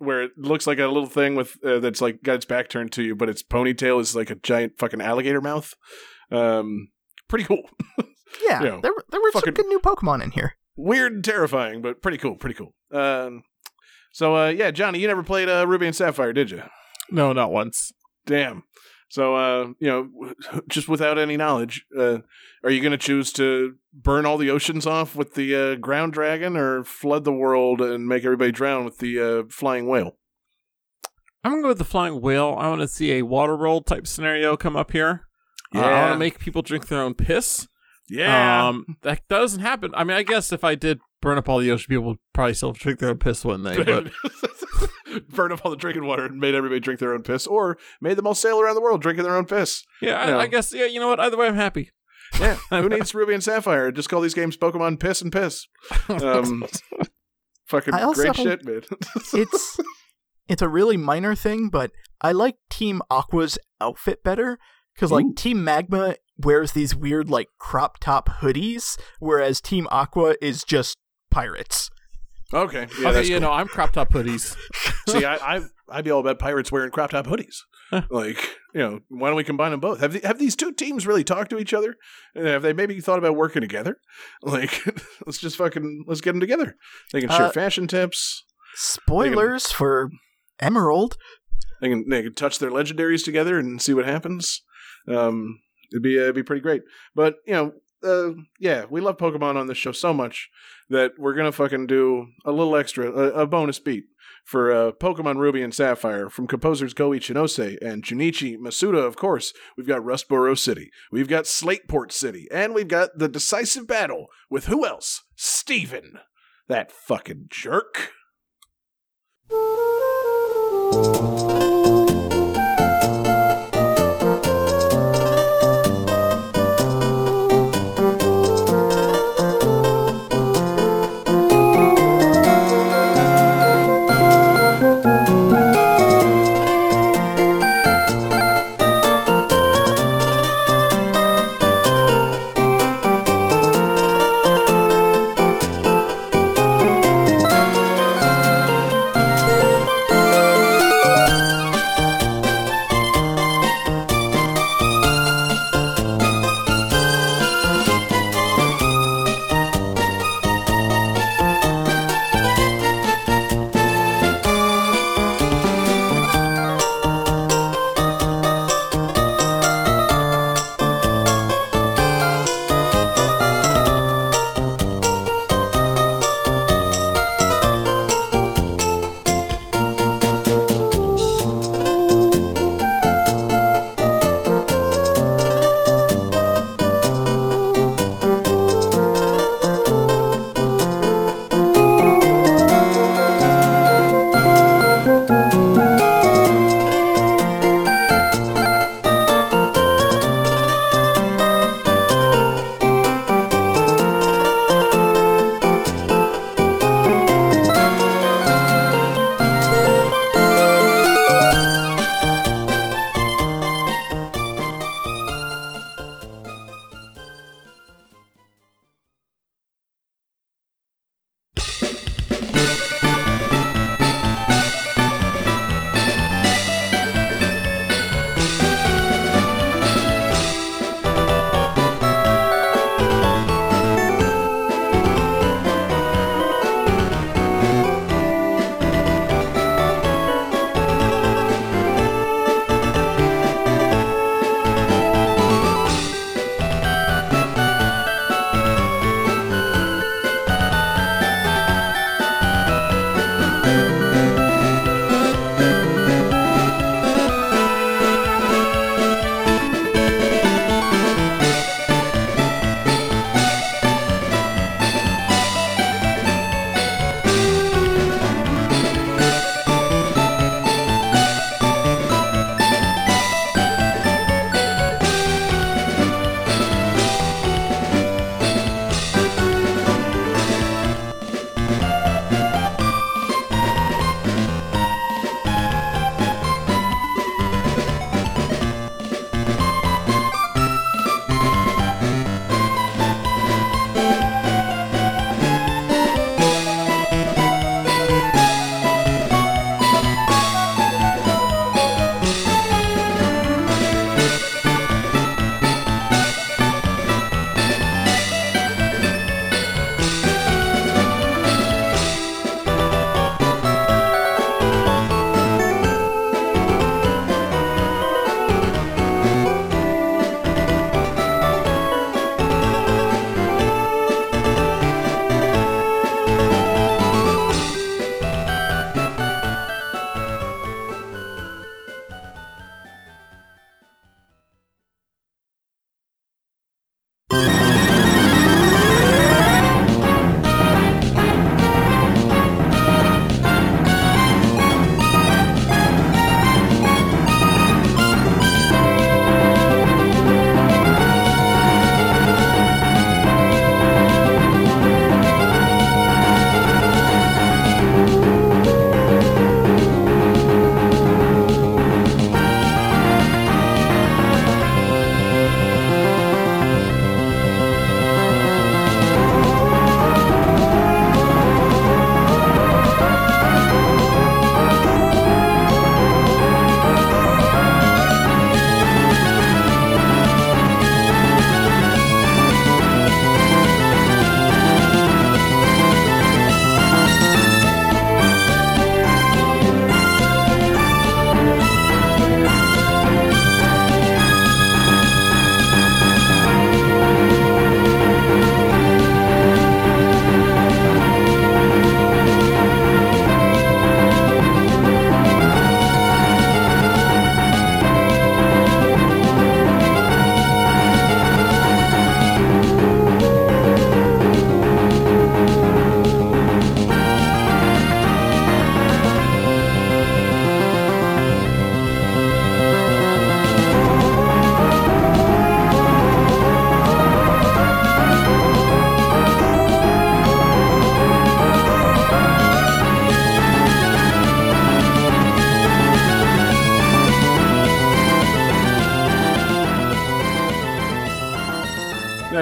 where it looks like a little thing with uh, that's like got its back turned to you, but its ponytail is like a giant fucking alligator mouth. Um, pretty cool. Yeah, you know, there, there were some good new Pokemon in here. Weird and terrifying, but pretty cool, pretty cool. Um, so, uh, yeah, Johnny, you never played uh, Ruby and Sapphire, did you? No, not once. Damn. So, uh, you know, just without any knowledge, uh, are you going to choose to burn all the oceans off with the uh, ground dragon or flood the world and make everybody drown with the uh, flying whale? I'm going to go with the flying whale. I want to see a water roll type scenario come up here. Yeah. Uh, I want to make people drink their own piss. Yeah. Um, that doesn't happen. I mean, I guess if I did burn up all the ocean, people would probably still drink their own piss one day. But... burn up all the drinking water and made everybody drink their own piss, or made them all sail around the world drinking their own piss. Yeah, I, I guess. Yeah, you know what? Either way, I'm happy. Yeah. Who needs Ruby and Sapphire? Just call these games Pokemon Piss and Piss. Um, fucking also, great shit, man. it's... It's a really minor thing, but I like Team Aqua's outfit better, because like Team Magma wears these weird like crop top hoodies, whereas Team Aqua is just pirates. Okay, yeah, okay, you cool. know I'm crop top hoodies. See, I, I I'd be all about pirates wearing crop top hoodies. Like, you know, why don't we combine them both? Have the, have these two teams really talked to each other? And have they maybe thought about working together? Like, let's just fucking let's get them together. They can share uh, fashion tips. Spoilers can, for. Emerald. They can they can touch their legendaries together and see what happens. Um, it'd be uh, it'd be pretty great. But you know, uh, yeah, we love Pokemon on this show so much that we're gonna fucking do a little extra, a, a bonus beat for uh, Pokemon Ruby and Sapphire from composers Goichi Chinose and Junichi Masuda. Of course, we've got Rustboro City, we've got Slateport City, and we've got the decisive battle with who else? Steven, that fucking jerk.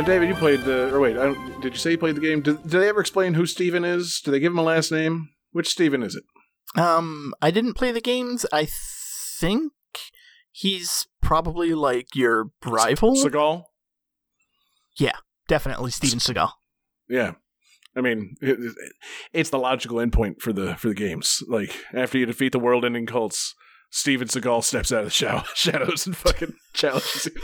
Now, David, you played the... Or wait, I don't, did you say you played the game? Did, did they ever explain who Steven is? Do they give him a last name? Which Steven is it? Um, I didn't play the games. I think he's probably, like, your rival? Seagal? Yeah, definitely Steven Seagal. Yeah. I mean, it, it's the logical endpoint for the for the games. Like, after you defeat the world-ending cults, Steven Seagal steps out of the shadow, shadows and fucking challenges you.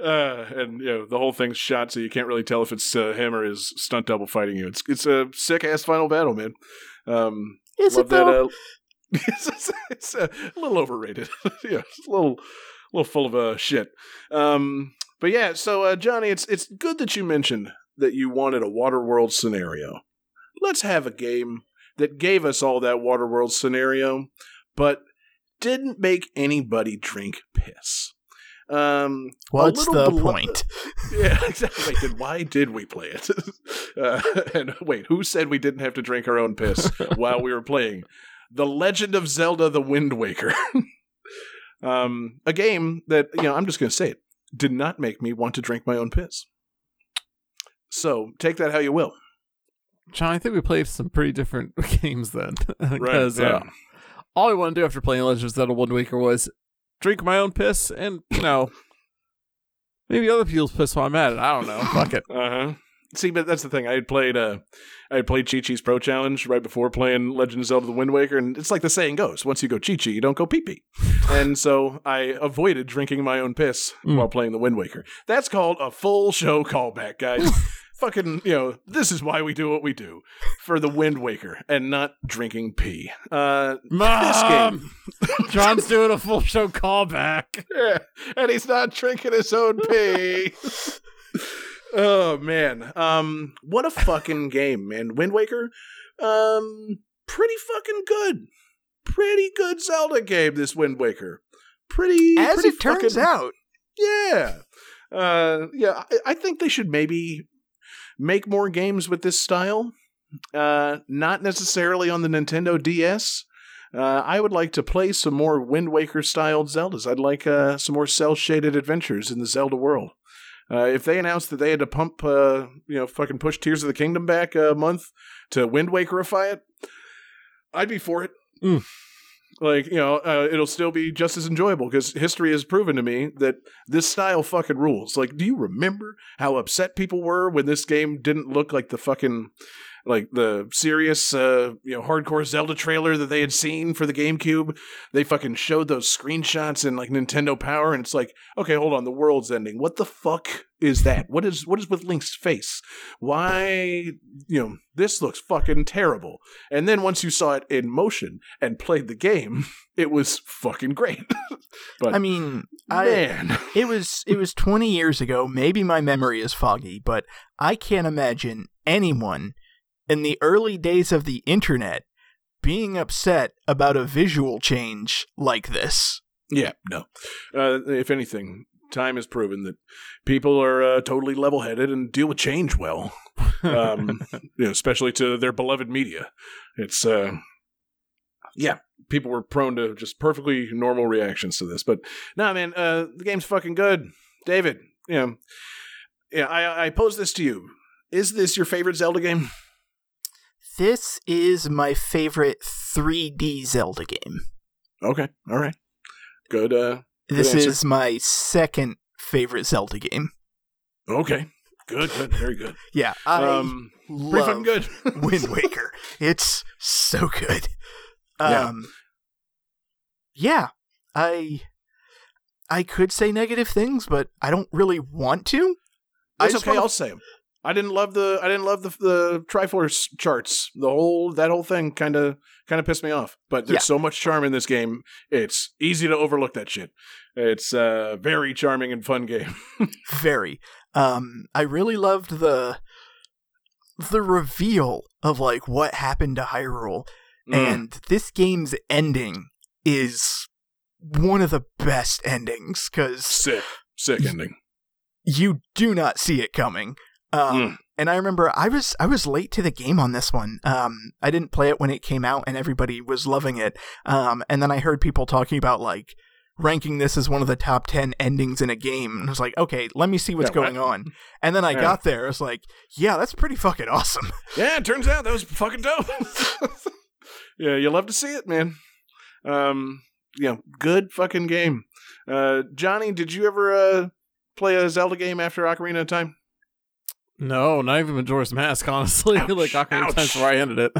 Uh, and you know the whole thing's shot, so you can't really tell if it's uh, him or his stunt double fighting you. It's it's a sick ass final battle, man. Um, Is it that, though? Uh, it's, it's, it's a little overrated. Yeah, it's a little a little full of uh, shit. Um, but yeah, so uh, Johnny, it's it's good that you mentioned that you wanted a Waterworld scenario. Let's have a game that gave us all that Waterworld scenario, but didn't make anybody drink piss. Um, What's the belo- point? Yeah, exactly. Wait, then why did we play it? Uh, and wait, who said we didn't have to drink our own piss while we were playing The Legend of Zelda: The Wind Waker? um, a game that, you know, I'm just going to say it, did not make me want to drink my own piss. So, take that how you will. John, I think we played some pretty different games then. Right, yeah. Uh, all I want to do after playing Legend of Zelda: Wind Waker was drink my own piss, and, you know, maybe other people's piss while I'm at it. I don't know. Fuck it. Uh-huh. See, but that's the thing. I had played uh, I had played Chi Chi's Pro Challenge right before playing Legend of Zelda: The Wind Waker, and it's like the saying goes, once you go Chi Chi, you don't go pee pee. And so I avoided drinking my own piss mm. while playing The Wind Waker. That's called a full show callback, guys. Fucking, you know, this is why we do what we do for The Wind Waker and not drinking pee. Uh, Mom! This game. John's doing a full show callback. Yeah, and he's not drinking his own pee. Oh, man. Um, what a fucking game, man. Wind Waker, um, pretty fucking good. Pretty good Zelda game, this Wind Waker. Pretty, As pretty it turns fucking, out. Yeah. Uh, yeah, I, I think they should maybe make more games with this style, uh, not necessarily on the Nintendo D S. Uh, I would like to play some more Wind Waker-styled Zeldas. I'd like uh, some more cel-shaded adventures in the Zelda world. Uh, if they announced that they had to pump, uh, you know, fucking push Tears of the Kingdom back a month to Wind Wakerify it, I'd be for it. Mm. Like, you know, uh, it'll still be just as enjoyable because history has proven to me that this style fucking rules. Like, do you remember how upset people were when this game didn't look like the fucking, like the serious, uh, you know, hardcore Zelda trailer that they had seen for the GameCube? They fucking showed those screenshots in like Nintendo Power, and it's like, okay, hold on, the world's ending. What the fuck is that? What is what is with Link's face? Why, you know, this looks fucking terrible. And then once you saw it in motion and played the game, it was fucking great. But I mean, man. I, it was it was twenty years ago. Maybe my memory is foggy, but I can't imagine anyone in the early days of the internet being upset about a visual change like this. Yeah, no. Uh, if anything, time has proven that people are uh, totally level-headed and deal with change well, um, you know, especially to their beloved media. It's, uh, yeah, people were prone to just perfectly normal reactions to this. But nah, man, uh, the game's fucking good, David. You know, yeah, I, I pose this to you: is this your favorite Zelda game? This is my favorite three D Zelda game. Okay, all right, good. Uh, This is my second favorite Zelda game. Okay. Good, good, very good. Yeah, I um, love fucking good. Wind Waker. It's so good. Um, yeah. yeah, I I could say negative things, but I don't really want to. It's okay, wanna... I'll say them. I didn't love the I didn't love the the Triforce charts. The whole that whole thing kind of kind of pissed me off. But there's yeah. so much charm in this game. It's easy to overlook that shit. It's a very charming and fun game. Very. Um, I really loved the the reveal of like what happened to Hyrule, mm. and this game's ending is one of the best endings because sick sick ending. You do not see it coming. Um, mm. And I remember I was I was late to the game on this one. Um, I didn't play it when it came out, and everybody was loving it. Um, and then I heard people talking about like ranking this as one of the top ten endings in a game. And I was like, okay, let me see what's yeah, going what? on. And then I yeah. got there. I was like, yeah, that's pretty fucking awesome. Yeah, it turns out that was fucking dope. Yeah, you love to see it, man. Um, yeah, good fucking game. Uh, Johnny, did you ever uh, play a Zelda game after Ocarina of Time? No, not even Majora's Mask, honestly. Ouch, like Ocarina of Time's where I ended it.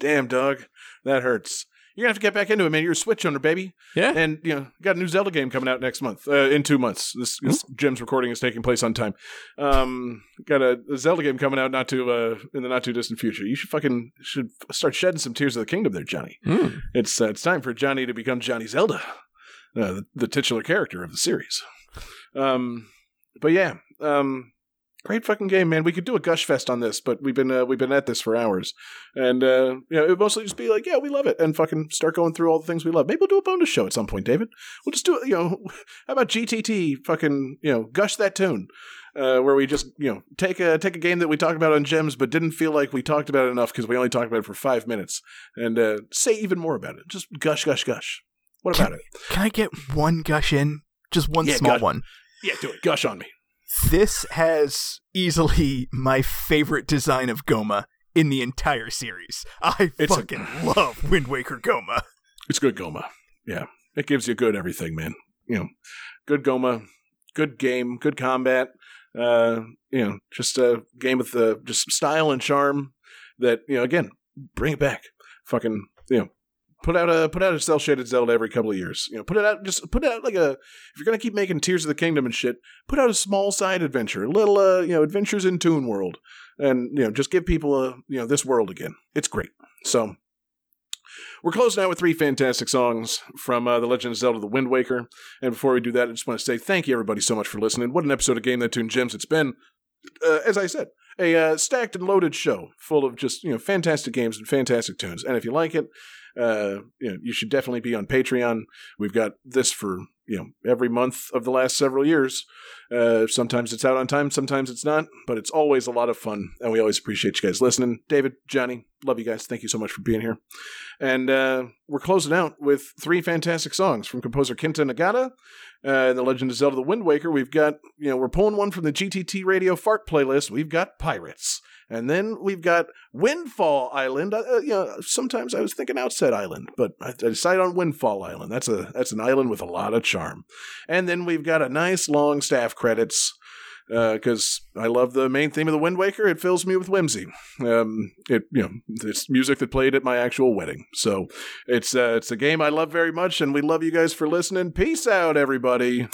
Damn, dog. That hurts. You're going to have to get back into it, man. You're a Switch owner, baby. Yeah. And, you know, got a new Zelda game coming out next month, uh, in two months. This, this mm-hmm. Jim's recording is taking place on time. Um, got a, a Zelda game coming out not too, uh, in the not-too-distant future. You should fucking should start shedding some tears of the kingdom there, Johnny. Mm. It's, uh, it's time for Johnny to become Johnny Zelda, uh, the, the titular character of the series. Um, but, yeah. Um, great fucking game, man. We could do a gush fest on this, but we've been uh, we've been at this for hours, and uh, you know, it would mostly just be like, yeah, we love it, and fucking start going through all the things we love. Maybe we'll do a bonus show at some point, David. We'll just do it. You know, how about G T T? Fucking, you know, gush that tune, uh, where we just, you know, take a take a game that we talked about on Gems, but didn't feel like we talked about it enough because we only talked about it for five minutes, and uh, say even more about it. Just gush, gush, gush. What about can, it? Can I get one gush in? Just one yeah, small gush. one. Yeah, do it. Gush on me. This has easily my favorite design of Goma in the entire series. I it's fucking a, love Wind Waker Goma. It's good Goma. Yeah. It gives you good everything, man. You know, good Goma, good game, good combat. Uh, you know, just a game with uh, just style and charm that, you know, again, bring it back. Fucking, you know. Put out a put out a cell shaded Zelda every couple of years. You know, put it out just put it out like a if you're gonna keep making Tears of the Kingdom and shit, put out a small side adventure, a little uh, you know, Adventures in Toon World, and you know, just give people a you know this world again. It's great. So we're closing out with three fantastic songs from uh, The Legend of Zelda: The Wind Waker. And before we do that, I just want to say thank you everybody so much for listening. What an episode of Game That Tune Gems it's been. Uh, as I said, a uh, stacked and loaded show full of just you know fantastic games and fantastic tunes. And if you like it. Uh, you know, you should definitely be on Patreon. We've got this for, you know, every month of the last several years. Uh, sometimes it's out on time, sometimes it's not, but it's always a lot of fun, and we always appreciate you guys listening. David, Johnny, love you guys. Thank you so much for being here. And uh, we're closing out with three fantastic songs from composer Kenta Nagata. Uh, in The Legend of Zelda: The Wind Waker, we've got, you know, we're pulling one from the G T T Radio Fart playlist. We've got Pirates. And then we've got Windfall Island. Uh, you know, sometimes I was thinking Outset Island, but I, I decided on Windfall Island. That's a that's an island with a lot of charm. And then we've got a nice long staff credits because uh, I love the main theme of The Wind Waker. It fills me with whimsy. Um, it you know it's music that played at my actual wedding. So it's uh, it's a game I love very much, and we love you guys for listening. Peace out, everybody.